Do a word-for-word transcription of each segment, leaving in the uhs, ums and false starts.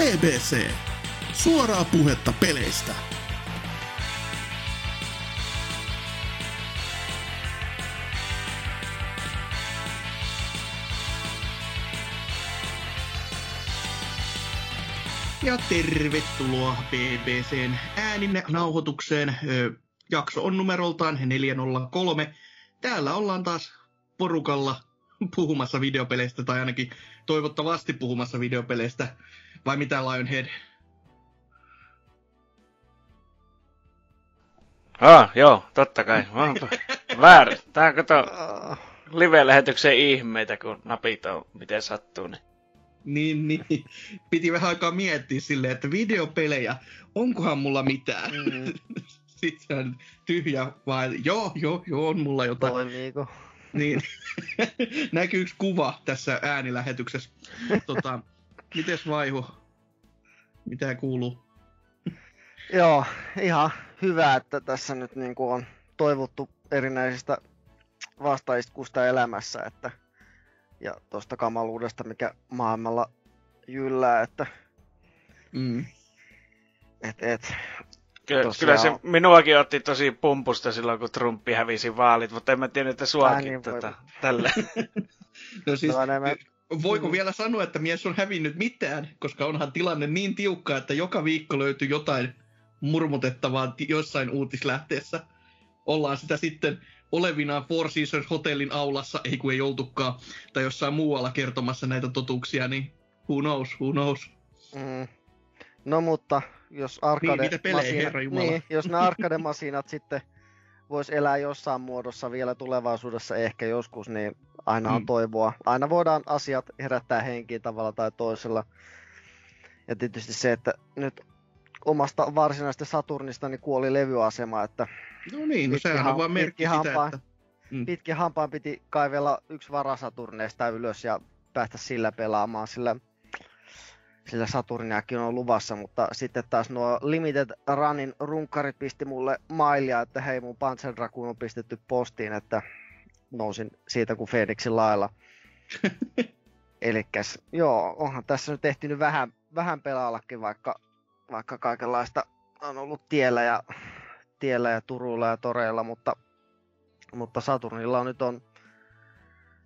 P B C. Suoraa puhetta peleistä. Ja tervetuloa B B C:n äänin nauhoitukseen. Jakso on numeroltaan neljä nolla kolme. Täällä ollaan taas porukalla puhumassa videopeleistä, tai ainakin toivottavasti puhumassa videopeleistä. Vai mitä, Lionhead? Ah, joo, totta kai. Väärä. Tää on kato live-lähetyksen ihmeitä, kun napit on miten sattuu. Niin. Niin, niin. Piti vähän aikaa miettiä silleen, että videopelejä, onkohan mulla mitään? Mm. Sitten tyhjä vaan, joo, joo, joo, on mulla jotain. Toimiiko? Niin. Näkyy yksi kuva tässä äänilähetyksessä. Tota, mites Vaihu? Mitä kuuluu? Joo, ihan hyvä, että tässä nyt niinku on toivottu erinäisistä vastaiskuista elämässä, että ja tuosta kamaluudesta, mikä maailmalla jyllää, että mm. et, et. Ky- Kyllä se on. Minuakin otti tosi pumpusta silloin, kun Trumpi hävisi vaalit, mutta en mä tiedä, että suakin niin tota, tällä. No siis, no, enemmän... voiko mm. vielä sanoa, että mies on hävinnyt mitään, koska onhan tilanne niin tiukka, että joka viikko löytyy jotain murmutettavaa jossain uutislähteessä. Ollaan sitä sitten olevinaan Four Seasons hotellin aulassa, ei kun ei oltukaan, tai jossain muualla kertomassa näitä totuuksia, niin who knows, who knows. Mm. No mutta, jos arcade-masinat, niin, jos nämä arcade-masinat sitten vois elää jossain muodossa vielä tulevaisuudessa ehkä joskus, niin aina on mm. toivoa. Aina voidaan asiat herättää henkiin tavalla tai toisella. Ja tietysti se, että nyt omasta varsinaisesta Saturnista niin kuoli levyasema, että no niin, no sehän on vaan merkki sitä, että... Mm. Pitkin hampaan piti kaivella yksi varasaturneista ylös ja päästä sillä pelaamaan, sillä, sillä Saturniakin on luvassa, mutta sitten taas nuo Limited Runin runkarit pisti mulle mailia, että hei, mun Panzer Dragoon on pistetty postiin, että nousin siitä kuin Feeniksin lailla. Elikkäs, joo, onhan tässä nyt ehtinyt vähän, vähän pelaallakin, vaikka, vaikka kaikenlaista on ollut tiellä ja... tiellä ja Turulla ja toreilla, mutta, mutta Saturnilla nyt on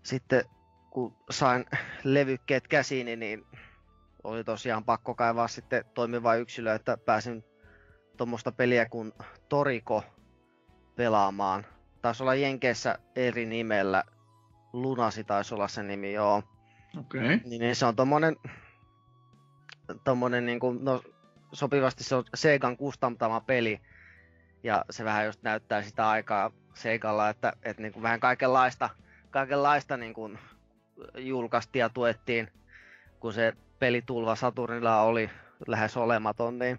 sitten, kun sain levykkeet käsiini, niin oli tosiaan pakko kaivaa sitten toimiva yksilö, että pääsin tuommoista peliä kuin Toriko pelaamaan. Taisi olla Jenkeissä eri nimellä, Lunasi taisi olla se nimi, joo. Okei. Okay. Niin se on tommonen, tommonen niin kuin, no sopivasti se on Segan kustantama peli. Ja se vähän just näyttää sitä aikaa Segalla, että, että niin kuin vähän kaikenlaista, kaikenlaista niin kuin julkaistiin ja tuettiin, kun se pelitulva Saturnilla oli lähes olematon. Niin.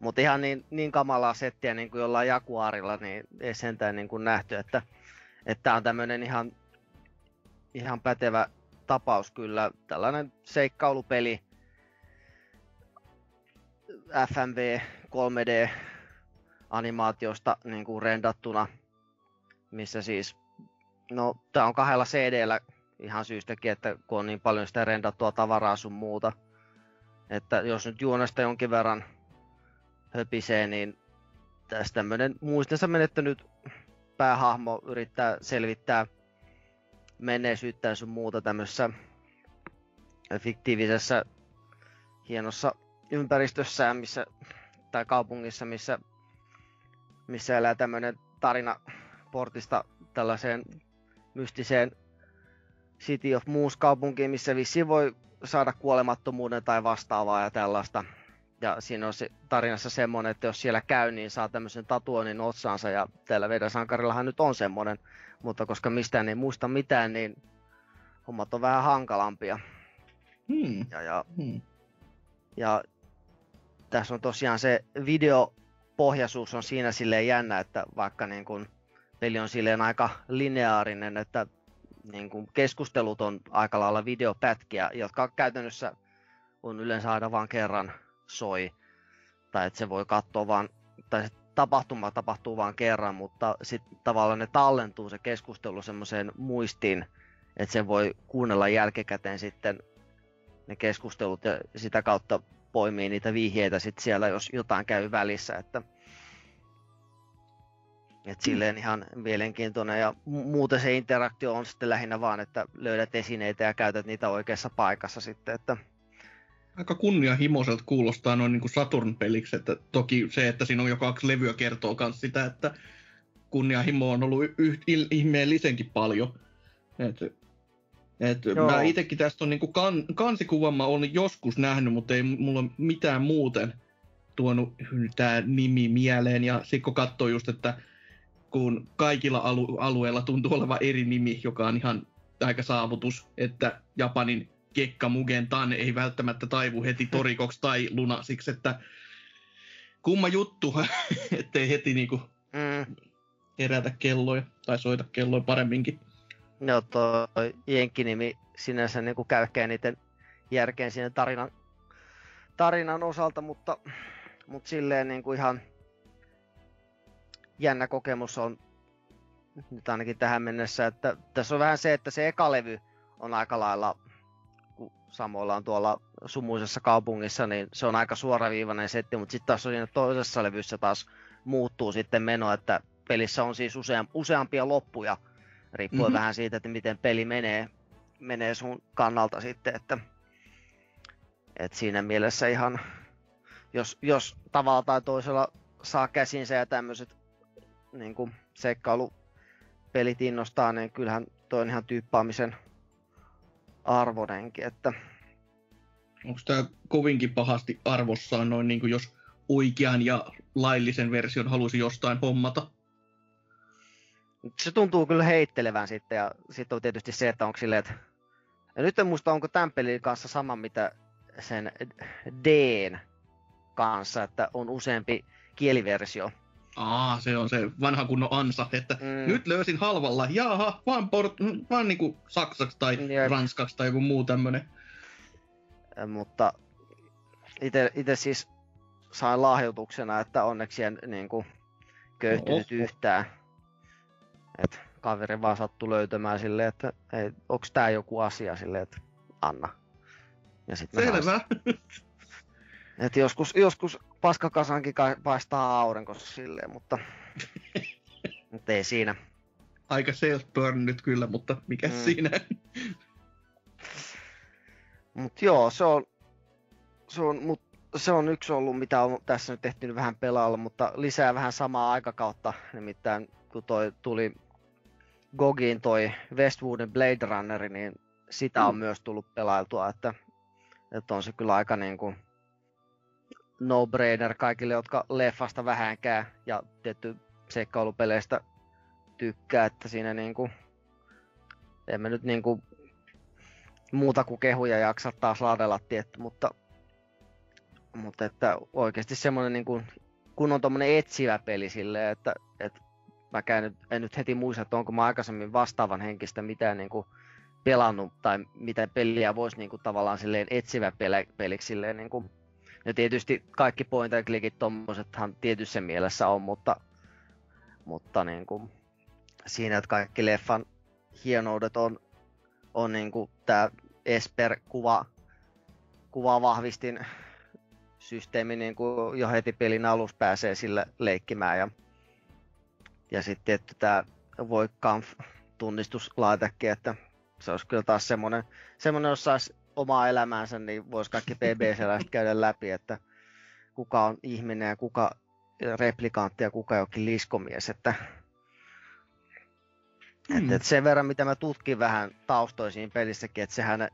Mutta ihan niin, niin kamalaa settiä niin kuin jollain Jaguarilla, niin ei sentään niin kuin nähty, että tämä on tämmöinen ihan, ihan pätevä tapaus kyllä. Tällainen seikkailupeli, F M V, kolme D. Animaatiosta niin kuin rendattuna, missä siis, no tää on kahdella C D:llä ihan syystäkin, että kun on niin paljon sitä rendattua tavaraa sun muuta, että jos nyt juonesta jonkin verran höpisee, niin tässä tämmönen muistensa menettänyt päähahmo yrittää selvittää menneisyyttään sun muuta tämmössä fiktiivisessä hienossa ympäristössä, missä, tai kaupungissa, missä missä elää tämmönen tarina portista tällaiseen mystiseen City of Moose -kaupunkiin, missä vissiin voi saada kuolemattomuuden tai vastaavaa ja tällaista. Ja siinä on se tarinassa semmonen, että jos siellä käy, niin saa tämmösen tatuoinnin otsaansa, ja täällä Vedasankarillahan nyt on semmonen, mutta koska mistään ei muista mitään, niin hommat on vähän hankalampia. Hmm. Ja, ja, hmm. ja tässä on tosiaan se video pohjaisuus on siinä silleen jännä, että vaikka niin kun peli on silleen aika lineaarinen, että niin kun keskustelut on aika lailla videopätkiä, jotka käytännössä on yleensä aina vaan kerran soi. Tai että se voi katsoa vaan, tai se tapahtuma tapahtuu vaan kerran, mutta sitten tavallaan ne tallentuu se keskustelu semmoiseen muistiin, että se voi kuunnella jälkikäteen sitten ne keskustelut ja sitä kautta poimii niitä vihjeitä sit siellä, jos jotain käy välissä. Että et silleen ihan mielenkiintoinen, ja muuten se interaktio on sitten lähinnä vaan, että löydät esineitä ja käytät niitä oikeassa paikassa sitten. Että aika kunnianhimoiselta kuulostaa noin niin kuin Saturn-peliksi, että toki se, että siinä on jo kaksi levyä, kertoo myös sitä, että kunnianhimo on ollut yh- il- ihmeellisenkin paljon. Et, et mä itsekin tästä on niin kuin kan- kansikuvan mä olen joskus nähnyt, mutta ei mulla mitään muuten tuonut tämä nimi mieleen. Ja sitten kun katsoo just, että kun kaikilla alu- alueilla tuntuu olevan eri nimi, joka on ihan aika saavutus, että Japanin Gekka Mugen Tan ei välttämättä taivu heti Torikoksi tai Lunasiksi, että kumma juttu, ettei heti niinku mm. herätä kelloja tai soita kelloja paremminkin. No tuo jenkkinimi sinänsä niinku käykää niiden järkeen siinä tarinan, tarinan osalta, mutta, mutta silleen niinku ihan jännä kokemus on nyt ainakin tähän mennessä, että tässä on vähän se, että se eka levy on aika lailla samoilla on tuolla sumuisessa kaupungissa, niin se on aika suoraviivainen setti, mutta sitten taas siinä toisessa levyssä taas muuttuu sitten meno, että pelissä on siis usea, useampia loppuja, riippuen mm-hmm. vähän siitä, että miten peli menee, menee sun kannalta sitten, että et siinä mielessä ihan, jos, jos tavalla tai toisella saa käsinsä ja tämmöiset niin kuin seikkailupelit innostaa, niin kyllähän toi on ihan tyyppaamisen arvonenkin, että onko tämä kovinkin pahasti arvossaan noin niin kuin jos oikean ja laillisen version halusi jostain hommata? Se tuntuu kyllä heittelevän sitten, ja sitten on tietysti se, että onko silleen, että ja nyt en muista, onko tämän pelin kanssa sama mitä sen D:n kanssa, että on useampi kieliversio. Aa, se on se vanha kunnon ansa, että mm. nyt löysin halvalla, jaha, vaan, port- vaan niinku saksaksi tai Jep. ranskaksi tai joku muu tämmönen. Mutta ite, ite siis sain lahjoituksena, että onneksi en niinku köyhtynyt no, yhtään. Et kaveri vaan sattui löytämään silleen, että ei, onks tää joku asia silleen, että anna. Ja sit selvä! Et joskus, joskus paskakasankin paistaa aurinko silleen, mutta mut ei siinä. Aika sales burn nyt kyllä, mutta mikä mm. siinä? Mut joo, se on, se on, mut se on yksi ollut, mitä on tässä nyt tehty vähän pelailla, mutta lisää vähän samaa aikakautta. Nimittäin kun toi tuli Gogiin toi Westwooden Blade Runner, niin sitä mm. on myös tullut pelailtua, että, että on se kyllä aika niinku no-brainer kaikille, jotka leffasta vähänkään ja tietty seikkailupeleistä tykkää, että siinä niinku en mä nyt niinku muuta kuin kehuja jaksa taas ladella tietty, mutta mutta että oikeesti semmoinen niinku kun on tommonen etsivä peli silleen, että että mäkään nyt, en nyt heti muista, että onko mä aikaisemmin vastaavan henkistä mitään niinku pelannut tai mitä peliä voisi niinku tavallaan silleen etsivä peli, peliksi silleen niinku. Ja tietysti kaikki point and clickit tommosethan tietyssä mielessä on, mutta, mutta niin kuin siinä, että kaikki leffan hienoudet on, on niin kuin tämä Esper-kuva kuvavahvistin systeemi, niin kuin jo heti pelin alussa pääsee sillä leikkimään. Ja, ja sitten tämä Voikamp-tunnistuslaitekin, että se olisi kyllä taas semmoinen, semmoinen jos saisi omaa elämäänsä, niin voisi kaikki P B C-läiset käydä läpi, että kuka on ihminen ja kuka replikantti ja kuka jokin liskomies. Että, mm. että sen verran, mitä mä tutkin vähän taustoisiin pelissäkin, että sehän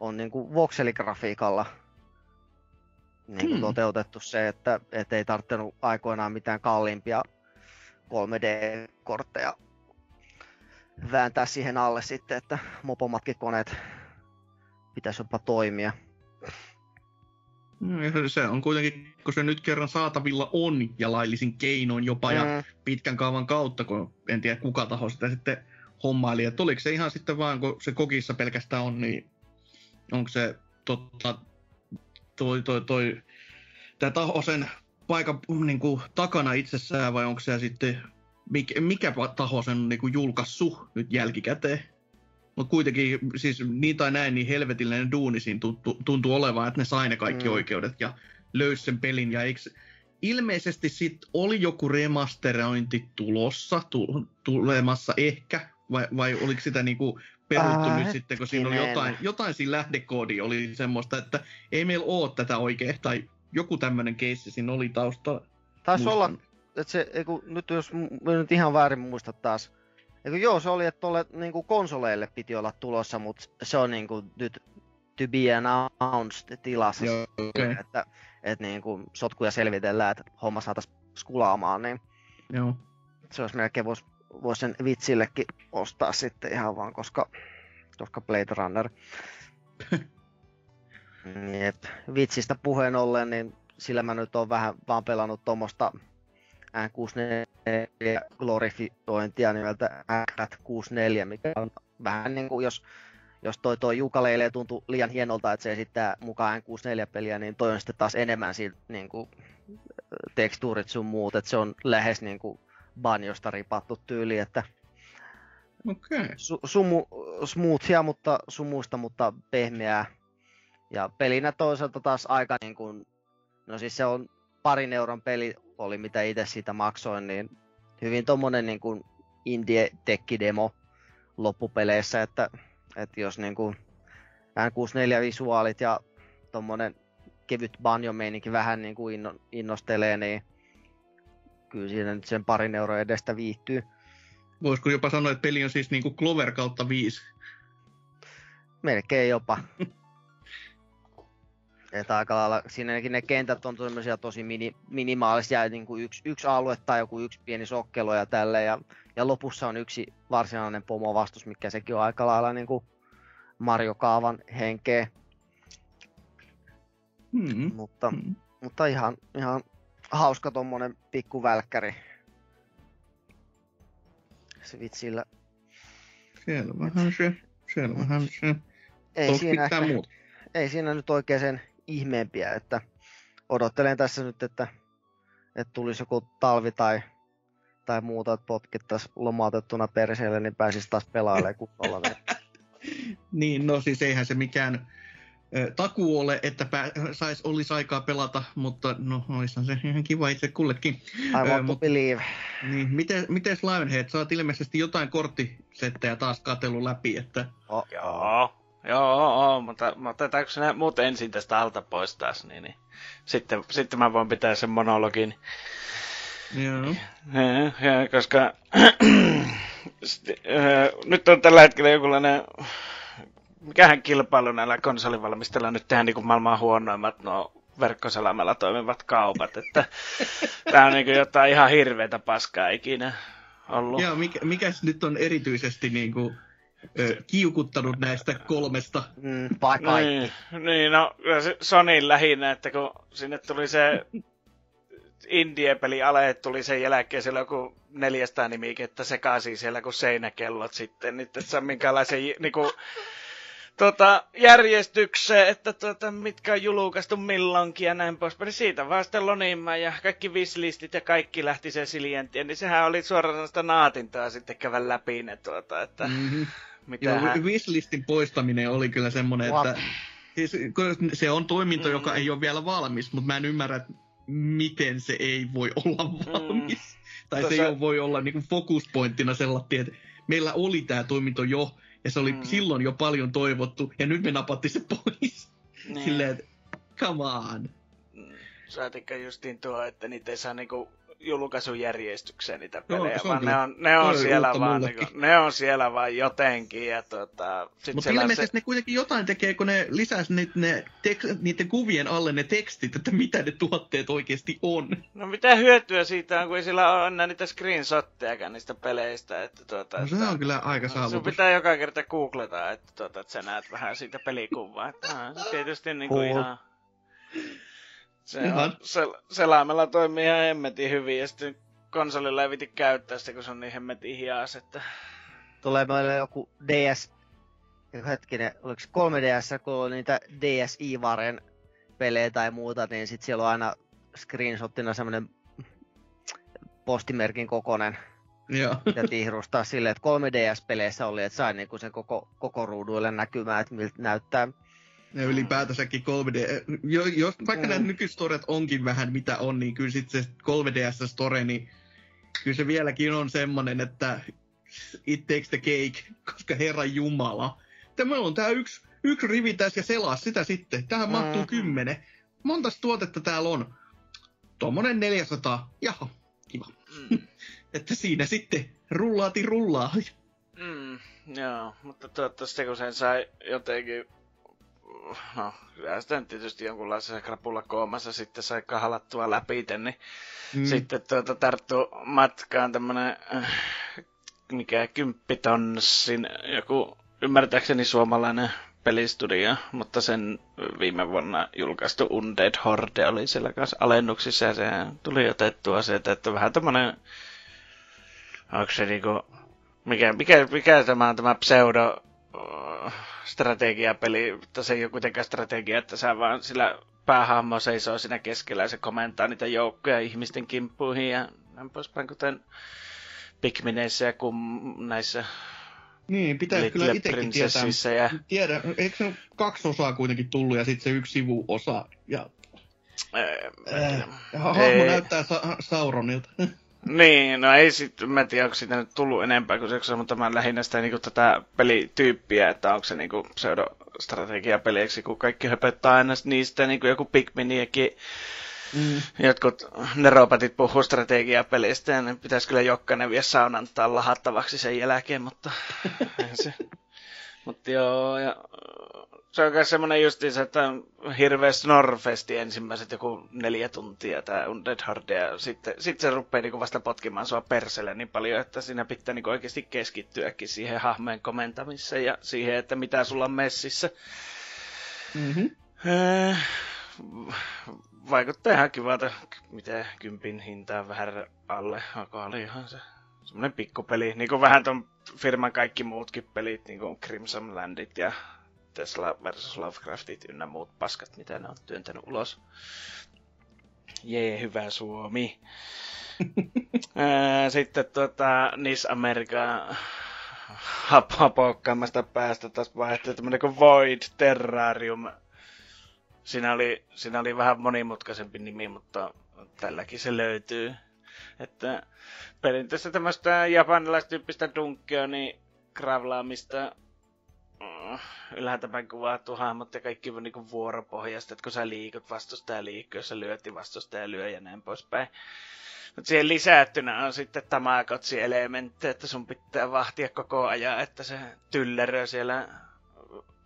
on niin kuin vokseligrafiikalla niin kuin mm. toteutettu se, että et ei tarvinnut aikoinaan mitään kalliimpia kolme D-kortteja vääntää siihen alle sitten, että mopomatkikoneet pitäisi jopa toimia. No, se on kuitenkin, kun se nyt kerran saatavilla on ja laillisin keinoin jopa mm. ja pitkän kaavan kautta, kun en tiedä kuka taho sitä sitten hommaili. Että oliko se ihan sitten vaan, kun se kokissa pelkästään on, niin onko se totta, toi, toi, toi, tämä taho sen paikan niin kuin takana itsessään, vai onko se sitten, mikä, mikä taho sen niin kuin julkaissut nyt jälkikäteen? Mutta kuitenkin siis niin tai näin, niin helvetillinen duuni siinä tuntuu olevan, että ne sai ne kaikki mm. oikeudet ja löysi sen pelin. Ja eiks, ilmeisesti sitten oli joku remasterointi tulossa, tu, tulemassa ehkä, vai, vai oliko sitä niinku peruttu äh, nyt sitten, kun siinä oli jotain, jotain siinä lähdekoodi oli semmoista, että ei meillä ole tätä oikein, tai joku tämmöinen keissi siinä oli taustalla. Taisi muistan. Olla, että se, eiku, nyt jos nyt ihan väärin muista taas, eiku, joo se oli, että tuolle niinku konsoleille piti olla tulossa, mutta se on niinku nyt to be announced -tilassa, okay. että et, niinku, sotkuja selvitellään, että homma saataisiin skulaamaan, niin joo. Se olisi melkein voisi vois sen vitsillekin ostaa sitten ihan vaan, koska, koska Blade Runner. Jep. Vitsistä puheen ollen, niin sillä mä nyt oon vähän vaan pelannut tuommoista N kuusikymmentäneljä glorifiointia nimeltä N kuusikymmentäneljä, mikä on vähän niin kuin jos, jos toi, toi Jukaleille tuntuu liian hienolta, että se esittää mukaan N kuusikymmentäneljä-peliä, niin toi on sitten taas enemmän siitä niin kuin tekstuurit sun muut, että se on lähes niin kuin banjosta ripattu tyyli, että okay. su, sumu, smoothia, mutta sumusta, mutta pehmeää. Ja pelinä toisaalta taas aika niin kuin, no siis se on parin euron peli oli, mitä itse siitä maksoin, niin hyvin tommonen niin kuin indie-tekki-demo loppupeleissä, että, että jos niin kuin N kuusikymmentäneljä-visuaalit ja tommonen kevyt banjo-meininki vähän niin kuin inno, innostelee, niin kyllä siinä nyt sen parin euron edestä viihtyy. Voisiko jopa sanoa, että peli on siis niin kuin Clover kautta viisi? Melkein jopa. Että aika lailla siinäkin ne kentät on semmoisia tosi mini, minimaalisia, niin kuin yksi, yksi alue tai joku yksi pieni sokkelo ja tälleen. Ja, ja lopussa on yksi varsinainen pomovastus, mikä sekin on aika lailla niin kuin Mario Kaavan henkeä. Mm-hmm. Mutta, mm-hmm. mutta ihan, ihan hauska tommonen pikku välkkäri. Se vitsillä. Selvähän se, selvähän se. Ei Tos siinä pitää ehkä... muuta. Ei siinä nyt oikein sen ihmeempiä, että odottelen tässä nyt, että, että tulisi joku talvi tai, tai muuta, että potkittaisiin lomautettuna perseelle, niin pääsisi taas pelailemaan kunnolla. Niin, no siis eihän se mikään äh, takuu ole, että pää- sais, olisi aikaa pelata, mutta no olisihan se ihan kiva itse kullekin. I want to believe. Niin, miten, miten Lionhead, sä oot ilmeisesti jotain korttisettejä taas katsellut läpi, että... Oh, joo. Joo, oo, mutta, mutta otetaanko sinä muut ensin tästä alta pois taas, niin, niin. Sitten, sitten mä voin pitää sen monologin. Joo. Ja, ja, koska sitten, äh, nyt on tällä hetkellä jokinlainen, mikähän kilpailu näillä konsolivalmistajilla nyt tehdään niin kuin maailman huonoimmat nuo verkkosalamalla toimivat kaupat, että tää on niin kuin jotain ihan hirveätä paskaa ikinä ollut. Joo, mikä, mikäs nyt on erityisesti niinku... kiukuttanut näistä kolmesta. Mm, niin, niin, no Sonin lähinnä, että kun sinne tuli se indie-peli Ale, tuli sen jälkeen siellä joku neljästä nimikettä sekaisin siellä kun seinäkellot sitten, nyt et saa minkäänlaisen niinku, tota, järjestykseen, että tota, mitkä on julkaistu milloinkin ja näin poispäin. Siitä vaan sitten Lonima ja kaikki vislistit ja kaikki lähti sen silientien, niin sehän oli suoraan sitä naatintaa sitten käydä läpi ne tuota, että... Mm-hmm. Mitähän? Wislistin poistaminen oli kyllä semmoinen, What? Että siis, se on toiminto, mm. joka ei ole vielä valmis, mutta mä en ymmärrä, miten se ei voi olla valmis. Mm. Tai Tossa... se ei voi olla niin kuin fokuspointtina sellainen, että meillä oli tämä toiminto jo, ja se oli mm. silloin jo paljon toivottu, ja nyt me napattiin se pois. Niin. Silleen, että come on. Saatikka justiin tuo, että niitä ei saa niinku... julkaisujärjestykseen niitä pelejä, no, vaan ne on, ne, on siellä vaan, niin kuin, ne on siellä vaan jotenkin. Ja tota, mutta ilmeisesti se... ne kuitenkin jotain tekee, kun ne lisäsi nyt ne tek- niiden kuvien alle ne tekstit, että mitä ne tuotteet oikeasti on. No mitä hyötyä siitä on, kun ei sillä ole enää niitä screenshottejakaan niistä peleistä. Että tuota, no, se on että, kyllä aika saavutus. Sun pitää joka kerta googlata, että, tuota, että sä näet vähän siitä pelikuvaa. Että, tietysti niin kuin ihan... Se on, sel- selaimella toimii ihan hemmetin hyvin, ja sitten konsolilla ei viti käyttää sitä, kun se on niin hemmetin hias, että... Tulee meille joku D S... Hetkinen, oliko se kolme D S, kun on niitä D S I-varen pelejä tai muuta, niin sit siellä on aina screenshottina semmonen postimerkin kokoinen Mitä tihrustaa silleen, että kolme D S-peleissä oli, että sai niinku sen koko, koko ruuduille näkymään, että miltä näyttää. Ja ylipäätänsäkin kolme D... Jo, jos vaikka mm. nämä nykystoret onkin vähän mitä on, niin kyllä sitten se kolme D S-store, niin kyllä se vieläkin on semmoinen, että it takes the cake, koska herran jumala. Tämä on tää yksi, yksi rivi tässä ja selaa sitä sitten. Tähän mm. mahtuu kymmenen. Montas tuotetta täällä on? Tuommoinen neljäsataa. Jaha, kiva. Mm. Että siinä sitten rullaati rullaa. Mm, joo, mutta toivottavasti kun sen sai jotenkin... No, kyllä sitä nyt tietysti jonkunlaisessa krapulakoomassa sitten sai kahalattua läpi, niin mm. sitten tuota tarttuu matkaan tämmönen, mikä kymppitonssin, joku ymmärtääkseni suomalainen pelistudio, mutta sen viime vuonna julkaistu Undead Horde oli siellä kanssa alennuksissa, ja se tuli otettua sieltä, että vähän tämmönen, onko se niinku, mikä, mikä, mikä tämä on tämä pseudo... strategiapeli, mutta se ei ole kuitenkaan strategia, että sä vaan sillä päähahmo seisoo siinä keskellä ja se komentaa niitä joukkoja ihmisten kimppuihin ja näin poispäin, kuten Pikmineissä ja kum näissä niin, pitäisi kyllä itsekin tietää. Ja... Tiedä, eikö se kaksi osaa kuitenkin tullut ja sitten se yksi sivuosa ja äh, äh, hahmo näyttää sa- Sauronilta. Niin, no ei sit, mä en tiedä, onko siitä nyt tullut enempää kuin se, onko se, mutta mä lähinnä sitä niinku tätä pelityyppiä, että onko se niinku pseudostrategiapeliksi, kun kaikki höpöttää aina niistä, niinku joku Pikminiäkin, mm. jotkut neropatit puhuu strategiapelistä, niin pitäisi kyllä jokainen vielä saunantaa lahattavaksi sen jälkeen, mutta se. Mut joo, ja... Se on kai semmoinen justiinsa, että on hirveä snorfesti ensimmäiset joku neljä tuntia tää Undead Horde, ja sitten sit se rupeaa niinku vasta potkimaan sua perselle niin paljon, että siinä pitää niinku oikeasti keskittyäkin siihen hahmeen komentamiseen ja siihen, että mitä sulla on messissä. Mm-hmm. Vaikuttaa ihan kivalta, mitä kympin hintaa vähän alle, alkaa oli ihan se semmoinen pikkupeli, niinku vähän ton firman kaikki muutkin pelit, niinku Crimson Landit ja... Tesla versus Lovecraftit ynnä muut paskat, mitä ne on työntänyt ulos. Jee, hyvä Suomi. Sitten tuota, Nis America hapokkaamasta päästä taas vaihdettiin tämmönen kuin Void Terrarium. Siinä oli, siinä oli vähän monimutkaisempi nimi, mutta tälläkin se löytyy. Että perinteistä tämmöstä japanilaistyyppistä dunkeoni kravlaamista. Ylhäältä päin kuvattu hahmot ja kaikki on niinku vuoropohjasta, että kun sä liikut vastustaja liikkuu, jos sä lyöt vastustaja lyö ja näin poispäin. Mutta siihen lisättynä on sitten Tamakotsi-elementti, että sun pitää vahtia koko ajan, että se tyllerö siellä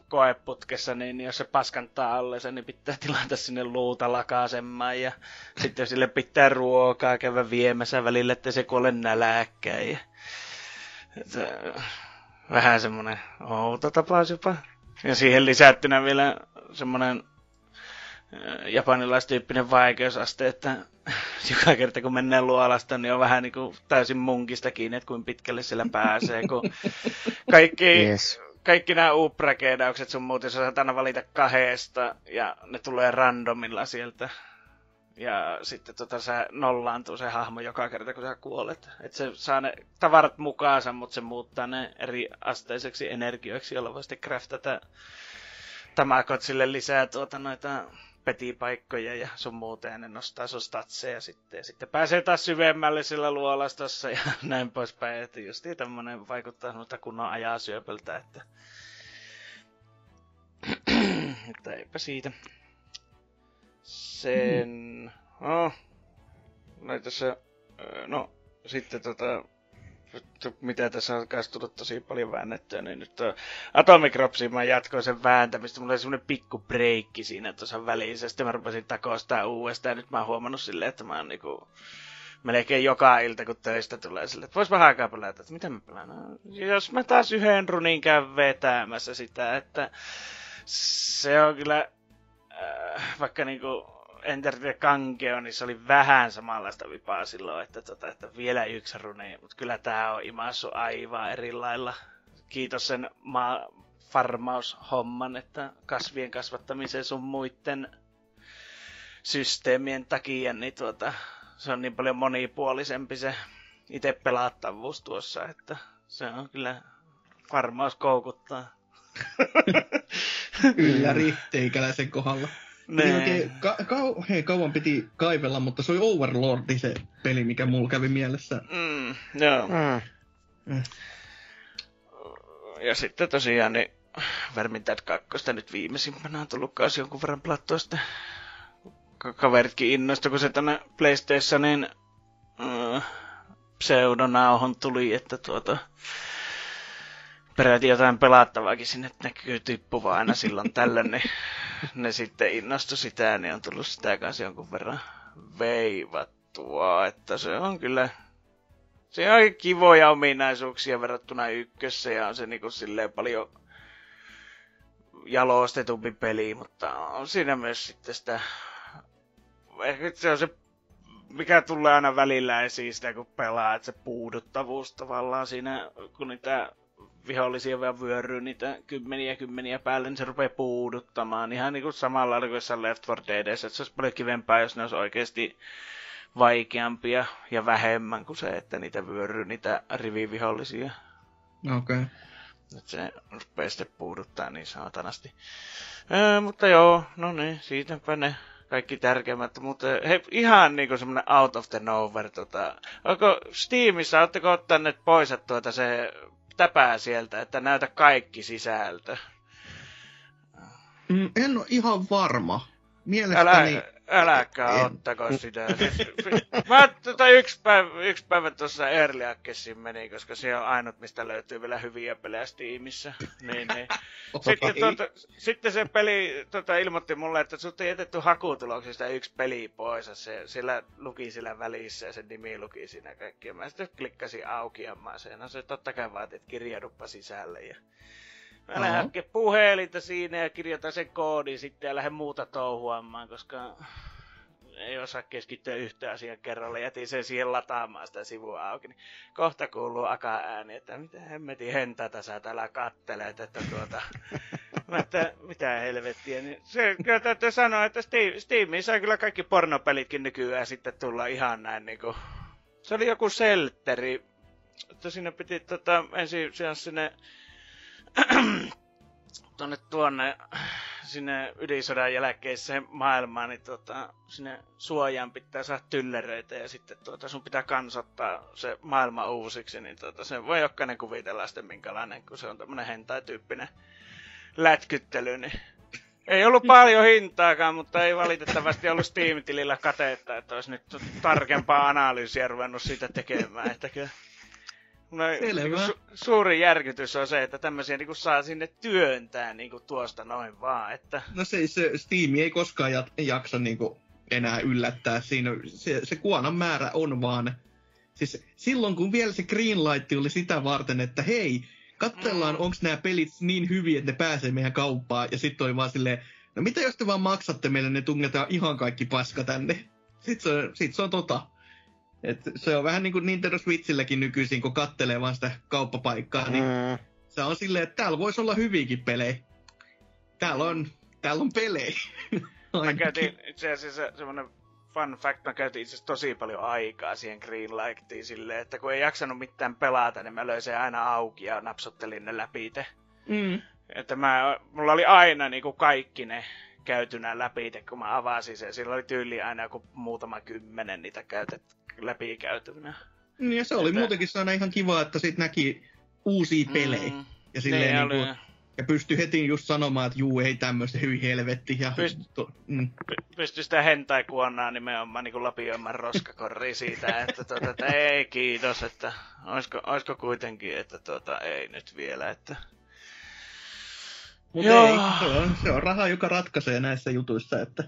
koeputkessa, niin jos se paskantaa alleensa, niin pitää tilata sinne luuta lakasemaan ja sitten sille pitää ruokaa käydä viemässä välillä, ettei se kuole nälääkkäin. Ja... Vähän semmonen outo tapaus jopa. Ja siihen lisättynä vielä semmonen japanilaistyyppinen vaikeusaste, että joka kerta kun mennään luolasta, niin on vähän niinku täysin munkista kiinni, että kuin pitkälle siellä pääsee, kun kaikki... Yes. Kaikki nämä uuprakeidaukset sun muuten, sä saat aina valita kahdesta, ja ne tulee randomilla sieltä. Ja sitten tota, se nollaantuu se hahmo joka kerta, kun sä kuolet. Että se saa ne tavarat mukaansa, mutta se muuttaa ne eri asteiseksi energioiksi, jolla voi sitten craftata Tamakotsille lisää tuota noita petipaikkoja ja sun muuta. Ja ne nostaa sun statseja sitten. Ja sitten pääsee taas syvemmälle sillä luolastossa ja näin poispäin. Että justiin tämmönen vaikuttaa semmoista kunnon ajaa syöpöltä, että... että eipä siitä. Sen... No... No tässä... No... Sitten tota... Mitä tässä on kanssa tullut tosi paljon väännettyä, niin nyt on... Atomic Robsiin mä jatkoin sen vääntämistä. Mulla oli semmonen pikku breikki siinä tuossa välissä. Sitten mä rupesin takostaa uudestaan. Nyt mä oon huomannut silleen, että mä oon niinku... Melkein joka ilta, kun töistä tulee silleen, että vois vähän aikaa pelätä, että mitä mä pelän? No, jos mä taas yhden runin käyn vetämässä sitä, että... Se on kyllä... Vaikka niinku Enter the Gungeon, niin se oli vähän samanlaista vipaa silloin, että, tota, että vielä yksi rune, mutta kyllä tää on imassut aivan eri lailla. Kiitos sen maa- farmaushomman, että kasvien kasvattamisen sun muiden systeemien takia, niin tuota, se on niin paljon monipuolisempi se itse pelattavuus tuossa, että se on kyllä varmaus koukuttaa. Kyllä ritteikäläisen kohdalla. Oikein, ka- ka- hei, kauan piti kaivella, mutta se oli Overlordi se peli, mikä mulla kävi mielessä. Mm, joo. Mm. Mm. Ja sitten tosiaan niin Vermintide kaksi nyt viimeisimpänä on tullut kanssa jonkun verran plattua sitten. Kaveritkin innoista, kun se tänne PlayStationin mm, pseudonauhon tuli, että tuota peräti jotain pelattavaakin sinne näkyy tippuvaa aina silloin tällöin, niin ne sitten innostui sitä, niin on tullut sitä kanssa jonkun verran veivattua, että se on kyllä se on kivoja ominaisuuksia verrattuna ykkössä ja on se niinku silleen paljon jalostetumpi peli, mutta on siinä myös sitten sitä ehkä se on se, mikä tulee aina välillä esiin sitä, kun pelaa, että se puuduttavuus tavallaan siinä, kun niitä vihollisia vielä vyöryy niitä kymmeniä kymmeniä päälle, niin se rupeaa puuduttamaan. Ihan niin kuin samalla lailla kuin jossain Left four Dead, että se olisi paljon kivempää, jos ne olisi oikeasti vaikeampia ja vähemmän kuin se, että niitä vyöryy niitä rivivihollisia. Okei. Okay. Että se rupeaa sitten puuduttaa niin saatanasti. Öö, mutta joo, no niin, siitäpä ne kaikki tärkeimmät, mutta hei, ihan niinku semmonen out of the nowhere, tota. Onko Steamissa, ootteko ottaneet pois tuota se täpää sieltä, että näytä kaikki sisältö? Mm, en oo ihan varma. Mielestäni... Älä, äläkää ottako sitä. Mä tota yks päivä, yks päivä tossa Early Accessiin meni, koska se on ainut, mistä löytyy vielä hyviä pelejä Steamissa. Niin, niin. Sitten, tuota, sitten se peli tuota, ilmoitti mulle, että sut ei jätetty hakutuloksista yksi peli pois. Se, sillä luki sillä välissä ja sen nimi luki siinä kaikki. Mä sitten klikkasin auki ja mä sen. No se totta kai vaatii, että kirjauduppa sisälle. Ja... Mä lähden hakkeen puhelinta siinä ja kirjoitan sen koodin sitten ja lähden muuta touhuamaan, koska ei osaa keskittyä yhtä asian kerralla. Jätin sen siihen lataamaan sitä sivua auki. Niin kohta kuuluu akaa ääni, että mitä hemmetin hentata sä täällä kattelet, että tuota... Mä että mitä helvettiä. Niin se kyllä täytyy sanoa, että Steamiin saa kyllä kaikki pornopelitkin nykyään sitten tulla ihan näin niinku... Se oli joku seltteri, että siinä piti tota ensin sinne... tuonne tuonne sinne ydisodan jälkeiseen maailmaan, niin tuota, sinne suojaan pitää saada tyllereitä ja sitten tuota, sun pitää kansottaa se maailma uusiksi, niin tuota, sen voi jokainen kuvitella sitten minkälainen, kun se on tämmönen hentai-tyyppinen lätkyttely, niin ei ollut paljon hintaakaan, mutta ei valitettavasti ollut Steam-tilillä kateetta, että olisi nyt tarkempaa analyysiä ruvennut siitä tekemään, että kyllä. No, niin su- suuri järkytys on se, että tämmöisiä niin saa sinne työntää niin tuosta noin vaan, että... No se, se Steam ei koskaan jat- jaksa niin enää yllättää siinä. Se, se kuonan määrä on vaan... Siis silloin kun vielä se Greenlight oli sitä varten, että hei, katsellaan mm. onko nämä pelit niin hyviä, että ne pääsee meidän kauppaan. Ja sitten oli vaan silleen, no mitä jos te vaan maksatte meille, ne tungetaan ihan kaikki paska tänne. Sitten se on, sit se on tota... Et se on vähän niin kuin Nintendo Switchilläkin nykyisin, kun kattelee vaan sitä kauppapaikkaa, niin mm. se on silleen, että täällä voisi olla hyviäkin pelejä. Täällä on, täällä on pelejä. Mä käytin itse asiassa semmonen fun fact, mä käytin itse asiassa tosi paljon aikaa siihen Greenlightiin silleen, että kun ei jaksanut mitään pelata, niin mä löin sen aina auki ja napsottelin ne läpi te. Mm. Että mä, mulla oli aina niinku kaikki ne käytynä läpi te, kun mä avasin sen. Sillä oli tyyli aina joku muutama kymmenen niitä käytetty. Läpikäytynä. Ja se oli että... muutenkin se aina ihan kiva, että sit näki uusia pelejä. Mm, ja silleen niin kuin, ja pystyi heti just sanomaan, että juu ei tämmöstä, hyi helvetti. Ja Pyst... to... mm. Pystyi sitä hentai-kuonnaa nimenomaan niin lapioimaan roskakorriin siitä, että, tuota, että ei kiitos, että oisko, oisko kuitenkin, että tuota, ei nyt vielä. Että... Mutta ei, se on, se on raha, joka ratkaisee näissä jutuissa, että...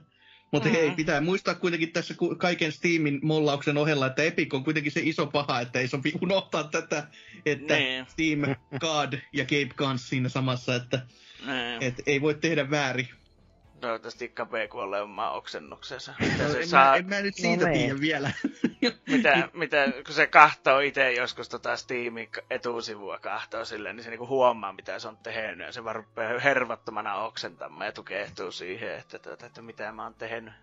Mutta hei, pitää muistaa kuitenkin tässä kaiken Steamin mollauksen ohella, että Epic on kuitenkin se iso paha, että ei sopi unohtaa tätä, että nee. Steam, God ja Gabe Gans siinä samassa, että nee. et ei voi tehdä väärin. Toivottavasti kapea kuolee omaa oksennuksensa. Mitä se en, saa... mä, en mä nyt siitä no, tiedä vielä. mitä, mitä, kun se kahtoo itse joskus tota Steamin etusivua kahtoo silleen, niin se niinku huomaa mitä se on tehnyt. Ja se vaan rupeaa hervottomana oksentamaan ja tukehtuu siihen, että, että, että mitä mä oon tehnyt.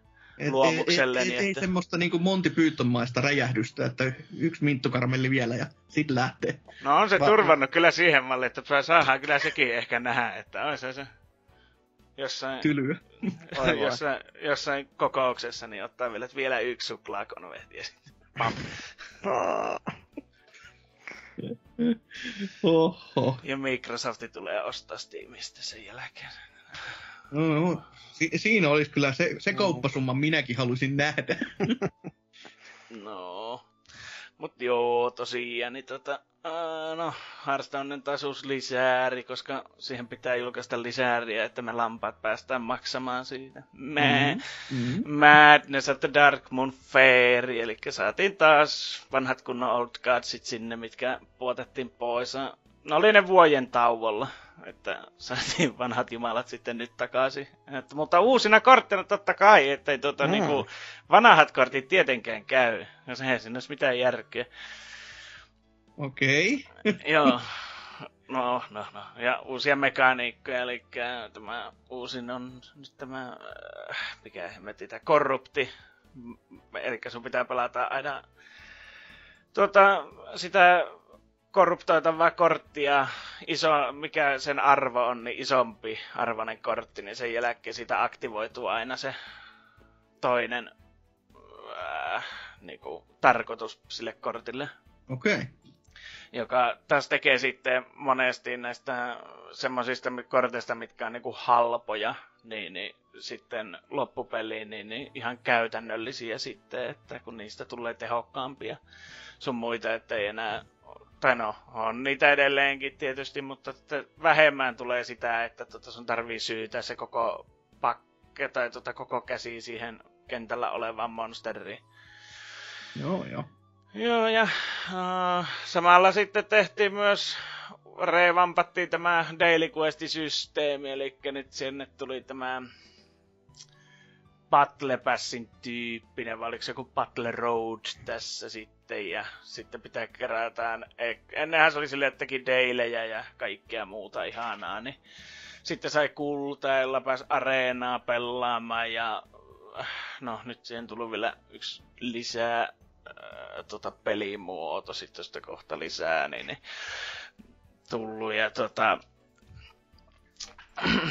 luomukselleni. Ei, ei, ei, ei että... semmoista niin kuin Monty Python-maista räjähdystä, että yksi minttukaramelli vielä ja sit lähtee. No on se Va- turvannut kyllä siihen malliin, että saadaan kyllä sekin ehkä nähdä, että on se se jossain, tylyä. jossain, jossain kokouksessa niin ottaa vielä, vielä yksi suklaakonvehti ja sitten pam. Oho. Ja Microsoft tulee ostaa Steamista sen jälkeen. No, no. Si- siinä olisi kyllä se, se kauppasumma minäkin halusin nähdä. No. Mut joo, tosiaan, niin tota, ää, no, Hearthstoneen taas uusi lisääri, koska siihen pitää julkaista lisääriä, että me lampaat päästään maksamaan siitä. Mä, mm-hmm. Madness at the Dark Moon Fair, eli saatiin taas vanhat kunnon old cardsit sinne, mitkä puotettiin pois. No oli ne vuoden tauolla, että saatiin vanhat jumalat sitten nyt takaisin. Et, mutta uusina korttina totta kai, ettei tuota, mm. niinku, vanhat kortit tietenkään käy. No sehän siinä olisi mitään järkeä. Okei. Okay. Joo. No, no, no. Ja uusia mekaniikkoja, eli tämä uusin on nyt tämä, äh, mikä hemmetti, tämä korrupti. Eli sun pitää pelata aina tuota, sitä... korruptoitavaa korttia, iso, mikä sen arvo on, niin isompi arvoinen kortti, niin sen jälkeen siitä aktivoituu aina se toinen äh, niinku, tarkoitus sille kortille. Okei. Okay. Joka taas tekee sitten monesti näistä semmoisista korteista, mitkä on niinku halpoja, niin, niin sitten loppupeliin niin, niin ihan käytännöllisiä sitten, että kun niistä tulee tehokkaampia sun muita, ettei enää... Tai no, on niitä edelleenkin tietysti, mutta vähemmän tulee sitä, että tota sun tarvii syytää se koko pakke tai tota koko käsi siihen kentällä olevaan monsteriin. Joo, joo. Joo, ja uh, samalla sitten tehtiin myös, revampattiin tämä Daily Quest-systeemi, eli nyt sinne tuli tämä Battle Passin tyyppinen, vai oliko se joku Battle Road tässä sitten? Ja sitten pitää kerätään, ennenhän se oli silleen, että teki deilejä ja kaikkea muuta ihanaa, niin sitten sai kultailla, pääsi areenaa pelaamaan ja no nyt siihen tuli vielä yksi lisää äh, tota, pelimuoto sitten sitä kohta lisää, niin, niin tullut ja tota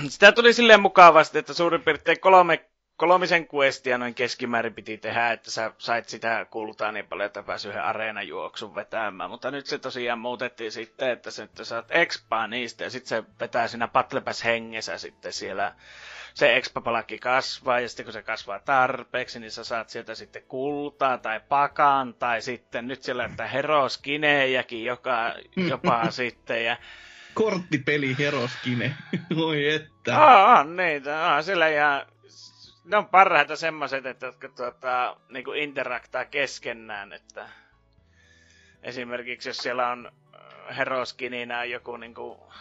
sitä tuli silleen mukavasti, että suurin piirtein kolme Kolmisen questia noin keskimäärin piti tehdä, että sä sait sitä kultaa niin paljon, että pääsi yhden areenajuoksun vetämään. Mutta nyt se tosiaan muutettiin sitten, että sä nyt saat expaa niistä ja sitten se vetää siinä Battle Pass hengessä sitten siellä. Se expa-palakki kasvaa ja sitten kun se kasvaa tarpeeksi, niin sä saat sieltä sitten kultaa tai pakan tai sitten nyt siellä että heroskinejäkin joka, jopa sitten ja... Korttipeli heroskine, voi että. Aa, on niitä, on siellä ja... Ne on parhaita semmoiset, että jotka tuota, niinku interaktaa keskenään, että esimerkiksi jos siellä on heroskinina joku, niinku,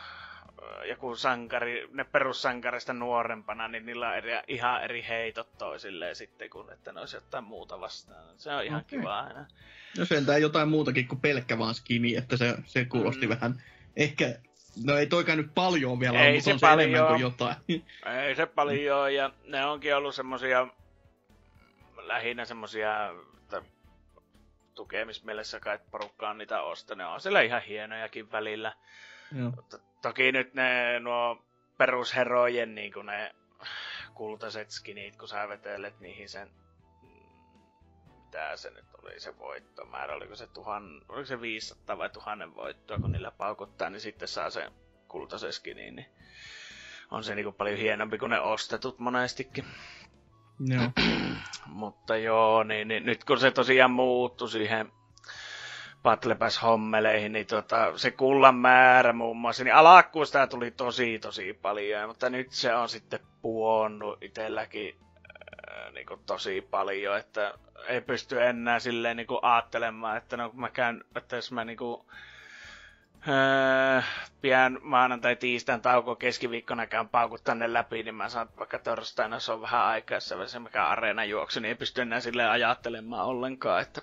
joku sankari, ne perussankarista nuorempana, niin niillä on eri, ihan eri heitot toisilleen sitten, kun että ne olisi jotain muuta vastaan. Se on ihan okay. Kiva aina. No sentään jotain muutakin kuin pelkkä vaan skini, että se, se kuulosti mm. vähän ehkä... No ei toikaan nyt paljon vielä, ei mutta se on se paljon. Enemmän kuin jotain. Ei se paljon, ja ne onkin ollut semmosia, lähinnä semmosia, että tukemismielessä kai porukka on niitä ostanut. On siellä ihan hienojakin välillä. Toki nyt ne nuo perusherojen niin kuin ne kultaiset skinit, kun sä vetelet niihin sen... Mitä se nyt oli se voittomäärä, oliko se, tuhan, oliko se viisisataa vai tuhannen voittoa, kun niillä paukuttaa, niin sitten saa sen kultaisen skinin, niin on se niinku paljon hienompi kuin ne ostetut monestikin. No. Mutta joo, niin, niin nyt kun se tosiaan muuttui siihen Battle Pass-hommeleihin, niin tota, se kullan määrä muun muassa, niin alakkuun sitä tuli tosi tosi paljon, mutta nyt se on sitten puonnut itselläkin niin kuin tosi paljon, että ei pysty enää silleen niin kuin aattelemaan, että no mä käyn, että jos mä niin kuin, öö, pian maanantai tiistain taukoa keskiviikkona käyn paukut tänne läpi, niin mä saan vaikka torstaina, se on vähän aikaa, se mikä areena juoksu, niin ei pysty enää silleen ajattelemaan ollenkaan, että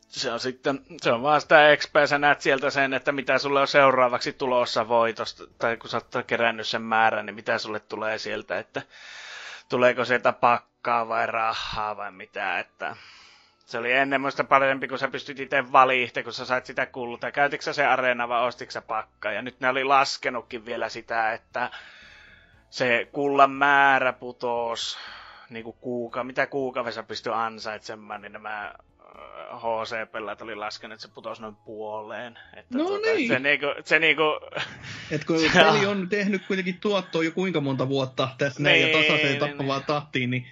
se on sitten, se on vaan sitä expää, sä näet sieltä sen, että mitä sulle on seuraavaksi tulossa voitosta, tai kun sä oot kerännyt sen määrän, niin mitä sulle tulee sieltä, että tuleeko sieltä pakko, palkkaa vai rahaa vai mitä, että... Se oli ennen muista parempi, kun sä pystyt itse valitte, kun sä sait sitä kultaa. Käytitkö sä se areena vai ostitko sä pakkaa? Ja nyt ne oli laskenutkin vielä sitä, että se kullan määrä putosi niinku kuuka, mitä kuukaudessa pystyi ansaitsemaan, niin nämä H C-pellat oli laskenut, että se putosi noin puoleen. Että no tuota, niin. Se niinku... Se niinku et kun se peli on tehnyt kuitenkin tuottoa jo kuinka monta vuotta tässä näin ja tasaiseen tappavaan tahtiin, niin...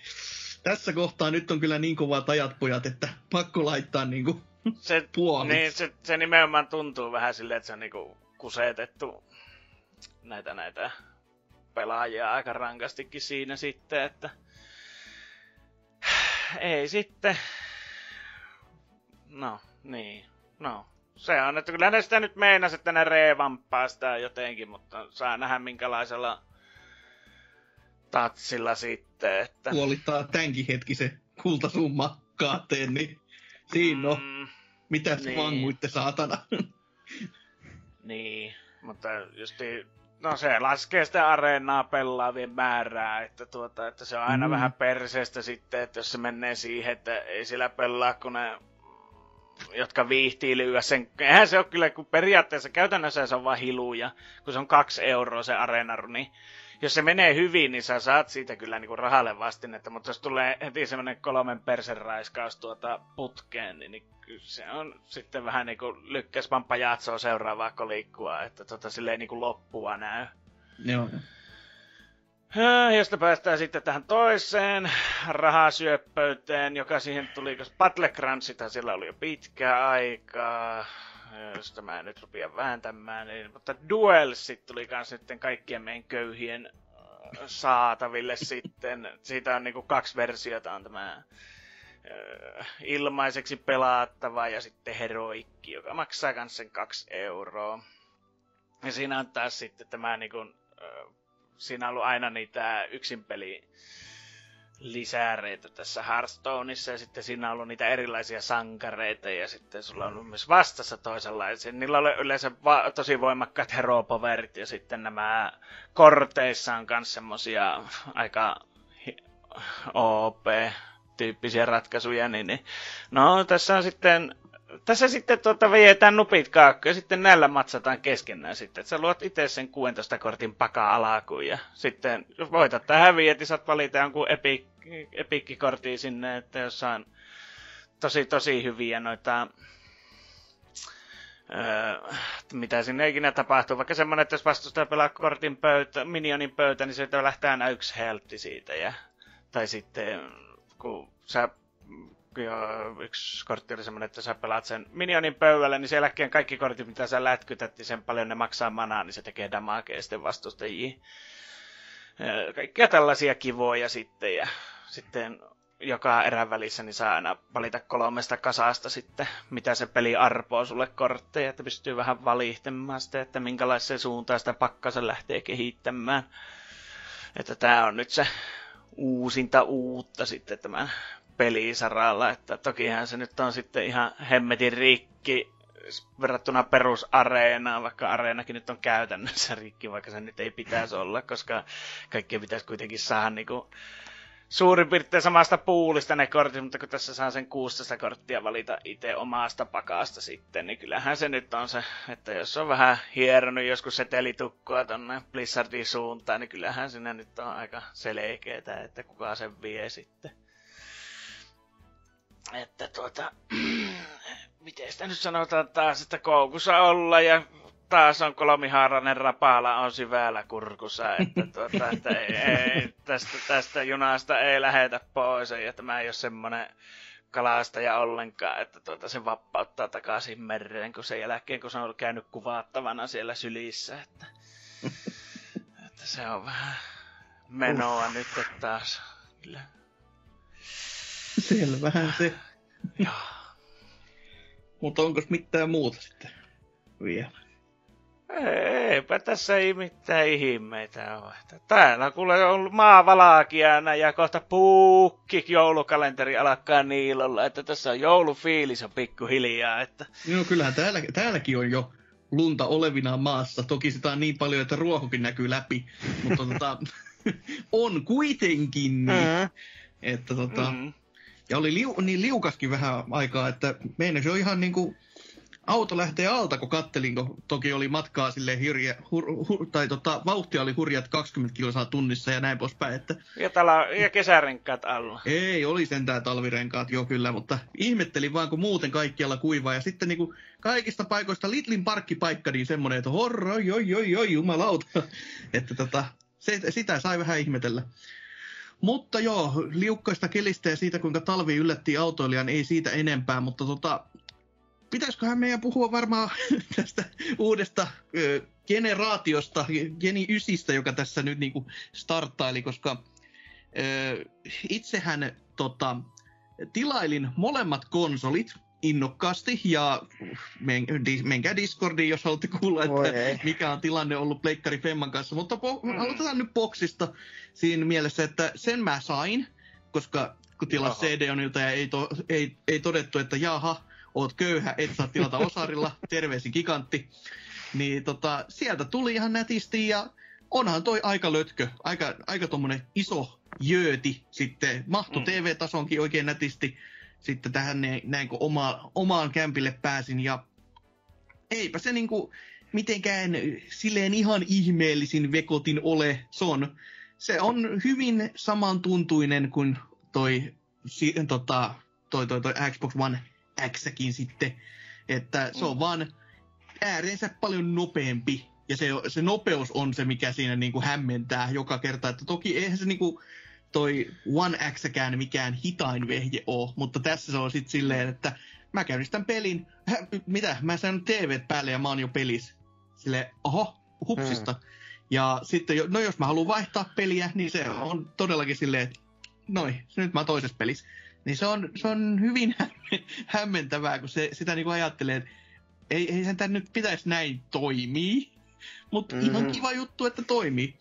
Tässä kohtaa nyt on kyllä niin kovat ajat, pojat, että pakko laittaa niinku se, puoliksi. Niin, se, se nimenomaan tuntuu vähän silleen, että se on niinku kusetettu näitä, näitä pelaajia aika rankastikin siinä sitten, että ei sitten. No, niin, no. Se on, että kyllä ne sitä nyt meinas, että ne reevampaa sitä jotenkin, mutta saa nähdä minkälaisella... tatsilla sitten, että... Puolittaa tämänkin hetki se kultasumma kaateen, niin siinä on. Mm, mitäs niin. Vanguitte, saatana? Niin, mutta justi no se laskee sitä areenaa pelaavien määrää, että, tuota, että se on aina mm. vähän perseestä sitten, että jos se menee siihen, että ei sillä pelaa, kun ne, jotka viihtii lyödä sen... Eihän se ole kyllä, kun periaatteessa käytännössä se on vaan hiluja, kun se on kaksi euroa se areenaru, niin... Jos se menee hyvin, niin sä saat siitä kyllä niinku rahalle vastinetta, mutta jos tulee heti semmoinen kolmen persen raiskaus tuota putkeen, niin, niin kyllä se on sitten vähän niinku lykkäs vaan pajatsoa seuraavaa kolikkua, että tota silleen niinku loppua näy. Joo. Josta päästään sitten tähän toiseen rahasyöppöyteen, joka siihen tuli, koska Battlegroundsita sillä oli jo pitkää aikaa. Josta mä en nyt rupia vääntämään, niin, mutta Duelsit tuli kans nytten kaikkien meidän köyhien saataville sitten. Siitä on niinku kaksi versiota, on tämä ö, ilmaiseksi pelaattava ja sitten Heroikki, joka maksaa kans sen kaksi euroa. Ja siinä on taas sitten tämä niinku, ö, siinä on ollut aina niitä yksinpeli lisääreitä tässä Hearthstoneissa, ja sitten siinä on ollut niitä erilaisia sankareita, ja sitten sulla on ollut myös vastassa toisenlaisia. Niillä on yleensä va- tosi voimakkaat hero-powerit, ja sitten nämä korteissa on myös semmosia aika O P-tyyppisiä ratkaisuja, niin, niin no tässä on sitten, tässä sitten tuota vietään nupit kaakkoon, ja sitten näillä matsataan keskenään sitten, että sä luot itse sen kuusitoista kortin pakaa alakuun, ja sitten jos voitat tai häviät, niin saat valita jonkun epi- epikkikortin sinne, että jos on tosi tosi hyviä noita, öö, mitä sinne ikinä tapahtuu, vaikka semmoinen, että jos vastustaja pelaa kortin pöytä, minionin pöytä, niin se lähtee aina yksi heltti siitä, ja, tai sitten kun sä... Joo, yksi kortti oli semmoinen, että sä pelaat sen minionin pöydälle, niin sen jälkeen kaikki kortit, mitä sä lätkytät, niin sen paljon ne maksaa manaa, niin se tekee damagea sitten vastustajiin. Kaikkia tällaisia kivoja sitten, ja sitten joka erän välissä niin saa aina valita kolmesta kasasta sitten, mitä se peli arpoo sulle kortteja, että pystyy vähän valihtamaan sitä, että minkälaiseen suuntaan sitä pakkansa lähtee kehittämään. Että tää on nyt se uusinta uutta sitten tämän pelisaralla, että tokihan se nyt on sitten ihan hemmetin rikki verrattuna perusareenaan, vaikka areenakin nyt on käytännössä rikki, vaikka se nyt ei pitäisi olla, koska kaikkien pitäisi kuitenkin saada niinku suurin piirtein samasta puulista ne kortit, mutta kun tässä saa sen kuusitoista korttia valita itse omasta pakasta sitten, niin kyllähän se nyt on se, että jos on vähän hieronut joskus setelitukkoa tonne Blizzardin suuntaan, niin kyllähän siinä nyt on aika selkeetä, että kuka sen vie sitten. Että tuota, miten sitä nyt sanotaan taas, että koukussa olla ja taas on kolmihaarainen rapala on syvällä kurkussa, että tuota, että ei, ei, tästä, tästä junasta ei lähetä pois, ja tämä ei ole semmoinen kalastaja ollenkaan, että tuota, se vapauttaa takaisin mereen, kun sen jälkeen, kun se on käynyt kuvattavana siellä sylissä, että, että se on vähän menoa uh. nyt taas, kyllä. Selvähän se. Joo. Mutta onkos mitään muuta sitten vielä? Eipä tässä ei mitään ihmeitä ole. Täällä on kuule ollut maavalaakiana ja kohta puukki joulukalenteri alkaa niilolla. Että tässä on joulufiilis on pikkuhiljaa. Että... No kyllähän täällä, täälläkin on jo lunta olevinaan maassa. Toki sitä on niin paljon, että ruohokin näkyy läpi. Mutta tota, on kuitenkin. Niin. Mm-hmm. Että tota, mm-hmm. Ja oli liu, niin liukaskin vähän aikaa, että meinasi jo ihan niinku auto lähtee alta, kun kattelin, kun toki oli matkaa silleen hirje, hur, hur, tai tota, vauhtia oli hurjat kaksikymmentä kilometriä tunnissa ja näin poispäin. Että... Ja, täällä, ja kesärenkaat alla. Ei, oli sentään talvirenkaat jo kyllä, mutta ihmettelin vaan, kun muuten kaikkialla kuivaa. Ja sitten niin kuin kaikista paikoista Lidlin parkkipaikka, niin semmoinen, että horro, joi, joi, joi, jumalauta. Että tota, se, sitä sai vähän ihmetellä. Mutta joo, liukkaista kelistä ja siitä, kuinka talvi yllätti autoilijan, ei siitä enempää, mutta tota... Pitäisköhän meidän puhua varmaan tästä uudesta ö, generaatiosta, Geni yhdeksästä, joka tässä nyt niinku starttaili, koska ö, itsehän tota, tilailin molemmat konsolit innokkaasti, ja men, di, menkää Discordiin, jos haluatte kuulla, Voi että ei. mikä on tilanne ollut Pleikkari Femman kanssa, mutta po, mm. aloitetaan nyt boksista siinä mielessä, että sen mä sain, koska kun tilas C D-onilta ja ei, to, ei, ei todettu, että jaha, oot köyhä, et saa tilata osarilla, terveisi Gigantti. Niin tota, sieltä tuli ihan nätisti ja onhan toi aika lötkö, aika, aika tommonen iso jööti sitten. Mahtu mm. T V-tasonkin oikein nätisti sitten tähän näin kun oma, omaan kämpille pääsin ja eipä se niinku mitenkään silleen ihan ihmeellisin vekotin ole. Se on, se on hyvin samantuntuinen kuin toi, si, tota, toi, toi, toi Xbox One X-säkin sitten, että se on vaan ääreensä paljon nopeampi, ja se, se nopeus on se, mikä siinä niinku hämmentää joka kerta, että toki eihän se niinku toi One X-säkään mikään hitain vehje ole, mutta tässä se on sitten silleen, että mä käynnistän pelin, Hä, mitä, mä sanon T V:t päälle ja mä oon jo pelissä, silleen, oho, hupsista, hmm. ja sitten, no jos mä haluan vaihtaa peliä, niin se on todellakin silleen, että noi, nyt mä oon toisessa pelissä. Niin se on, se on hyvin hämmentävää, kun se, sitä niin kuin ajattelee, että ei, ei sen tämän nyt pitäisi näin toimii, mutta mm-hmm. ihan kiva juttu, että toimii.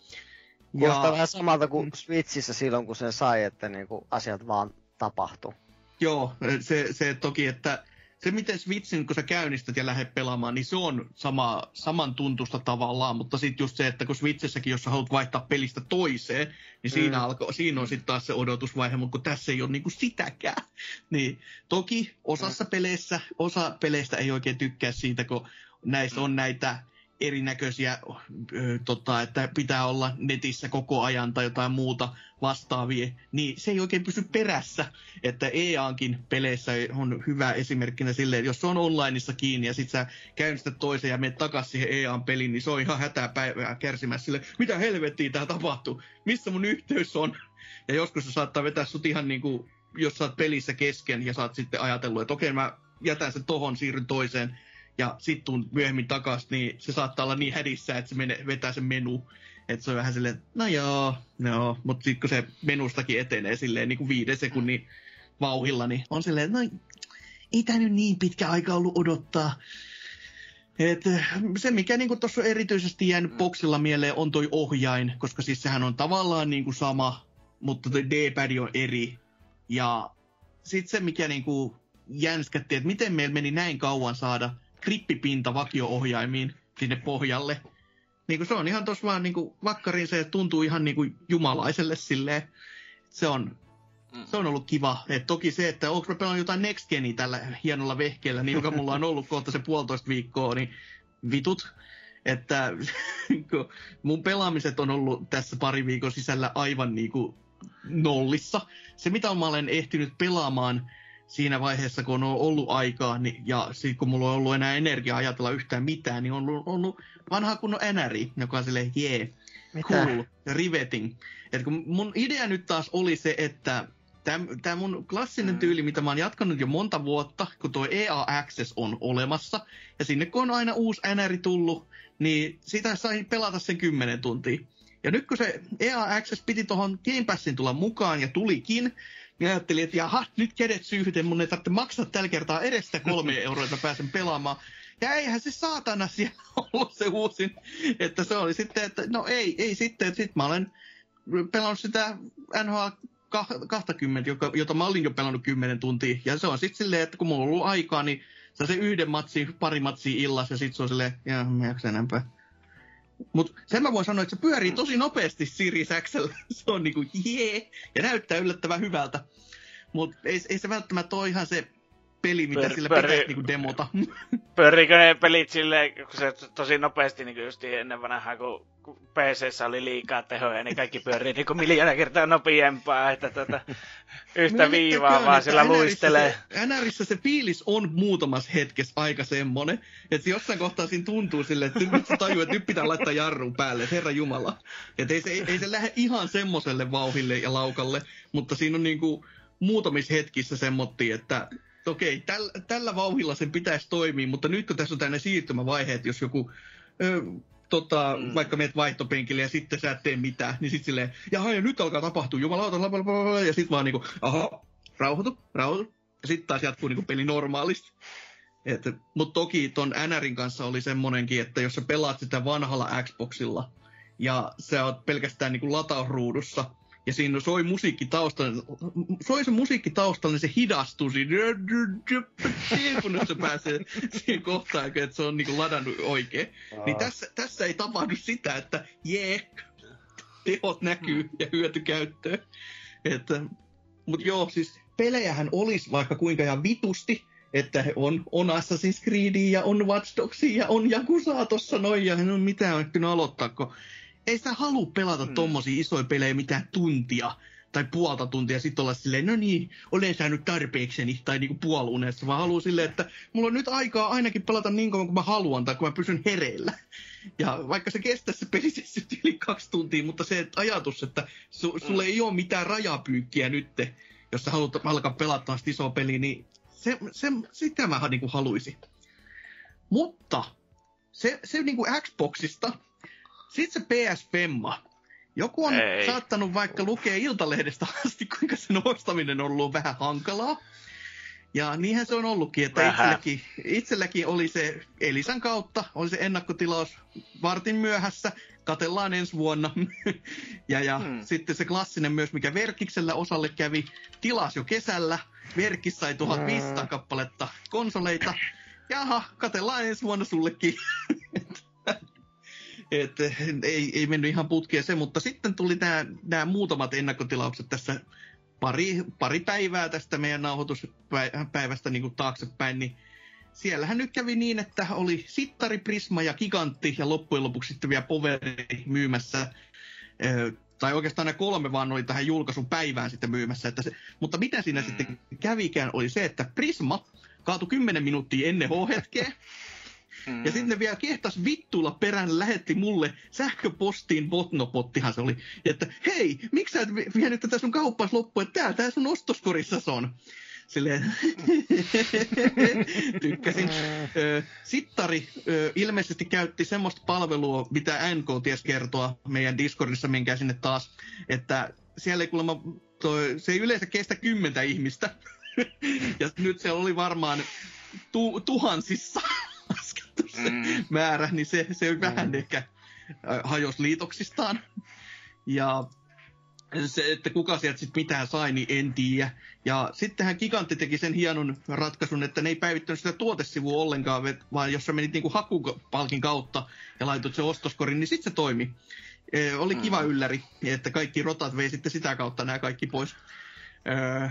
Kuulostaa ja... vähän samalta kuin Switchissä silloin, kun sen sai, että niin kuin asiat vaan tapahtuu. Joo, se, se toki, että se miten Switchin, kun sä käynnistät ja lähdet pelaamaan, niin se on sama, saman tuntusta tavallaan, mutta sitten just se, että kun Switchissäkin, jos sä haluat vaihtaa pelistä toiseen, niin siinä, mm. alko, siinä on sitten taas se odotusvaihe, mutta kun tässä ei ole niinku sitäkään. Niin toki osassa peleissä, osa peleistä ei oikein tykkää siitä, kun näissä on näitä erinäköisiä, ö, tota, että pitää olla netissä koko ajan tai jotain muuta vastaavia, niin se ei oikein pysy perässä. Että E A:nkin peleissä on hyvä esimerkkinä silleen, että jos se on onlineissa kiinni ja sit sä käynnistät toisen ja menet takaisin siihen E A:n peliin, niin se on ihan hätäpäivää kärsimässä silleen, mitä helvettiä tää tapahtuu, missä mun yhteys on? Ja joskus se saattaa vetää sut ihan niinku, jos sä oot pelissä kesken ja sä oot sitten ajatellut, että okei mä jätän sen tohon, siirryn toiseen, ja sit tuun myöhemmin takas, niin se saattaa olla niin hädissä, että se menee, vetää sen menu. Että se on vähän silleen, no joo, no. Mutta sit kun se menustakin etenee silleen niin kuin viiden sekunnin vauhilla, niin on silleen, no ei tää nyt niin pitkä aika ollut odottaa. Et se mikä niinku tossa on erityisesti jäänyt boksilla mieleen on toi ohjain, koska siis sehän on tavallaan niinku sama, mutta toi D-pad on eri. Ja sit se mikä niinku jänskätti, että miten meillä meni näin kauan saada grippipinta vakio-ohjaimiin sinne pohjalle. Niin se on ihan tossa vaan niin vakkariin, se tuntuu ihan niin jumalaiselle silleen. Se on, se on ollut kiva. Et toki se, että onko mä pelannut jotain Next Genia tällä hienolla vehkeellä, niin joka mulla on ollut kohta se puolitoista viikkoa, niin vitut. Että mun pelaamiset on ollut tässä pari viikon sisällä aivan niin nollissa. Se mitä mä olen ehtinyt pelaamaan siinä vaiheessa, kun on ollut aikaa niin, ja sit, kun mulla on ollut enää energiaa ajatella yhtään mitään, niin on ollut, ollut vanha kunnon N R I, joka on silleen jee, yeah, cool, riveting. Et kun mun idea nyt taas oli se, että tämä mun klassinen tyyli, mitä mä oon jatkanut jo monta vuotta, kun tuo E A Access on olemassa, ja sinne kun on aina uusi N R I tullut, niin sitä sai pelata sen kymmenen tuntia. Ja nyt kun se E A Access piti tuohon Game Passin tulla mukaan ja tulikin, niin ajattelin, että jaha, nyt kädet syyhyten, mun ei tarvitse maksaa tällä kertaa edes sitä kolme euroa, että mä pääsen pelaamaan. Ja eihän se saatana siellä ollut se uusin, että se oli sitten, että no ei, ei sitten, että sit mä olen pelannut sitä N H L kaksikymmentä, joka, jota mä olin jo pelannut kymmenen tuntia. Ja se on sitten silleen, että kun mulla on ollut aikaa, niin se on se yhden matsi, pari matsia illas ja sitten se on silleen, jaa, mä jaksen enempää. Mutta sen mä voin sanoa, että se pyörii tosi nopeasti Siri Säksellä. Se on niinku jee, ja näyttää yllättävän hyvältä. Mutta ei, ei se välttämättä ole ihan se peli, mitä Pör, sillä pöri, pitäisi niinku demota. Pyöriikö ne pelit silleen, kun se tosi nopeasti niinku just ennen vanhaa, kun P C:ssä oli liikaa tehoja, niin kaikki pyörii niinku miljoona kertaa nopeampaa, että tota, yhtä viivaa vaan sillä luistelee. N R:ssä se fiilis on muutamassa hetkessä aika semmonen, että jossain kohtaa siinä tuntuu silleen, että nyt sä tajuu, että nyt pitää laittaa jarrun päälle, herra jumala. Että ei se, ei, ei se lähde ihan semmoselle vauhille ja laukalle, mutta siinä on niinku muutamissa hetkissä semmottiin, että okei, täl, tällä vauhilla sen pitäisi toimia, mutta nyt kun tässä on tämmöinen siirtymävaihe, että jos joku, ö, tota, mm. vaikka menet vaihtopenkille ja sitten sä et tee mitään, niin sitten silleen, jaha, ja nyt alkaa tapahtua, jumalauta, ja sitten vaan niinku, aha, rauhoitu, rauhoitu, ja sitten taas jatkuu niinku peli normaalisti. Mutta toki ton N R:n kanssa oli semmonenkin, että jos sä pelaat sitä vanhalla Xboxilla, ja sä oot pelkästään niinku latausruudussa, ja siinä soi musiikki taustalla, soi se musiikki taustalla, niin se hidastuu siinä, kun se pääsee siihen kohtaan, että se on niin kuin ladannut oikein. Aa. Niin tässä, tässä ei tapahdu sitä, että jee, tehot näkyy ja hyöty käyttöön. Mutta joo, siis pelejähän olisi vaikka kuinka ihan vitusti, että on, on Assassin's Creedia ja on Watch Dogsia ja on Jakusaa tossa noin, ja no mitä on ehtinyt aloittaa, kun ei sitä halua pelata hmm. tommosia isoja pelejä mitään tuntia tai puolta tuntia, sit olla silleen, no niin, olen saanut tarpeekseni, tai niinku puolunessa, vaan haluan silleen, että mulla on nyt aikaa ainakin pelata niin kauan kuin mä haluan, tai kun mä pysyn hereillä. Ja vaikka se kestäisi se pelisessi yli kaksi tuntia, mutta se ajatus, että su- sulle ei ole mitään rajapyykkiä nyt, jos sä haluat alkaa pelata sitä isoa peliä, niin se, se, sitä mä niinku haluisin. Mutta se, se niinku Xboxista. Sitten se P S-femma. Joku on Ei. saattanut vaikka lukea Iltalehdestä asti, kuinka sen ostaminen on ollut vähän hankalaa. Ja niinhän se on ollutkin, että itselläkin, itselläkin oli se Elisan kautta, oli se ennakkotilaus vartin myöhässä, katellaan ensi vuonna. ja ja hmm. sitten se klassinen myös, mikä Verkiksellä osalle kävi, tilasi jo kesällä. Verkis sai tuhatviisisataa kappaletta konsoleita. Jaha, katellaan ensi vuonna sullekin. Et, ei, ei mennyt ihan putkeen se, mutta sitten tuli nämä muutamat ennakkotilaukset tässä pari, pari päivää tästä meidän nauhoituspäivästä niin kuin taaksepäin. Niin siellähän nyt kävi niin, että oli Sittari, Prisma ja Gigantti ja loppujen lopuksi sitten vielä Poveri myymässä. Ö, tai oikeastaan nämä kolme vaan oli tähän julkaisun päivään sitten myymässä. Että se, mutta mitä siinä mm. sitten kävikään oli se, että Prisma kaatui kymmenen minuuttia ennen H-hetkeä. Mm. Ja sitten ne vielä kehtas vittuilla perään, lähetti mulle sähköpostiin, botnopottihan se oli, että hei, miksi sä et vienyt tätä sun kauppas loppuun, että tää, tää sun ostoskorissa on. Silleen, tykkäsin. Ö, Sittari ö, ilmeisesti käytti semmoista palvelua, mitä N K ties kertoa meidän Discordissa, menkää sinne taas, että siellä ei kuulemma, toi, se ei yleensä kestä kymmentä ihmistä, ja nyt se oli varmaan tu, tuhansissa. Se mm. määrä, niin se, se vähän mm. ehkä hajosi liitoksistaan. Ja se, että kuka sieltä sitten mitään sai, niin en tiedä. Ja sittenhän Gigantti teki sen hienon ratkaisun, että ne ei päivittänyt sitä tuotesivua ollenkaan, vaan jos sä menit niinku hakupalkin kautta ja laitoit sen ostoskorin, niin sitten se toimi. E, oli kiva mm. ylläri, että kaikki rotat vei sitten sitä kautta nämä kaikki pois. Öö,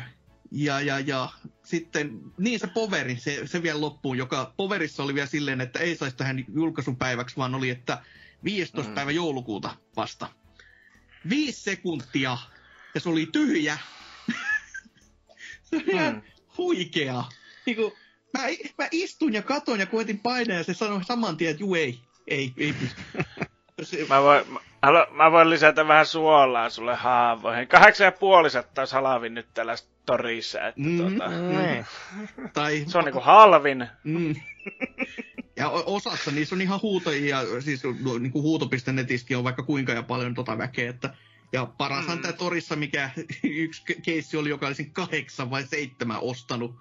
Ja, ja, ja sitten, niin se Poveri, se, se vielä loppuun, joka Poverissa oli vielä silleen, että ei saisi tähän julkaisupäiväksi, vaan oli, että viidestoista mm. päivä joulukuuta vasta. Viisi sekuntia, ja se oli tyhjä. Se oli mm. ihan huikea. Niin kun, mä, mä istun ja katon ja koetin painaa, ja se sanoi saman tien, että juu ei, ei, ei pysty. Mä voin, mä, halu, mä voin lisätä vähän suolaa sulle haavoihin. Kahdeksan ja puoliset taas halvin nyt täällä torissa. Että mm, tuota, mm. Tai, se on niinku halvin. Mm. Ja osassa niissä on ihan huutajia, siis niinku huuto piste netissäkin on vaikka kuinka ja paljon tota väkeä. Että, ja parashan mm. tää torissa, mikä yksi keissi oli, joka olisin kahdeksan vai seitsemän ostanut.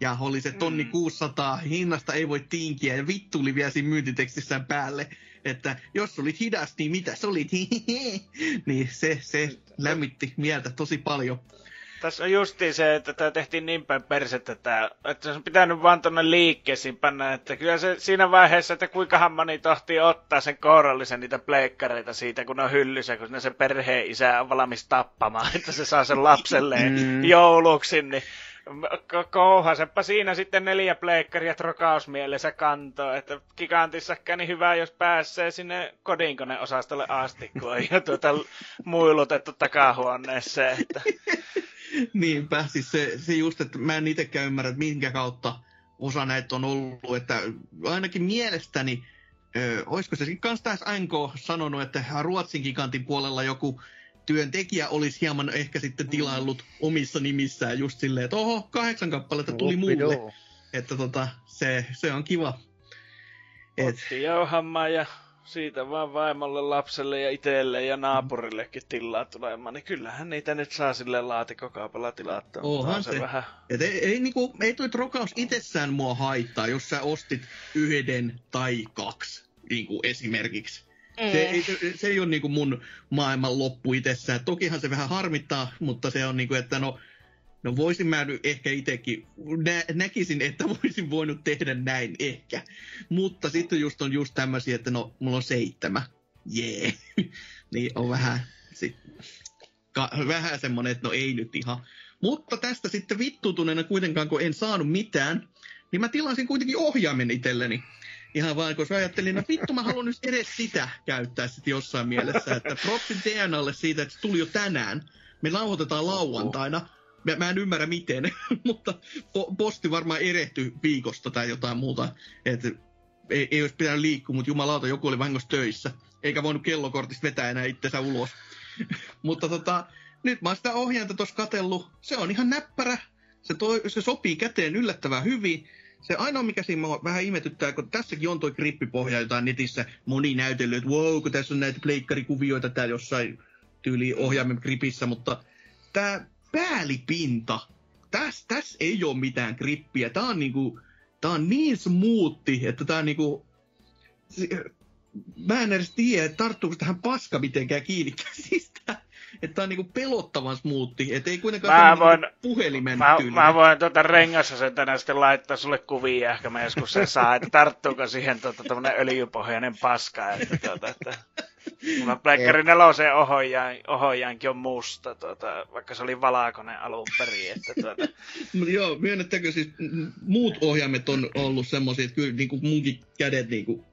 Ja oli se tonni kuusisataa, hinnasta ei voi tinkiä, ja vittu oli vielä siinä myyntitekstissään päälle, että jos olit hidas, niin mitä sä olit, niin se, se lämmitti mieltä tosi paljon. Tässä on justiin se, että tämä tehtiin niin päin persettä tää, että se on pitänyt vaan tuonne liikkeisiin panna, että kyllä se siinä vaiheessa, että kuinkahan moni tohtii ottaa sen kourallisen niitä pleikkareita siitä, kun on hyllyssä, kun se perheen isä on valmis tappamaan, että se saa sen lapselleen mm. jouluksi, niin kouhasenpa siinä sitten neljä pleikkaria trokausmielessä kantoa, että Gigantissakaan niin hyvä, jos pääsee sinne kodinkoneosastolle asti, kun ei ole tuota muilutettu takahuoneeseen. Että... Niinpä, siis se, se just, että mä en itsekään ymmärrä, että minkä kautta osa näitä on ollut, että ainakin mielestäni, ö, olisiko se kans taas N K sanonut, että Ruotsin Gigantin puolella joku työntekijä olisi hieman ehkä sitten tilaillut mm. omissa nimissään just silleen, että oho, kahdeksan kappaletta tuli mulle. Joo. Että tota, se, se on kiva. Et... Otti jauhamaan ja siitä vaan vaimolle, lapselle ja itselle ja naapurillekin tilaa tulemaan, niin kyllähän niitä nyt saa sille laatikkokaupalla tilattua. Onhan se. se. Vähän... Et ei, ei, niinku, ei toi trokaus itsessään mua haittaa, jos sä ostit yhden tai kaksi niinku esimerkiksi. Se ei, se ei ole niin kuin mun maailman loppu itsessään. Tokihan se vähän harmittaa, mutta se on niin kuin, että no, no voisin mä nyt ehkä itsekin, nä, näkisin, että voisin voinut tehdä näin ehkä. Mutta sitten just on just tämmöisiä, että no, mulla on seitsemän. Jee. Yeah. Niin on vähän, sit, ka, vähän semmoinen, että no ei nyt ihan. Mutta tästä sitten vittuutuneena kuitenkaan, kun en saanut mitään, niin mä tilasin kuitenkin ohjaimen itselleni. Ihan vaan, koska ajattelin, että no, vittu mä haluan nyt edes sitä käyttää sitten jossain mielessä, että propsin D N A:lle siitä, että se tuli jo tänään. Me nauhoitetaan lauantaina. Mä, mä en ymmärrä miten, mutta posti varmaan erehtyi viikosta tai jotain muuta. Että ei, ei olisi pitänyt liikkua, mutta jumalauta, joku oli vahingossa töissä. Eikä voinut kellokortista vetää enää itsensä ulos. Mutta tota, nyt mä oon sitä ohjainta tuossa katsellut. Se on ihan näppärä. Se, toi, se sopii käteen yllättävän hyvin. Se ainoa, mikä siinä vähän ihmetyttää, kun tässäkin on toi grippipohja, jotain netissä moni näytellyt, että wow, kun tässä on näitä pleikkarikuvioita täällä jossain tyyliin ohjaimen gripissä, mutta tää päälipinta, tässä täs ei ole mitään grippiä. Tää on, niinku, tää on niin smoothi, että tää on niinku... Se, mä en edes tiedä, että tarttuuko tähän paska mitenkään kiinni käsistä. Että on niinku pelottavan smoothi, et ei kuitenkaan voin, puhelimen mä, tyyli. Mä voin tuota rengassa sen tänään sitten laittaa sulle kuvia, ehkä mä joskus sen saa, että tarttuuko siihen tuota tommonen öljypohjainen paska, että tuota, että... Mulla Pleikkari neloseen ohjaan, ohjaankin on musta, tuota, vaikka se oli valakonen alun perin, että tuota... Joo, myönnettäkö siis muut ohjaimet on ollut semmosia, että kyllä niinku munkin kädet niinku...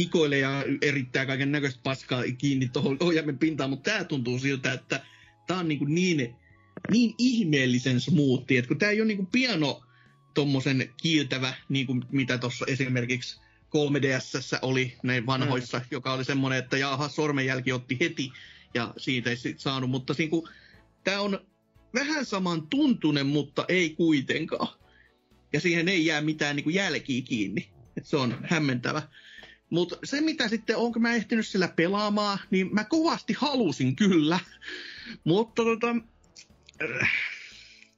hikoilee ja erittää kaiken näköistä paskaa kiinni tuohon ohjaimen pintaan, mutta tää tuntuu siltä, että tää on niinku niin, niin ihmeellisen smoothie, että kun tää ei ole niinku piano tommosen kiiltävä, niinku mitä tuossa esimerkiksi kolme D S:ssä oli näin vanhoissa, mm. joka oli semmoinen, että jaha, sormenjälki otti heti ja siitä ei sit saanut, mutta niinku, tää on vähän saman tuntunen, mutta ei kuitenkaan. Ja siihen ei jää mitään niinku jälkiä kiinni, et se on hämmentävä. Mutta se, mitä sitten onko mä ehtinyt sillä pelaamaan, niin mä kovasti halusin kyllä. Mutta tota...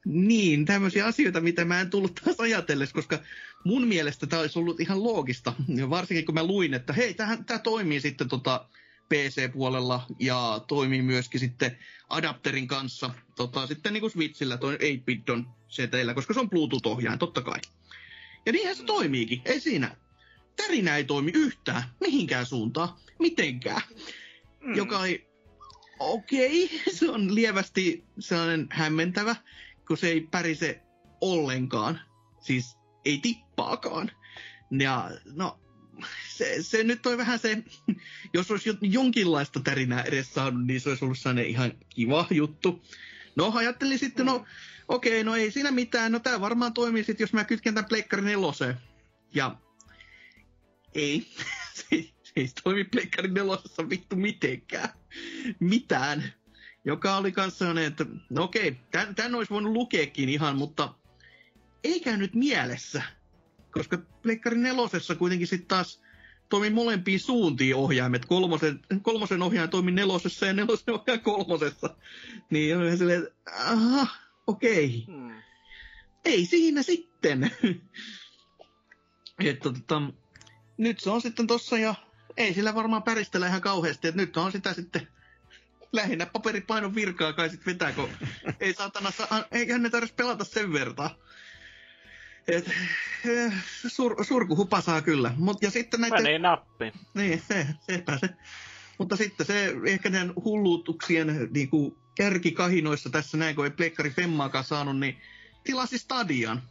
Niin, tämmöisiä asioita, mitä mä en tullut taas ajatellessa, koska mun mielestä tää olisi ollut ihan loogista. Ja varsinkin kun mä luin, että hei, tämähän, tää toimii sitten tota P C-puolella ja toimii myöskin sitten adapterin kanssa. Tota, sitten niinku Switchillä, toi eight bit on seteillä, koska se on Bluetooth-ohjaan, totta kai. Ja niinhän se toimiikin, ei siinä. Tärinä ei toimi yhtään, mihinkään suuntaan, mitenkään. Mm. Joka ei... Okei, okay. Se on lievästi sellainen hämmentävä, kun se ei pärise ollenkaan. Siis ei tippaakaan. Ja no, se, se nyt on vähän se... Jos olisi jonkinlaista tärinää edes saanut, niin se olisi ollut sellainen ihan kiva juttu. No, ajattelin sitten, no okei, okay, no ei siinä mitään. No tää varmaan toimii sitten, jos mä kytken tämän pleikkarin neloseen. Ja... Ei, se ei, se ei toimi pleikkarin nelosessa vittu mitenkään, mitään, joka oli kans sellainen, että no okei, tän, tän olisi voinut lukeekin ihan, mutta ei käynyt mielessä, koska pleikkarin nelosessa kuitenkin sitten taas toimi molempiin suuntiin ohjaimet, kolmosen, kolmosen ohjaaja toimi nelosessa ja nelosen ohjaaja kolmosessa, niin oli silleen, että aha, okei, hmm. ei siinä sitten, että tota... Nyt se on sitten tossa ja ei sillä varmaan päristellä ihan kauheasti, että nyt on sitä sitten lähinnä paperipainon virkaa kai sit vetää, kun ei saatanassa, eiköhän ne tarvitsisi pelata sen vertaan. Et, sur, surku hupasaa kyllä. Mut, ja sitten näitä... Menee nappi. Niin, se, sepä se. Mutta sitten se ehkä näiden hullutuksien niin kuin kärkikahinoissa tässä näin, kun ei pleikkari Femmaakaan saanut, niin tilasi Stadian.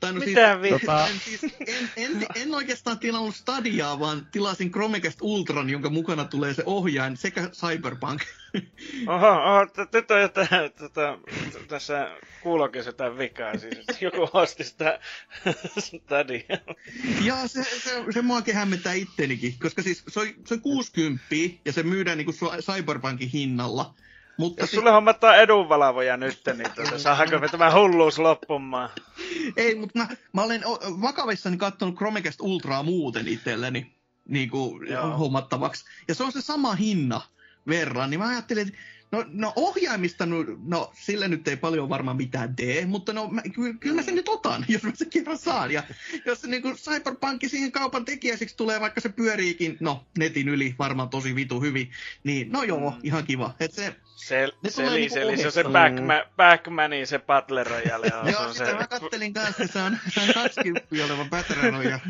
Tai no siis, tota... en, siis, en, en, en oikeastaan tilannut Stadiaa, vaan tilasin Chromecast Ultran, jonka mukana tulee se ohjain sekä Cyberpunk. Oho, oho nyt on jotain, tota, tässä kuulokin jotain vikaa, siis joku osti sitä Stadia. Joo, se, se, se muakin hämmentää ittenikin, koska siis se on, se on kuusikymmentä ja se myydään niin kuin Cyberpunkin hinnalla. Mutta jos sit... sulle hommataan edunvalvoja nyt, niin tuota, saadaanko me tämä hulluus loppumaan? Ei, mutta mä, mä olen vakavissani katsonut Chromecast Ultraa muuten itselleni niin kuin hommattavaksi. Ja se on se sama hinna verran, niin mä ajattelin, että no, no ohjaimista, no, no sillä nyt ei paljon varmaan mitään tee, mutta no, mä, ky- kyllä mä sen nyt otan, jos mä sen kerran saan. Ja jos se niin kuin Cyberpunk siihen kaupan tekijäiseksi tulee, vaikka se pyöriikin, no netin yli varmaan tosi vitu hyvin, niin no joo, mm. ihan kiva. Et se... Se, se, li, niinku se, li, se on se Backma, Backmanin, se Battle Royale. Joo, sitä se... mä kattelin kanssa, se on, se on kaksikymmentä oleva Battle Royale.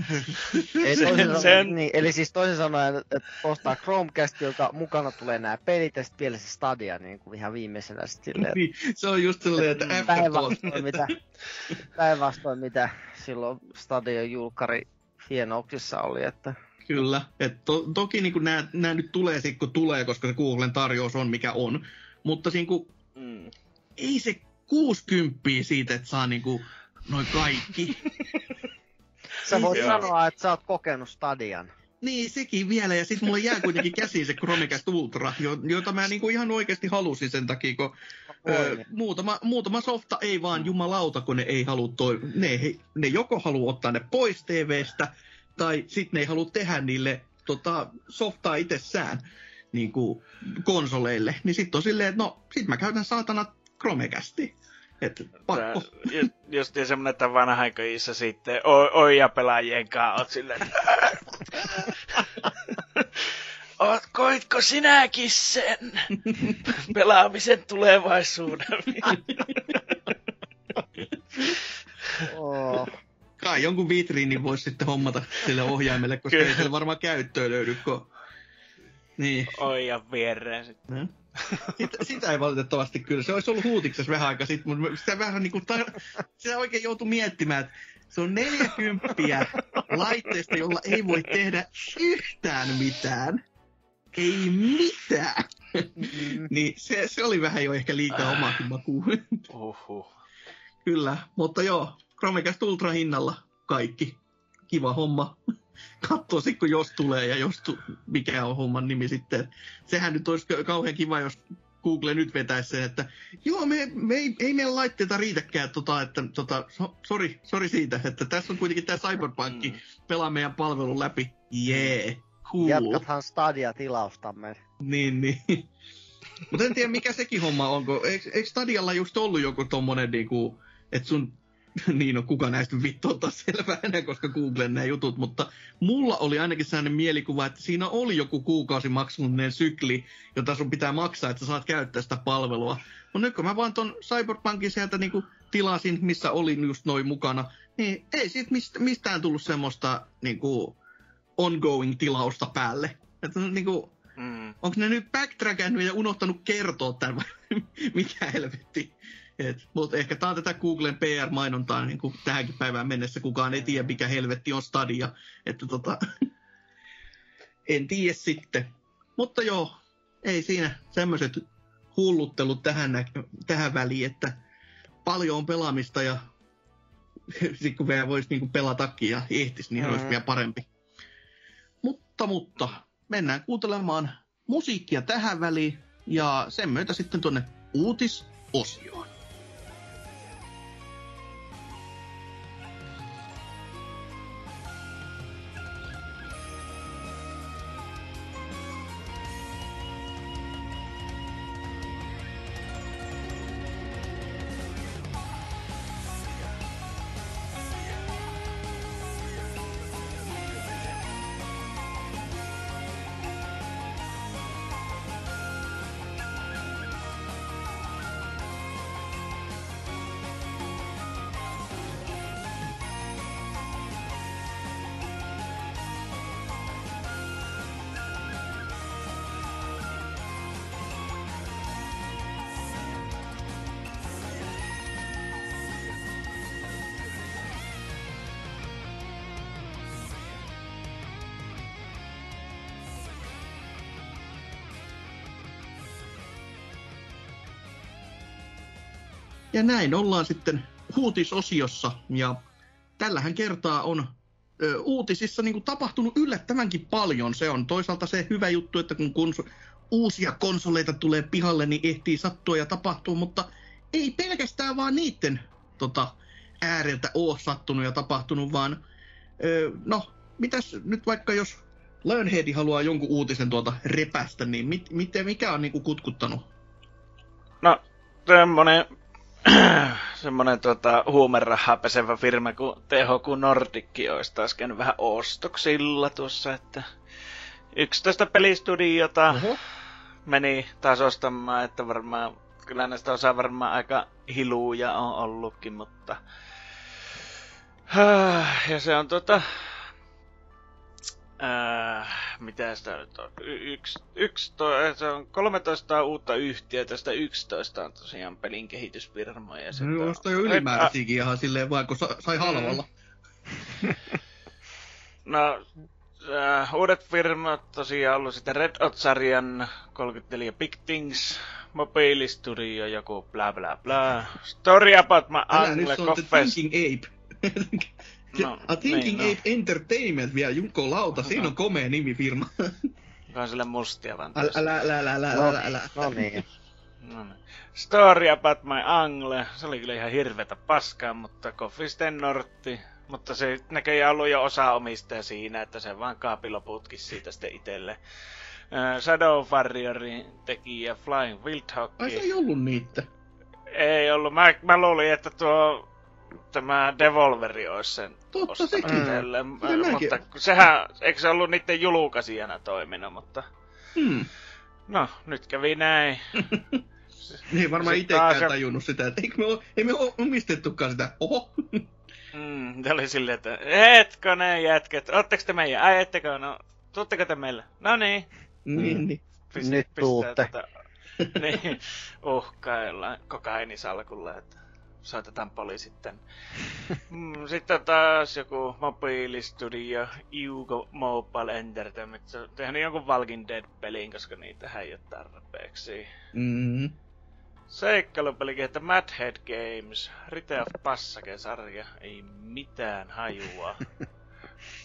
Sen... Niin, eli siis toisin sanoen, että ostaa Chromecast, joka mukana tulee nämä pelit, ja sitten vielä se Stadia niin kuin ihan viimeisellä. Silleen, niin, se on just silleen, että afterthought. Päinvastoin mitä silloin Stadion julkari hienouksissa oli, että... Kyllä. Et to, toki niin kuin nämä, nämä nyt tulee sitten, kun tulee, koska se Googlen tarjous on, mikä on. Mutta siinä, kun, mm. ei se kuusikymmentä siitä, että saa niin kuin, noin kaikki. Sä voit Joo. sanoa, että sä oot kokenut Stadian. Niin, sekin vielä. Ja sitten mulle jää kuitenkin käsiin se Chromecast Ultra, jota mä niin kuin ihan oikeasti halusin sen takia, kun ö, muutama, muutama softa ei vaan jumalauta, kun ne ei halua toi... Ne, ne joko haluaa ottaa ne pois T V:stä, tai sitten ne ei halua tehdä niille tota, softaa itsessään niin kuin konsoleille. Niin sitten on silleen, että no, sit mä käytän saatana Chromecasti. Että pakko. Just, just niin semmonen, että vanhainkoissa sitten oija pelaajien kanssa oot silleen, oot, koitko sinäkin sen pelaamisen tulevaisuuden? Oh. Kai jonkun vitriinin voisi sitten hommata sille ohjaimelle, koska Kyllä. ei siellä varmaan käyttöä löydy, kun... Niin. Oijan viereen sitten. Hmm? Sitä, sitä ei valitettavasti kyllä. Se olisi ollut huutiksessa vähän aikaa sitten, mutta sitä vähän niin kuin tar... sitä oikein joutui miettimään, että se on neljäkymppiä laitteesta, jolla ei voi tehdä yhtään mitään. Ei mitään. Mm. Niin se, se oli vähän jo ehkä liikaa äh. omakin makuun. Oho. Kyllä, mutta joo. Chromecast Ultra hinnalla kaikki. Kiva homma. Katsoo sitten, kun jos tulee ja jos tu- mikä on homman nimi sitten. Sehän nyt olisi kauhean kiva, jos Google nyt vetäisi sen, että joo, me, me ei, ei meidän laitteita riitäkään, tota, että tota, so, sori, sori siitä, että tässä on kuitenkin tämä Cyberpunkki, mm. pelaa meidän palvelun läpi. Jee, yeah, cool. Jatkathan Stadia-tilaustamme. Niin, niin. Mutta en tiedä, mikä sekin homma on, kun eikö, eikö Stadialla just ollut joku tommonen, niinku, että sun... Niin, no kuka näistä vittu ottaa selvää enää, koska Googlen nämä jutut, mutta mulla oli ainakin sellainen mielikuva, että siinä oli joku kuukausi maksullinen sykli, jota sun pitää maksaa, että sä saat käyttää sitä palvelua. Mutta nyt kun mä vaan ton Cyberpunkin sieltä niin kuin tilasin, missä olin just noin mukana, niin ei siitä mistään tullut semmoista niin kuin ongoing-tilausta päälle. Että niin kuin, mm. onko ne nyt backtrackannut ja unohtanut kertoa tämän vai mikä helvetti? Et, mutta ehkä tää on tätä Googlen P R-mainontaa niin kuin tähänkin päivään mennessä. Kukaan ei tiedä, mikä helvetti on Stadia. Että tota, en tiedä sitten. Mutta joo, ei siinä semmoiset hulluttelut tähän, nä- tähän väliin, että paljon on pelaamista ja sit kun vielä voisi niin pelatakin ja ehtisi, niin mm. olisi vielä parempi. Mutta, mutta mennään kuuntelemaan musiikkia tähän väliin ja sen myötä sitten tuonne uutisosioon. Ja näin ollaan sitten uutisosiossa, ja tällähän kertaa on ö, uutisissa niin kuin tapahtunut yllättävänkin paljon. Se on toisaalta se hyvä juttu, että kun konso- uusia konsoleita tulee pihalle, niin ehtii sattua ja tapahtuu, mutta ei pelkästään vaan niiden tota, ääreltä ole sattunut ja tapahtunut, vaan ö, no, mitäs nyt vaikka jos Lionhead haluaa jonkun uutisen tuolta repästä, niin mit, mit, mikä on niin kuin kutkuttanut? No, semmonen... semmoinen tuota, huumerrahaa pesevä firma kuin T H Q Nordic olisi taas käynyt vähän ostoksilla tuossa, että yksitoista pelistudiota uh-huh. meni taas ostamaan, että varmaan, kyllä näistä osa varmaan aika hiluja on ollutkin, mutta ja se on tuota Äh, mitä sitä nyt on? Yksi, yksi to, se on kolmetoista uutta yhtiötä, tästä yksitoista on tosiaan pelin kehitysfirmoja. No, ostaa jo ylimääräisiäkin ihan silleen vaan, kun sai halvalla. No, äh, uudet firmat tosiaan ollut sitten Red Hot-sarjan kolmekymmentäneljä Big Things, Mobile Studio, joku bla bla bla, Story About My Uncle Confess. No, A Thinking niin, Ape no. Entertainment vielä, Junko Lauta, no, siinä no. on komea nimi firma. Onko sille mustia vaan tästä? Älä, älä, älä, älä, älä, älä. No niin. No niin. Story About My Angle, se oli kyllä ihan hirveetä paskaa, mutta Coffee Stain Nortti. Mutta se näköjään ollut jo osa omistaja siinä, että se vaan kaapiloputkin siitä sitten itelle. Shadow Warriorin tekijä Flying Wildhawk. Ai se ei ollut niitä. Ei ollut, mä, mä luulin, että tuo... Tämä Devolveri olisi sen ostanut teille, mutta sehän, eikö se ollut niiden julkaisijana toiminut, mutta hmm. no, nyt kävi näin. Ne ei varmaan itsekään se... tajunnut sitä, että eikö me ole, ei me ole omistettukaan sitä, oho. Mm, se oli silleen, että hetkonen jätket, ootteko te meidän, ai ettekö, no, tuutteko te meille, no niin. Niin, niin. Pist, nyt tuutte. Tota, niin, uhkaillaan kokaiinisalkulla, että. Soitetaan poliisit tänne. Sitten taas joku Mobile Studio, Yugo Mobile Entertainment. Se on tehnyt jonkun Walking Dead-peliin, koska niitä ei ole tarpeeksi. Mm-hmm. Seikkailupeli, että Madhead Games, Rite of Passage-sarja, ei mitään hajua.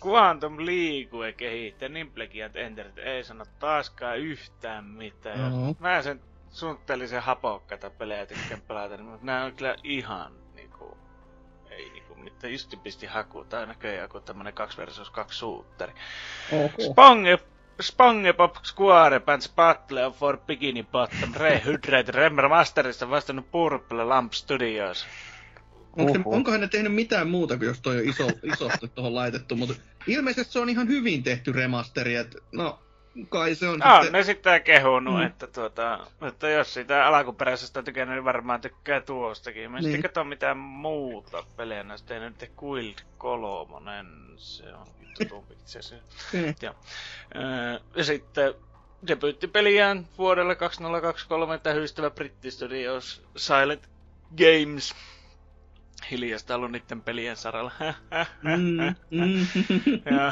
Quantum League kehittää Nimblegiant Entertainment, ei sano taaskaan yhtään mitään. Mm-hmm. Mä sen suunnitteellisen hapokkaita pelejä tykkään pelata, mutta nää on kyllä ihan niinku... Ei niinku mitään ystipisti haku, tai näköjään joku tämmönen kaksi vastaan kaksi suutteri. Okay. SpongeBob SquarePants Battle for Bikini Bottom Rehydrated Remasterista vastannut Purple Lamp Studios. Onko, onkohan ne tehnyt mitään muuta kuin jos toi on iso, isosti tohon laitettu, mutta ilmeisesti se on ihan hyvin tehty remasteri, et no... Kai se on, on sitten... ne sitten kehunut, mm. että tuota... Että jos siitä alkuperäisestä on tykännyt, niin varmaan tykkää tuostakin. Mä en niin. sitten katso mitään muuta pelejä näistä. Ei nyt Guild kolmonen. Se on tutumpi itse asiassa. Ja sitten debyyttipeliään vuodelle kaksituhattakaksikymmentäkolme tähystävä brittistudios Silent Games. Hiljasta ollut niitten pelien saralla. mm, mm. Ja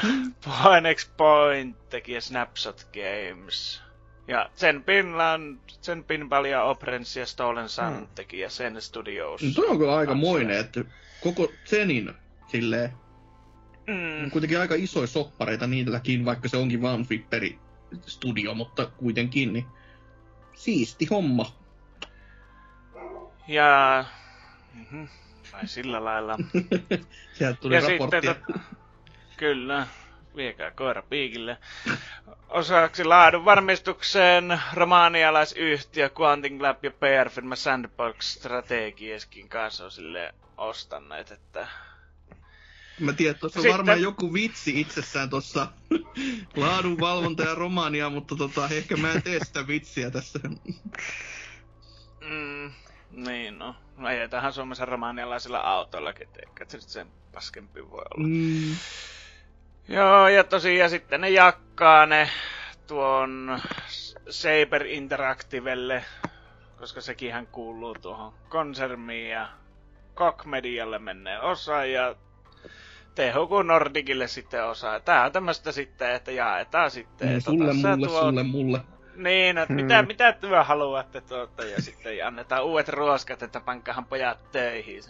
Pinex Point tekijä Snapshot Games. Ja Zen Pinland, Zen Pinball ja Operance ja Stolen Sun mm. tekijä Zen Studios. No toi on kyllä aikamoinen, että koko Zenin silleen... Mm. Kuitenkin aika isoja soppareita niilläkin, vaikka se onkin vaan flipperi studio, mutta kuitenkin niin... Siisti homma. Ja... Mm-hmm. Vai sillä lailla. Sieltä tuli ja raporttia. Sitten, kyllä, viekää koira piikille. Osaksi laadun varmistukseen romanialaisyhtiö Quantum Lab ja P R-firma Sandbox Strategieskin kanssa on silleen ostanneet, että... Mä tiedän, että tuossa on sitten... varmaan joku vitsi itsessään tuossa laadunvalvonta ja romania, mutta tota, ehkä mä en tee sitä vitsiä tässä. Mm. Niin no, ajetaanhan Suomessa romanialaisilla autoillakin, eikä se nyt sen paskempi voi olla. Mm. Joo, ja tosiaan sitten ne jakkaa ne tuon Saber Interactivelle, koska sekinhän kuuluu tuohon konserniin ja Kokmedialle menee osa ja T H Q Nordicille sitten osa. Tää on tämmöstä sitten, että jaetaan sitten. No, sulle, mulle, tuo... sulle, mulle. Niin, että mitä, hmm. mitä työ haluatte tuota, ja sitten annetaan uudet ruoskat, että pankkahan pojat töihin.